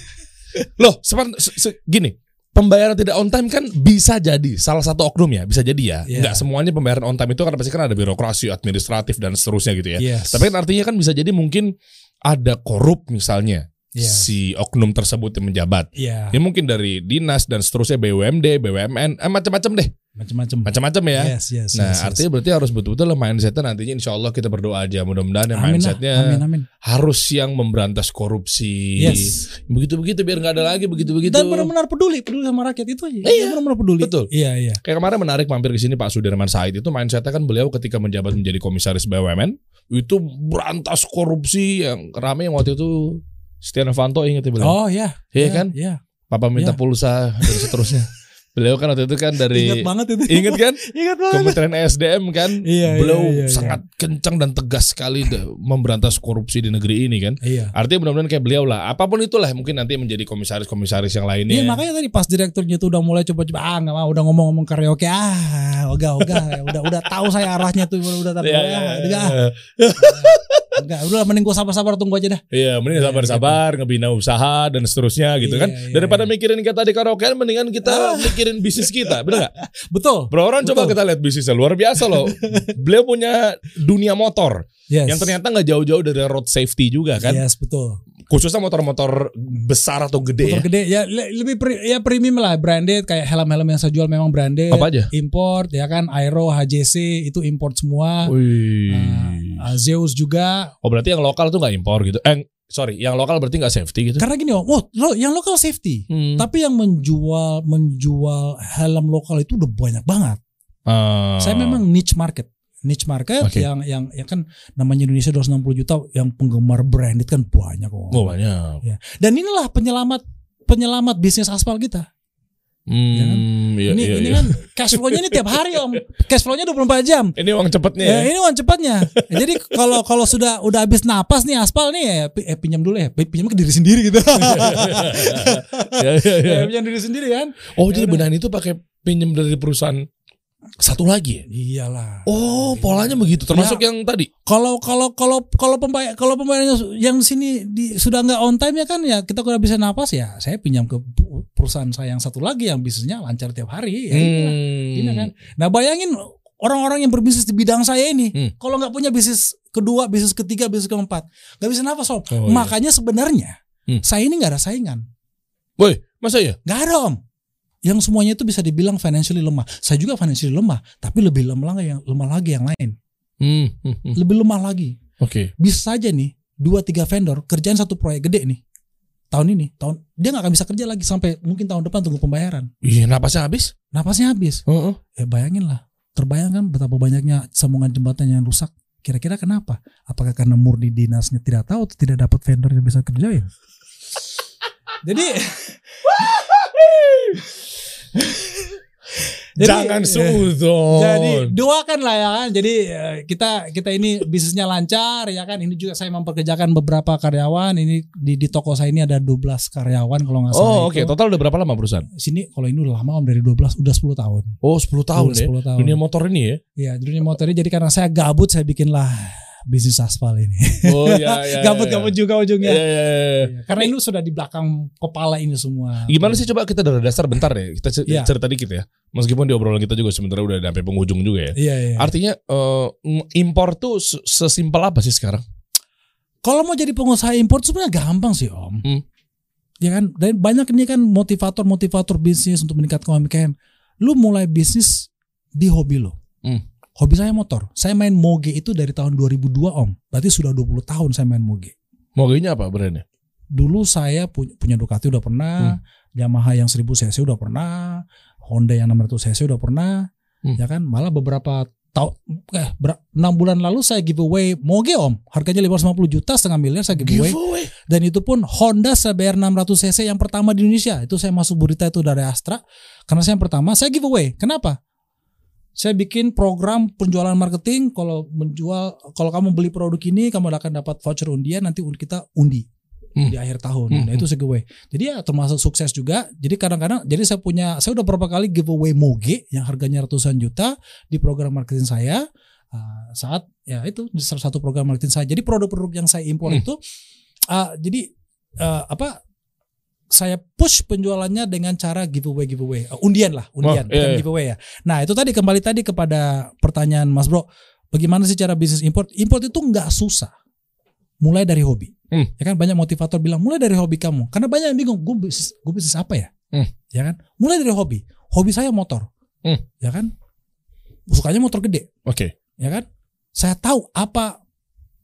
Loh, seperti se gini. Pembayaran tidak on time kan bisa jadi salah satu oknum ya, bisa jadi ya. Yeah. Nggak semuanya pembayaran on time itu karena pasti kan ada birokrasi, administratif dan seterusnya gitu ya. Yes. Tapi kan artinya kan bisa jadi mungkin ada korup misalnya yeah, si oknum tersebut yang menjabat. Yeah. Ya mungkin dari dinas dan seterusnya B U M D, B U M N, eh, macam-macam deh. Macam-macam. Macam-macam ya. Yes, yes, nah yes, artinya yes, berarti harus betul-betul mindsetnya nantinya insya Allah kita berdoa aja mudah-mudahan yang mindsetnya amin, amin. harus yang memberantas korupsi. Yes. Begitu-begitu biar nggak ada lagi begitu-begitu. Dan benar-benar peduli, peduli sama rakyat itu aja. Iya. Benar-benar peduli. Betul. Iya iya. Kayak kemarin menarik mampir ke sini Pak Sudirman Said itu mindsetnya kan beliau ketika menjabat menjadi komisaris B U M N itu berantas korupsi yang ramai yang waktu itu Setia Novanto ingat ya beliau. Oh iya. Iya yeah, kan? Iya. Yeah. Papa minta yeah, pulsa dan seterusnya. Beliau kan waktu itu kan dari ingat banget itu. Ingat kan? Ingat banget. Kementerian S D M kan. Iya, beliau iya, iya, sangat iya, kencang dan tegas sekali memberantas korupsi di negeri ini kan. Iya. Artinya benar-benar kayak beliau lah. Apapun itulah mungkin nanti menjadi komisaris-komisaris yang lainnya. Iya, makanya tadi pas direkturnya itu udah mulai coba-coba ah enggak mau udah ngomong-ngomong karaoke ah ogah-ogah udah udah tahu saya arahnya tuh udah udah tahu ya. Enggak, udah mending gua sabar-sabar, tunggu aja dah. Iya, mending ya, sabar-sabar gitu. Ngebina usaha dan seterusnya gitu, iya, kan. Iya, Daripada iya. mikirin kita di karaokean, mendingan kita mikirin bisnis kita, bener gak? Betul. Bro, orang coba kita lihat bisnisnya luar biasa loh. Beliau punya dunia motor. Yes. Yang ternyata nggak jauh-jauh dari road safety juga kan? Yes, betul. Khususnya motor-motor besar atau gede. Motor ya? Gede ya, lebih pre, ya premium lah, branded, kayak helm-helm yang saya jual memang branded. Apa aja? Import ya kan, Aero, H J C itu import semua. Wih. Nah, Zeus juga. Oh berarti yang lokal tuh nggak impor gitu? Eh sorry, yang lokal berarti nggak safety gitu? Karena gini om, oh, yang lokal safety, hmm. tapi yang menjual menjual helm lokal itu udah banyak banget. Uh. Saya memang niche market. Niche market okay. yang yang ya kan namanya Indonesia dua ratus enam puluh juta yang penggemar branded kan banyak kok. Oh banyak. Ya. Dan inilah penyelamat penyelamat bisnis aspal kita. Hmm, ya kan? iya, ini iya, ini iya. kan cash flow-nya ini tiap hari om. Cash flow-nya dua puluh empat jam. Ini uang cepatnya. Ya, ini uang cepatnya. Jadi kalau kalau sudah udah habis napas nih aspal nih ya eh, pinjam dulu ya. Pinjam ke diri sendiri gitu. ya, ya, ya. Ya, pinjam diri sendiri kan. Oh ya, jadi benahan itu pakai pinjam dari perusahaan. Satu lagi ya? Iyalah. Oh, polanya iyalah. Begitu. Termasuk ya, yang tadi. Kalau kalau kalau kalau pembayar kalau pembayarannya yang sini di, sudah nggak on time ya kan ya kita kurang bisa napas ya. Saya pinjam ke perusahaan saya yang satu lagi yang bisnisnya lancar tiap hari. Ya, hmm. Gini kan. Nah bayangin orang-orang yang berbisnis di bidang saya ini, hmm. kalau nggak punya bisnis kedua, bisnis ketiga, bisnis keempat, nggak bisa napas om. Oh, makanya iya. sebenarnya hmm. saya ini nggak ada saingan. Woi, masa ya? Nggak ada om. Yang semuanya itu bisa dibilang financially lemah. Saya juga financially lemah, tapi lebih lemah lagi yang lemah lagi yang lain. Hmm, hmm, hmm. Lebih lemah lagi. Oke. Okay. Bisa aja nih dua tiga vendor kerjaan satu proyek gede nih. Tahun ini, tahun dia nggak akan bisa kerja lagi sampai mungkin tahun depan tunggu pembayaran. Iya, napasnya habis? Napasnya habis. Uh-uh. Ya bayangin lah. Terbayangkan betapa banyaknya sambungan jembatan yang rusak. Kira-kira kenapa? Apakah karena murni dinasnya tidak tahu atau tidak dapat vendor yang bisa kerjain? Jadi jadi, jangan suudon. Jadi doakanlah ya kan. Jadi kita kita ini bisnisnya lancar ya kan. Ini juga saya memperkerjakan beberapa karyawan. Ini di, di toko saya ini ada dua belas karyawan kalau nggak salah. Oh oke. Okay. Total udah berapa lama perusahaan? Sini kalau ini udah lama om, dari dua belas udah sepuluh tahun. Oh sepuluh tahun ya. sepuluh tahun. Dunia motor ini ya. Iya, dunia motor ini. Jadi karena saya gabut saya bikinlah bisnis aspal ini. Oh iya, iya, gabut-gabut iya. juga ujungnya. Iya, iya, iya. Karena ini sudah di belakang kepala ini semua. Gimana sih, coba kita dari dasar bentar deh. Kita cerita iya. dikit ya. Meskipun di obrolan kita juga sebenarnya udah sampai penghujung juga ya. Iya, iya. Artinya uh, impor tuh sesimpel apa sih sekarang? Kalau mau jadi pengusaha impor sebenarnya gampang sih om. Hmm. Ya kan. Dan banyak ini kan motivator-motivator bisnis untuk meningkatkan U M K M. Lu mulai bisnis di hobi lo. Hmm. Hobi saya motor. Saya main moge itu dari tahun dua ribu dua om. Berarti sudah dua puluh tahun saya main moge. Mogenya apa brandnya? Dulu saya punya, punya Ducati udah pernah. Hmm. Yamaha yang seribu cc udah pernah. Honda yang enam ratus cc udah pernah. Hmm. Ya kan? Malah beberapa tahun. Eh, enam bulan lalu saya giveaway moge om. Harganya lima ratus lima puluh juta, setengah miliar saya giveaway. giveaway. Dan itu pun Honda C B R enam ratus cc yang pertama di Indonesia. Itu saya masuk Burita itu dari Astra. Karena saya yang pertama saya giveaway. Kenapa? Saya bikin program penjualan marketing. Kalau menjual, kalau kamu beli produk ini, kamu akan dapat voucher undian. Nanti kita undi hmm. di akhir tahun. Hmm. Nah itu giveaway. Jadi ya termasuk sukses juga. Jadi kadang-kadang, jadi saya punya, saya udah beberapa kali giveaway moge yang harganya ratusan juta di program marketing saya. Uh, saat ya itu di salah satu program marketing saya. Jadi produk-produk yang saya impor hmm. itu, uh, jadi uh, apa? Saya push penjualannya dengan cara giveaway giveaway uh, undian lah undian oh, bukan iya. giveaway ya. Nah itu tadi kembali tadi kepada pertanyaan Mas Bro, bagaimana sih cara bisnis import? Import itu nggak susah, mulai dari hobi. hmm. Ya kan banyak motivator bilang mulai dari hobi kamu, karena banyak yang bingung gue bisnis, gue bisnis apa ya? hmm. Ya kan mulai dari hobi. Hobi saya motor. hmm. Ya kan sukanya motor gede. Oke. Okay. Ya kan saya tahu apa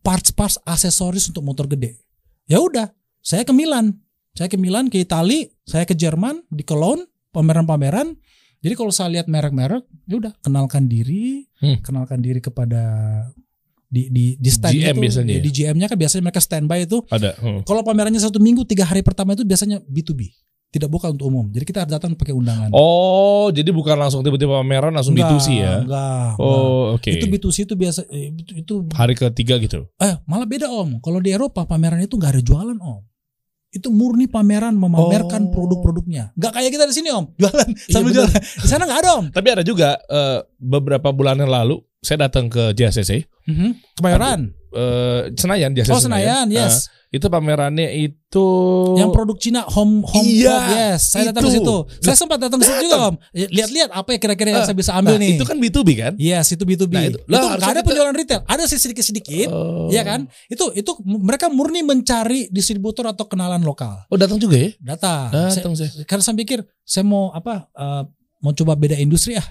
parts-parts aksesoris untuk motor gede. Ya udah saya ke Milan. Saya ke Milan, ke Itali, saya ke Jerman, di Cologne, pameran-pameran. Jadi kalau saya lihat merek-merek, ya udah kenalkan diri, hmm. kenalkan diri kepada di di, di stand G M itu, biasanya. Ya, di G M-nya kan biasanya mereka standby itu. Ada. Hmm. Kalau pamerannya satu minggu, tiga hari pertama itu biasanya B to B. Tidak buka untuk umum. Jadi kita datang pakai undangan. Oh, jadi bukan langsung tiba-tiba pameran langsung enggak, B to C ya? Enggak. Oh, oke. Okay. Itu B to C itu biasa itu, itu hari ketiga gitu. Eh, malah beda om. Kalau di Eropa pameran itu nggak ada jualan om. Itu murni pameran memamerkan oh. produk-produknya. Gak kayak kita di sini om, jualan sambil iya, jualan. Di sana nggak ada om. Tapi ada juga uh, beberapa bulan yang lalu saya datang ke J S C. Mm-hmm. Kebayoran. uh, Senayan jasa. Oh Senayan, Senayan. Yes. Uh, itu pamerannya itu yang produk Cina home home iya, product, yes. Saya datang ke situ. Saya sempat datang ke situ juga, Om. Lihat-lihat apa ya kira-kira yang uh, saya bisa ambil nah, nih. Itu kan B to B kan? Yes, itu B to B. Nah, itu lah, itu ada penjualan kita... retail, ada sedikit-sedikit, uh... ya kan? Itu itu mereka murni mencari distributor atau kenalan lokal. Oh, datang juga ya? Datang. Datang saya, saya. Karena saya pikir saya mau apa? Uh, mau coba beda industri ah.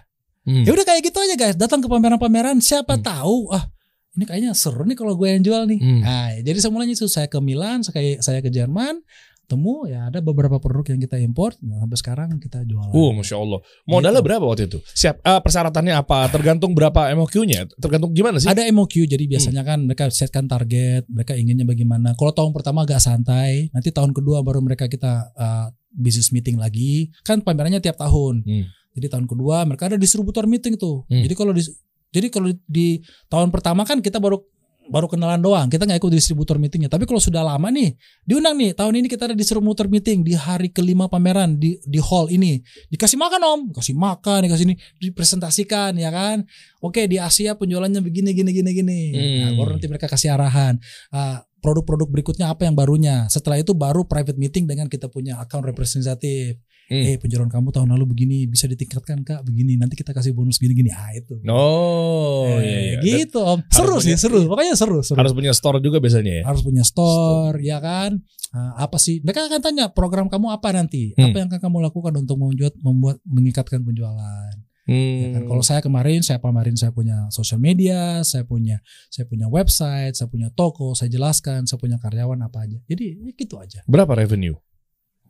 Hmm. Ya udah kayak gitu aja guys, datang ke pameran-pameran siapa hmm. tahu ah. Ini kayaknya seru nih kalau gue yang jual nih. Hmm. Nah, jadi semulanya itu saya ke Milan, saya, saya ke Jerman, temu ya ada beberapa produk yang kita import, nah, sampai sekarang kita jualan. Uh, masya Allah. Modalnya gitu. Berapa waktu itu? Siap. Uh, persyaratannya apa? Tergantung berapa M O Q-nya. Tergantung gimana sih? Ada M O Q, jadi biasanya hmm. kan mereka setkan target, mereka inginnya bagaimana. Kalau tahun pertama agak santai, nanti tahun kedua baru mereka kita uh, business meeting lagi. Kan pamerannya tiap tahun. Hmm. Jadi tahun kedua mereka ada distributor meeting tuh. Hmm. Jadi kalau di Jadi kalau di tahun pertama kan kita baru baru kenalan doang, kita nggak ikut distributor meetingnya. Tapi kalau sudah lama nih, diundang nih. Tahun ini kita ada distributor meeting di hari kelima pameran di di hall ini. Dikasih makan Om, kasih makan, dikasih ini, dipresentasikan ya kan. Oke di Asia penjualannya begini gini gini gini. Hmm. Nah, baru nanti mereka kasih arahan. Uh, Produk-produk berikutnya apa yang barunya. Setelah itu baru private meeting dengan kita punya account representatif. Hmm. Eh penjualan kamu tahun lalu begini, bisa ditingkatkan Kak begini. Nanti kita kasih bonus gini-gini. Ah itu. Oh eh, iya, iya. Gitu Om. Seru sih punya, seru. Makanya seru, seru. Harus punya store juga biasanya ya. Harus punya store, store. Ya kan. Nah, apa sih? Mereka akan tanya program kamu apa nanti. Hmm. Apa yang akan kamu lakukan untuk membuat, membuat meningkatkan penjualan. Hmm. Ya kan? Kalau saya kemarin saya pamerin saya punya social media, saya punya saya punya website, saya punya toko, saya jelaskan saya punya karyawan apa aja. Jadi ya gitu aja. Berapa revenue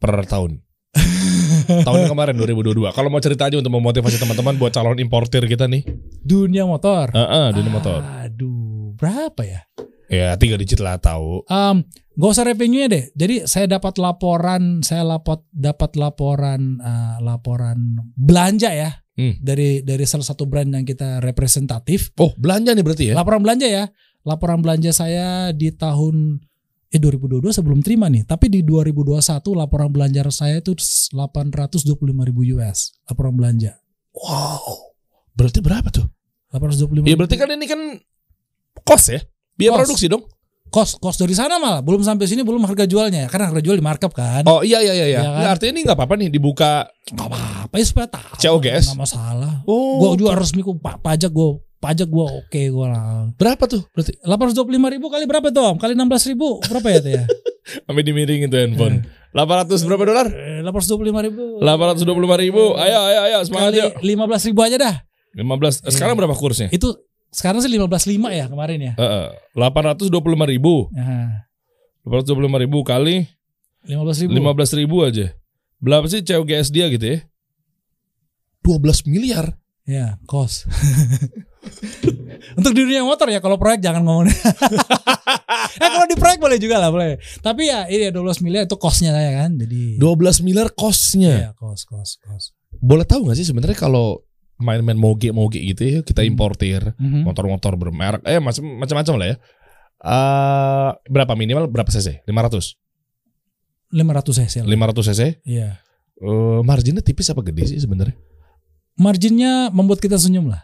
per tahun? Tahun kemarin dua ribu dua puluh dua. Kalau mau cerita aja untuk memotivasi teman-teman buat calon importir kita nih. Dunia motor. Uh-uh, dunia motor. Aduh, berapa ya? Ya tiga digit lah tahu. Um, gak usah revenue-nya deh. Jadi saya dapat laporan, saya lapor, dapat laporan uh, laporan belanja ya. Hmm. Dari dari salah satu brand yang kita representatif. Oh belanja nih berarti ya? Laporan belanja ya. Laporan belanja saya di tahun eh dua ribu dua puluh dua sebelum terima nih. Tapi di dua ribu dua puluh satu laporan belanja saya itu delapan ratus dua puluh lima ribu U S laporan belanja. Wow. Berarti berapa tuh? delapan ratus dua puluh lima ribu. Ya berarti kan ini kan cost ya? Biaya cost. Produksi dong. Cost, cost dari sana malah belum sampai sini belum harga jualnya karena harga jual di markup kan. Oh iya iya iya. Ya, kan? Nah, artinya ini nggak apa-apa nih dibuka. Nggak apa-apa ya supaya tahu. C O G S. Nggak masalah. Oh. Gue juga resmi kok pajak gue pajak gue oke okay, gue lah. Berapa tuh? Berarti delapan ratus dua puluh lima ribu kali berapa tuh Om? Kali enam belas ribu berapa ya tuh ya? Sampai dimiring itu handphone. delapan ratus berapa dolar? delapan ratus dua puluh lima ribu. delapan ratus dua puluh lima ribu. Ayo ayo ayo semangat yuk. lima belas ribu aja dah. lima belas. Sekarang berapa kursnya? Itu sekarang sih lima belas koma lima ya kemarin ya. delapan ratus dua puluh lima ribu. Aha. delapan ratus dua puluh lima ribu kali lima belas ribu. lima belas ribu aja. Berapa sih C O G S dia gitu ya? dua belas miliar. Ya, kos. Untuk di dunia motor ya kalau proyek jangan ngomongin. Eh kalau di proyek boleh juga lah boleh. Tapi ya ini dua belas miliar itu kosnya saya kan. Jadi dua belas miliar kosnya. Iya, kos, kos, kos. Boleh tahu enggak sih sebenarnya kalau main-main moge-moge gitu ya kita importir mm-hmm. motor-motor bermerek eh macam-macam lah ya uh, berapa minimal berapa cc lima ratus lima ratus cc lima ratus cc iya uh, marginnya tipis apa gede sih sebenarnya marginnya membuat kita senyum lah.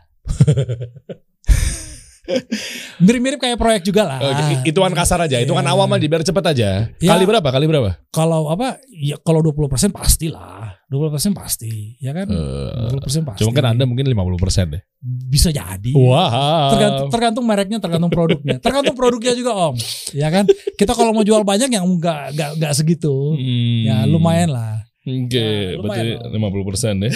Mirip-mirip kayak proyek juga lah. Hitungan oh, kasar aja, hitungan yeah. awam aja biar cepet aja. Yeah. Kali berapa? Kali berapa? Kalau apa? Ya kalau dua puluh persen pastilah. dua puluh persen pasti, ya kan? Uh, dua puluh persen pasti. Cuma kan Anda mungkin lima puluh persen deh. Bisa jadi. Wow. Tergantung tergantung mereknya, tergantung produknya. Tergantung produknya juga, Om. Ya kan? Kita kalau mau jual banyak yang enggak enggak enggak segitu. Hmm. Ya lumayan lah. Oke, okay, nah, berarti om. lima puluh persen deh.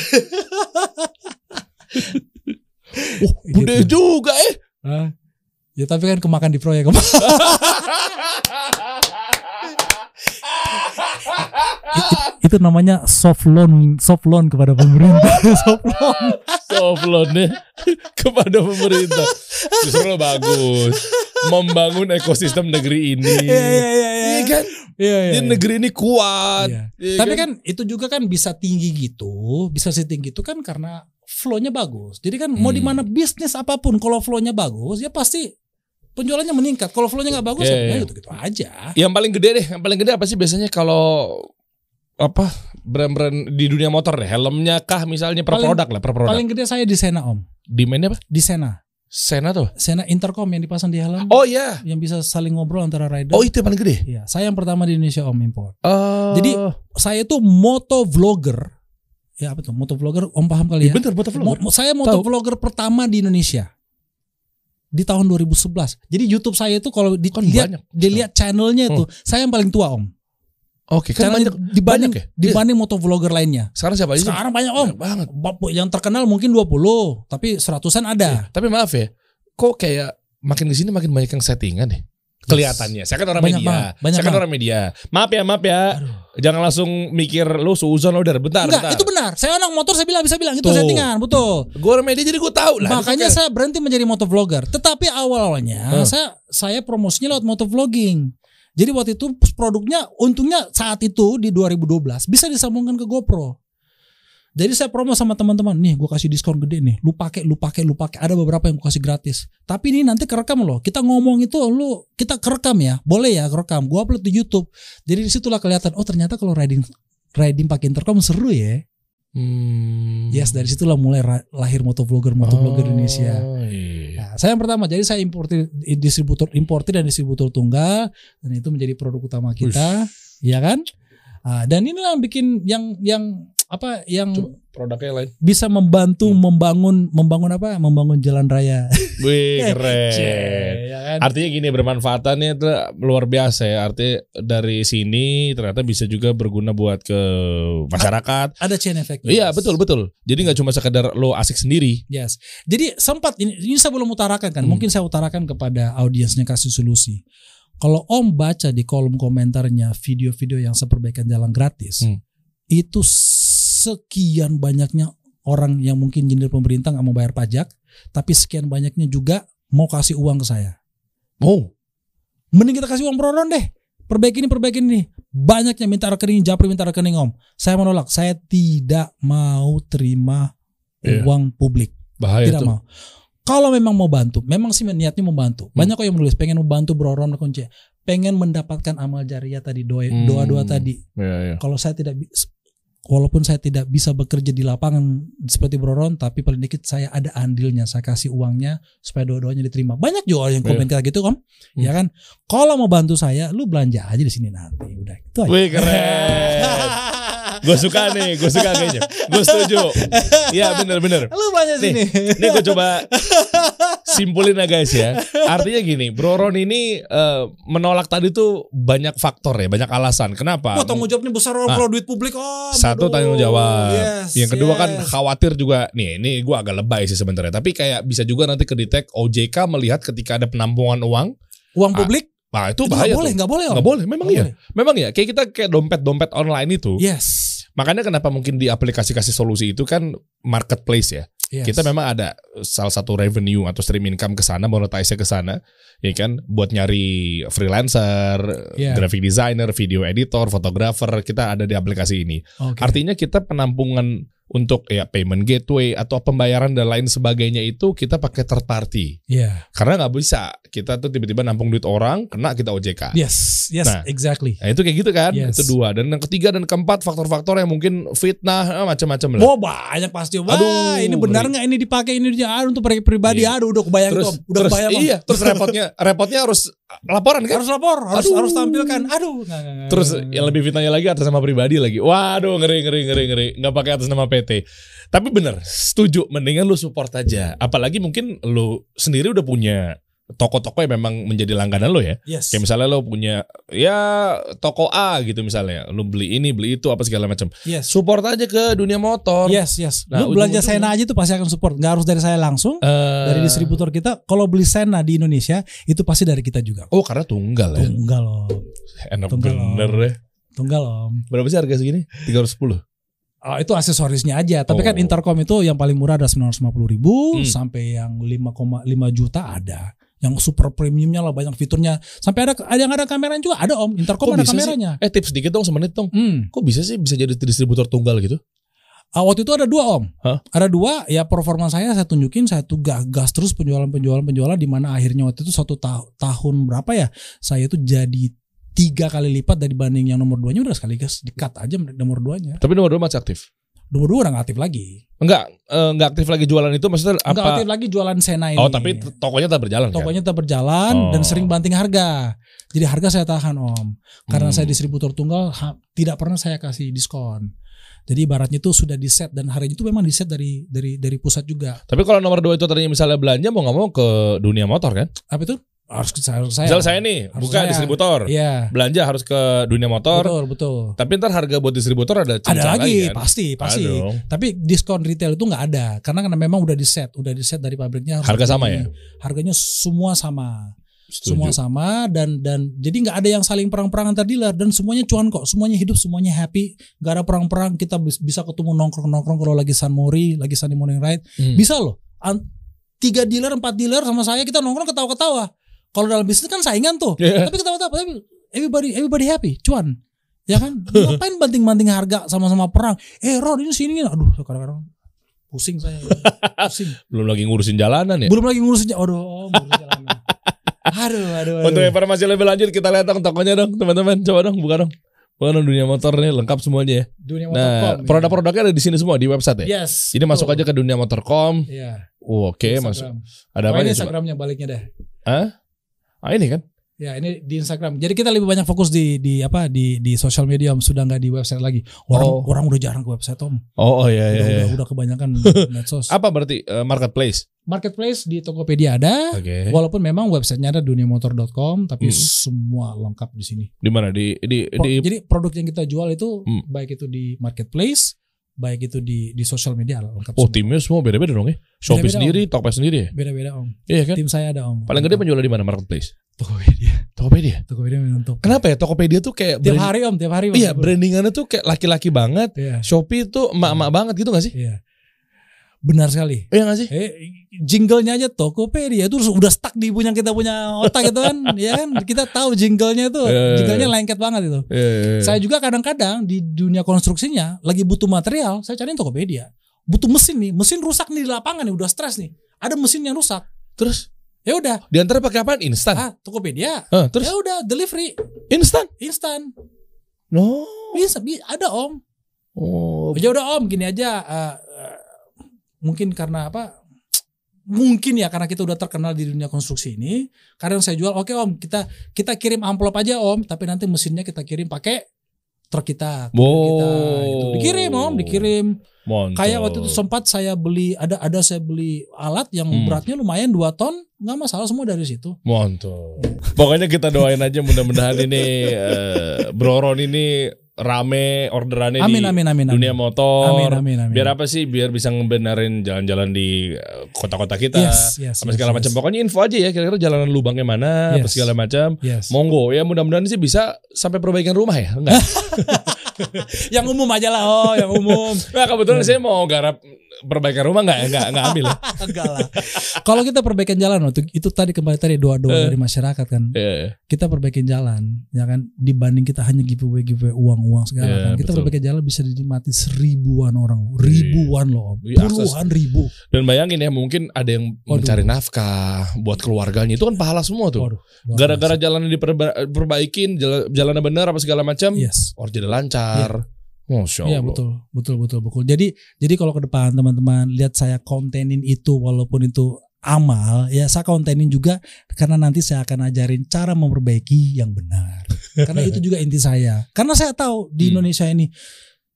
Oh, gede gitu. Juga eh. Hah? Ya tapi kan kemakan di proyek. Itu, itu namanya soft loan, soft loan kepada pemerintah. Soft loan, soft loannya kepada pemerintah. Justru bagus, membangun ekosistem negeri ini. Iya iya iya. Iya kan? Iya, iya, iya. Negeri ini kuat. Iya. Iya tapi kan? Kan itu juga kan bisa tinggi gitu, bisa setinggi itu kan karena flow-nya bagus. Jadi kan hmm. mau di mana bisnis apapun kalau flow-nya bagus ya pasti penjualannya meningkat. Kalau flow-nya enggak bagus yeah. ya gitu-gitu aja. Yang paling gede deh, yang paling gede apa sih biasanya kalau apa brand-brand di dunia motor deh, helmnya kah misalnya per paling, produk lah, per produk. Paling gede saya di Sena, Om. Di mana apa? Di Sena. Sena tuh? Sena intercom yang dipasang di halaman. Oh iya. Yang bisa saling ngobrol antara rider. Oh itu yang paling gede? Iya. Saya yang pertama di Indonesia Om impor. Uh... Jadi saya tuh motovlogger. Ya apa tuh? Motovlogger Om paham kali ya? Ya bener, motovlogger. Mo saya motovlogger pertama di Indonesia. Di tahun dua ribu sebelas. Jadi YouTube saya itu kalau dilihat, dilihat channelnya itu. Hmm. Saya yang paling tua Om. Oke, okay, kan banyak, dibanding, banyak ya? Dibanding yeah. motovlogger lainnya. Sekarang siapa aja? Sekarang banyak Om. Banyak banget. Yang terkenal mungkin dua puluh, tapi seratusan ada. Yeah, tapi maaf ya, kok kayak makin di sini makin banyak yang settingan deh. Yes. Kelihatannya. Saya kan orang banyak media. Banget. Banyak Saya kan banget. orang media. Maaf ya, maaf ya. Aduh. Jangan langsung mikir lu seuzon lu dari bentar. Enggak, bentar. Itu benar. Saya anak motor, saya bilang bisa bilang itu Tuh. settingan, betul. Gue orang media jadi gue tahu lah. Makanya saya berhenti menjadi motovlogger. Tetapi awalnya hmm. saya saya promosinya lewat motovlogging. Jadi waktu itu produknya untungnya saat itu di dua ribu dua belas bisa disambungkan ke GoPro. Jadi saya promo sama teman-teman, nih gue kasih diskon gede nih, lu pakai, lu pakai, lu pakai. Ada beberapa yang gue kasih gratis. Tapi ini nanti kerekam loh. Kita ngomong itu lu kita kerekam ya, boleh ya kerekam. Gue upload di YouTube. Jadi disitulah kelihatan. Oh ternyata kalau riding riding pakai intercom seru ya. Hmm. Yes, dari situlah mulai lahir motovlogger motovlogger oh, Indonesia. Iya. Nah, saya yang pertama, jadi saya importir distributor importir dan distributor tunggal dan itu menjadi produk utama kita, Ush. ya kan? Nah, dan inilah yang bikin yang yang apa yang Cuma produknya lain bisa membantu hmm. membangun membangun apa? Membangun jalan raya. Wih, keren. Cee, ya kan? Artinya gini, bermanfaatannya itu luar biasa ya. Artinya dari sini ternyata bisa juga berguna buat ke masyarakat. Ada chain effect. Iya, betul betul. Jadi nggak cuma sekedar lo asik sendiri. Yes. Jadi sempat ini, ini saya belum utarakan kan. Hmm. Mungkin saya utarakan kepada audiensnya, kasih solusi. Kalau Om baca di kolom komentarnya video-video yang seperbaikan jalan gratis, hmm. itu sekian banyaknya orang yang mungkin nyindir pemerintah nggak mau bayar pajak, tapi sekian banyaknya juga mau kasih uang ke saya. Oh, mending kita kasih uang peroron deh. Perbaiki ini, perbaiki ini. Banyaknya minta rekening, Japri minta rekening Om. Saya menolak. Saya tidak mau terima yeah. uang publik. Bahaya tidak tuh. mau. Kalau memang mau bantu, memang sih niatnya membantu. Banyak hmm. kok yang menulis pengen membantu beroron kunci, pengen mendapatkan amal jariah tadi, doa doa, doa tadi. Yeah, yeah. Kalau saya tidak. Walaupun saya tidak bisa bekerja di lapangan seperti Broron, tapi paling dikit saya ada andilnya, saya kasih uangnya supaya dua-duanya diterima. Banyak juga yang komen kayak gitu Om, hmm. ya kan? Kalau mau bantu saya, lu belanja aja di sini nanti, udah itu aja. Wih keren. Gue suka nih, gue suka kayaknya. Gue setuju. Ya bener-bener. Lu belanja sini. Nih, nih gue coba simpulin ya guys ya. Artinya gini, Broron ini uh, menolak tadi tuh banyak faktor ya, banyak alasan. Kenapa? Wah, tanggung jawabnya besar orang kalau duit publik Om. Oh, satu tanggung jawab, yes, yang kedua yes. kan khawatir juga nih, ini gue agak lebay sih sebenarnya, tapi kayak bisa juga nanti kedetek O J K melihat ketika ada penampungan uang, uang ah, publik, nah itu, itu bahaya, nggak boleh, nggak boleh, nggak boleh, memang ya, memang ya, kayak kita kayak dompet-dompet online itu, yes, makanya kenapa mungkin di aplikasi-aplikasi solusi itu kan marketplace ya. Yes. Kita memang ada salah satu revenue atau stream income ke sana, monetize ke sana, ya kan, buat nyari freelancer, yeah. graphic designer, video editor, fotografer, kita ada di aplikasi ini. Okay. Artinya kita penampungan untuk ya payment gateway atau pembayaran dan lain sebagainya itu kita pakai third party. Yeah. Karena nggak bisa kita tuh tiba-tiba nampung duit orang, kena kita O J K. Yes, yes, nah, exactly. Nah, itu kayak gitu kan? Yes. Itu dua. Dan yang ketiga dan keempat faktor-faktor yang mungkin fitnah macam-macam lah. Oh banyak pasti. Wah, aduh, ini benar. Enggak ini dipakai ini aduh, untuk pribadi iya. aduh udah kebayang terus, Om udah terus, kebayang iya, Om. Terus repotnya repotnya harus laporan kan? Harus lapor, harus aduh. harus tampilkan. Aduh. Nggak, nggak, terus nggak. Yang lebih fitnahnya lagi atas nama pribadi lagi. Waduh ngeri ngeri ngeri ngeri nggak pakai atas nama P T. Tapi bener setuju mendingan lu support aja. Apalagi mungkin lu sendiri udah punya toko-toko yang memang menjadi langganan lo ya. Yes. Kayak misalnya lo punya ya toko A gitu misalnya, lo beli ini beli itu apa segala macam. Yes. Support aja ke dunia motor. Yes yes. Nah, lo belanja Sena aja tuh pasti akan support. Gak harus dari saya langsung, uh, dari distributor kita. Kalau beli Sena di Indonesia itu pasti dari kita juga. Oh karena tunggal ya. Tunggal loh. Enak tunggal bener om. ya. Tunggal om. Berapa sih harga segini? tiga ratus sepuluh. Oh, itu aksesorisnya aja, tapi oh. kan intercom itu yang paling murah ada sembilan ratus lima puluh ribu hmm. sampai yang lima koma lima juta ada. Yang super premiumnya lah, banyak fiturnya. Sampai ada ada yang ada kameranya juga ada Om. Intercom ada kameranya. Sih? Eh tips dikit dong semenit dong. Hmm. Kok bisa sih bisa jadi distributor tunggal gitu? Ah, waktu itu ada dua Om. Hah? Ada dua. Ya performa saya saya tunjukin, saya tuh gas terus penjualan-penjualan-penjualan. Di mana akhirnya waktu itu satu ta tahun berapa ya? Saya itu jadi tiga kali lipat dari banding yang nomor duanya udah sekali gas. Di-cut aja nomor duanya. Tapi nomor dua masih aktif. dua-dua udah gak aktif lagi. Enggak, enggak aktif lagi jualan itu maksudnya apa? Enggak aktif lagi jualan Sena ini. Oh, tapi tokonya tetap berjalan. Tokonya tetap berjalan oh. dan sering banting harga. Jadi harga saya tahan, Om. Karena hmm. saya distributor tunggal, ha, tidak pernah saya kasih diskon. Jadi ibaratnya itu sudah di set dan harganya itu memang di set dari dari dari pusat juga. Tapi kalau nomor dua itu tadinya misalnya belanja mau nggak mau ke dunia motor kan? Apa itu? Harus ke saya. Misal saya nih harus bukan saya. Distributor, iya. belanja harus ke dunia motor. Betul betul. Tapi ntar harga buat distributor ada. Ada lagi, lagi kan? pasti pasti. Aduh. Tapi diskon retail itu nggak ada, karena karena memang udah di set, udah di set dari pabriknya. Harga harganya, sama ya? Harganya semua sama, Setuju. semua sama dan dan jadi nggak ada yang saling perang-perangan antar dealer dan semuanya cuan kok, semuanya hidup, semuanya happy, nggak ada perang-perang. Kita bisa ketemu nongkrong-nongkrong kalau lagi Sun Mori, lagi Sunday Morning Ride, hmm. bisa loh. Tiga dealer, empat dealer sama saya kita nongkrong ketawa-ketawa. Kalau dalam bisnis kan saingan tuh, yeah. tapi ketawa-tawa, everybody, everybody happy, cuan, ya kan? Ngapain banting-banting harga sama-sama perang? Eh, Ron ini sini, aduh, kadang-kadang pusing saya, pusing. Belum lagi ngurusin jalanan ya? Belum lagi ngurusin, aduh, ngurusin jalanan. Aduh, aduh, aduh. Untuk informasi lebih lanjut kita lihat dong tokonya dong, teman-teman, coba dong, buka dong. Bukan dunia motor nih lengkap semuanya ya. Dunia motor.com, nah, produk-produknya ada di sini semua di website ya. Yes. Jadi betul. Masuk aja ke dunia motor dot com. Iya. Oh, oke, okay, masuk. Ada apa nih? Instagramnya baliknya dah. Hah? Ah ini kan? Ya ini di Instagram. Jadi kita lebih banyak fokus di di apa di di social media, Om. Sudah nggak di website lagi. Orang oh. orang udah jarang ke website, Om. Oh, oh iya iya. Udah, iya. udah, udah kebanyakan medsos. Apa berarti uh, marketplace? Marketplace di Tokopedia ada. Okay. Walaupun memang websitenya ada dunia motor dot com, tapi hmm. semua lengkap di sini. Di mana di di, Pro, di jadi produk yang kita jual itu hmm. baik itu di marketplace, baik itu di di social media lengkap. Oh, semua. Timnya semua beda-beda dong ya. Shopee sendiri, Tokopedia sendiri ya? Beda-beda, Om. Iya kan? Tim saya ada, Om. Paling gede penjualan di mana marketplace? Tokopedia. Tokopedia. Tokopedia memang top. Kenapa ya Tokopedia tuh kayak tiap brand... hari, Om, tiap hari. Om. Iya, brandingannya tuh kayak laki-laki banget. Iya. Shopee tuh emak-emak iya. banget gitu gak sih? Iya. Benar sekali. Iya gak sih? Eh, jinglenya aja Tokopedia itu udah stuck di punya kita punya otak gitu kan. Ya kan? Kita tahu jinglenya tuh, yeah, jinglenya lengket banget itu. Yeah, yeah. Saya juga kadang-kadang di dunia konstruksinya lagi butuh material, saya cariin Tokopedia. Butuh mesin nih, mesin rusak nih di lapangan nih, udah stres nih. Ada mesin yang rusak. Terus ya udah. Diantar pakai apaan? Instan. Ah, Tokopedia. Uh, terus ya udah delivery. Instan. Instan. No. Bisa, bisa ada, Om. Oh. Ya udah, Om, gini aja. Uh, uh, Mungkin karena apa? Mungkin ya karena kita udah terkenal di dunia konstruksi ini. Kadang saya jual, oke okay, Om, kita kita kirim amplop aja, Om, tapi nanti mesinnya kita kirim pakai truk kita. Wow. Kita gitu. Dikirim, Om, dikirim. Mantap. Kayak waktu itu sempat saya beli ada ada saya beli alat yang hmm. beratnya lumayan dua ton, nggak masalah semua dari situ. Mantap. Pokoknya kita doain aja mudah-mudahan ini uh, Bro Ron ini rame orderannya amin, di amin, amin, dunia amin. motor. Amin, amin, amin. Biar apa sih? Biar bisa ngebenerin jalan-jalan di kota-kota kita. Yes, yes, sama yes, segala yes. macam. Pokoknya info aja ya. Kira-kira jalanan lubangnya mana, yes. apa segala macam. Yes. Monggo ya. Mudah-mudahan sih bisa sampai perbaikan rumah ya. Enggak. Yang umum aja lah, oh, yang umum. Nah, kebetulan saya mau garap perbaikan rumah nggak, nggak, nggak ambil. Enggak lah. Kalau kita perbaikan jalan itu, itu tadi kembali tadi doa-doa uh, dari masyarakat kan. Yeah. Kita perbaikin jalan, ya kan. Dibanding kita hanya giveaway giveaway uang-uang segala yeah, kan. Kita betul. perbaikan jalan bisa dinikmati ribuan orang, ribuan loh, puluhan ribu. Dan bayangin ya, mungkin ada yang Waduh. mencari nafkah buat keluarganya, itu kan pahala semua tuh. Waduh, gara-gara jalannya diperbaikin, jalan jalannya benar apa segala macam, yes. order lancar. Iya ya, betul, betul, betul, betul. Jadi, jadi kalau ke depan teman-teman lihat saya kontenin itu walaupun itu amal, ya saya kontenin juga karena nanti saya akan ajarin cara memperbaiki yang benar. Karena itu juga inti saya. Karena saya tahu di Indonesia hmm. ini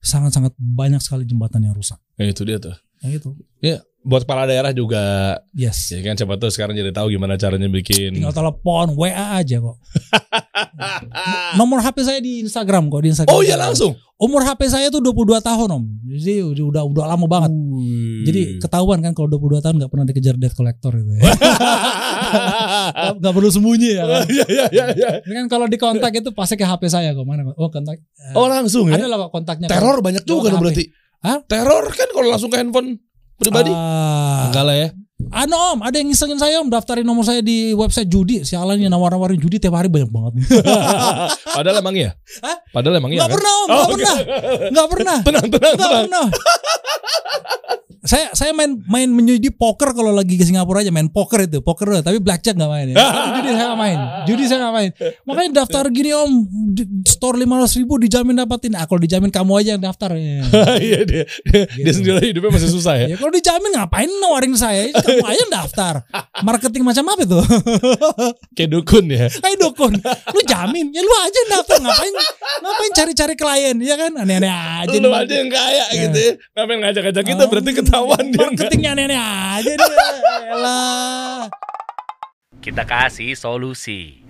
sangat-sangat banyak sekali jembatan yang rusak. Ya, itu dia tuh. Ya itu. Ya. Buat kepala daerah juga, yes. ya kan siapa tuh sekarang jadi tahu gimana caranya bikin. Tinggal telepon, W A aja kok. Nomor H P saya di Instagram kok, di Instagram. Oh iya langsung. Umur H P saya tuh dua puluh dua tahun, Om. Jadi udah udah lama banget. Ui. Jadi ketahuan kan kalau dua puluh dua tahun nggak pernah dikejar debt collector gitu ya. Nggak perlu sembunyi ya. Kan? ya, ya, ya, ya. Kan kalau di kontak itu pasti ke H P saya kok. Mana kok? Oh kontak. Oh langsung ada ya. Ada lah kontaknya. Teror kan? Banyak juga dong berarti. Hah? Teror kan kalau langsung ke handphone pribadi? Uh, Enggak lah ya. Ano, Om, ada yang ngisengin saya, Om, daftarin nomor saya di website judi. Sialan nih nawar-nawarin judi tiap hari banyak banget. Padahal emang iya? Hah? Padahal emang iya. Enggak kan? pernah, Om, enggak oh, okay. pernah. Enggak pernah. Tenang, tenang, tenang. Pernah. Saya saya main main menjadi poker kalau lagi ke Singapura aja, main poker itu, poker loh, tapi blackjack nggak main ya. Judi saya nggak main, judi saya nggak main. Makanya daftar gini om, store lima ratus ribu dijamin dapatin. Ah, kalau dijamin kamu aja yang daftar. Iya ya, dia, dia, gitu. Dia sendiri hidupnya masih susah ya. Ya kalau dijamin ngapain nawarin saya? Kamu aja yang daftar. Marketing macam apa itu? Kayak dukun ya. Kayak dukun. Lu jamin, ya lu aja yang daftar. Ngapain ngapain cari-cari klien ya kan? Aneh-aneh aja. Lu aja yang kaya ya. Gitu. Ya. Ngapain ngajak-ngajak kita um, berarti kita marketingnya nenek aja dia. Kita kasih solusi.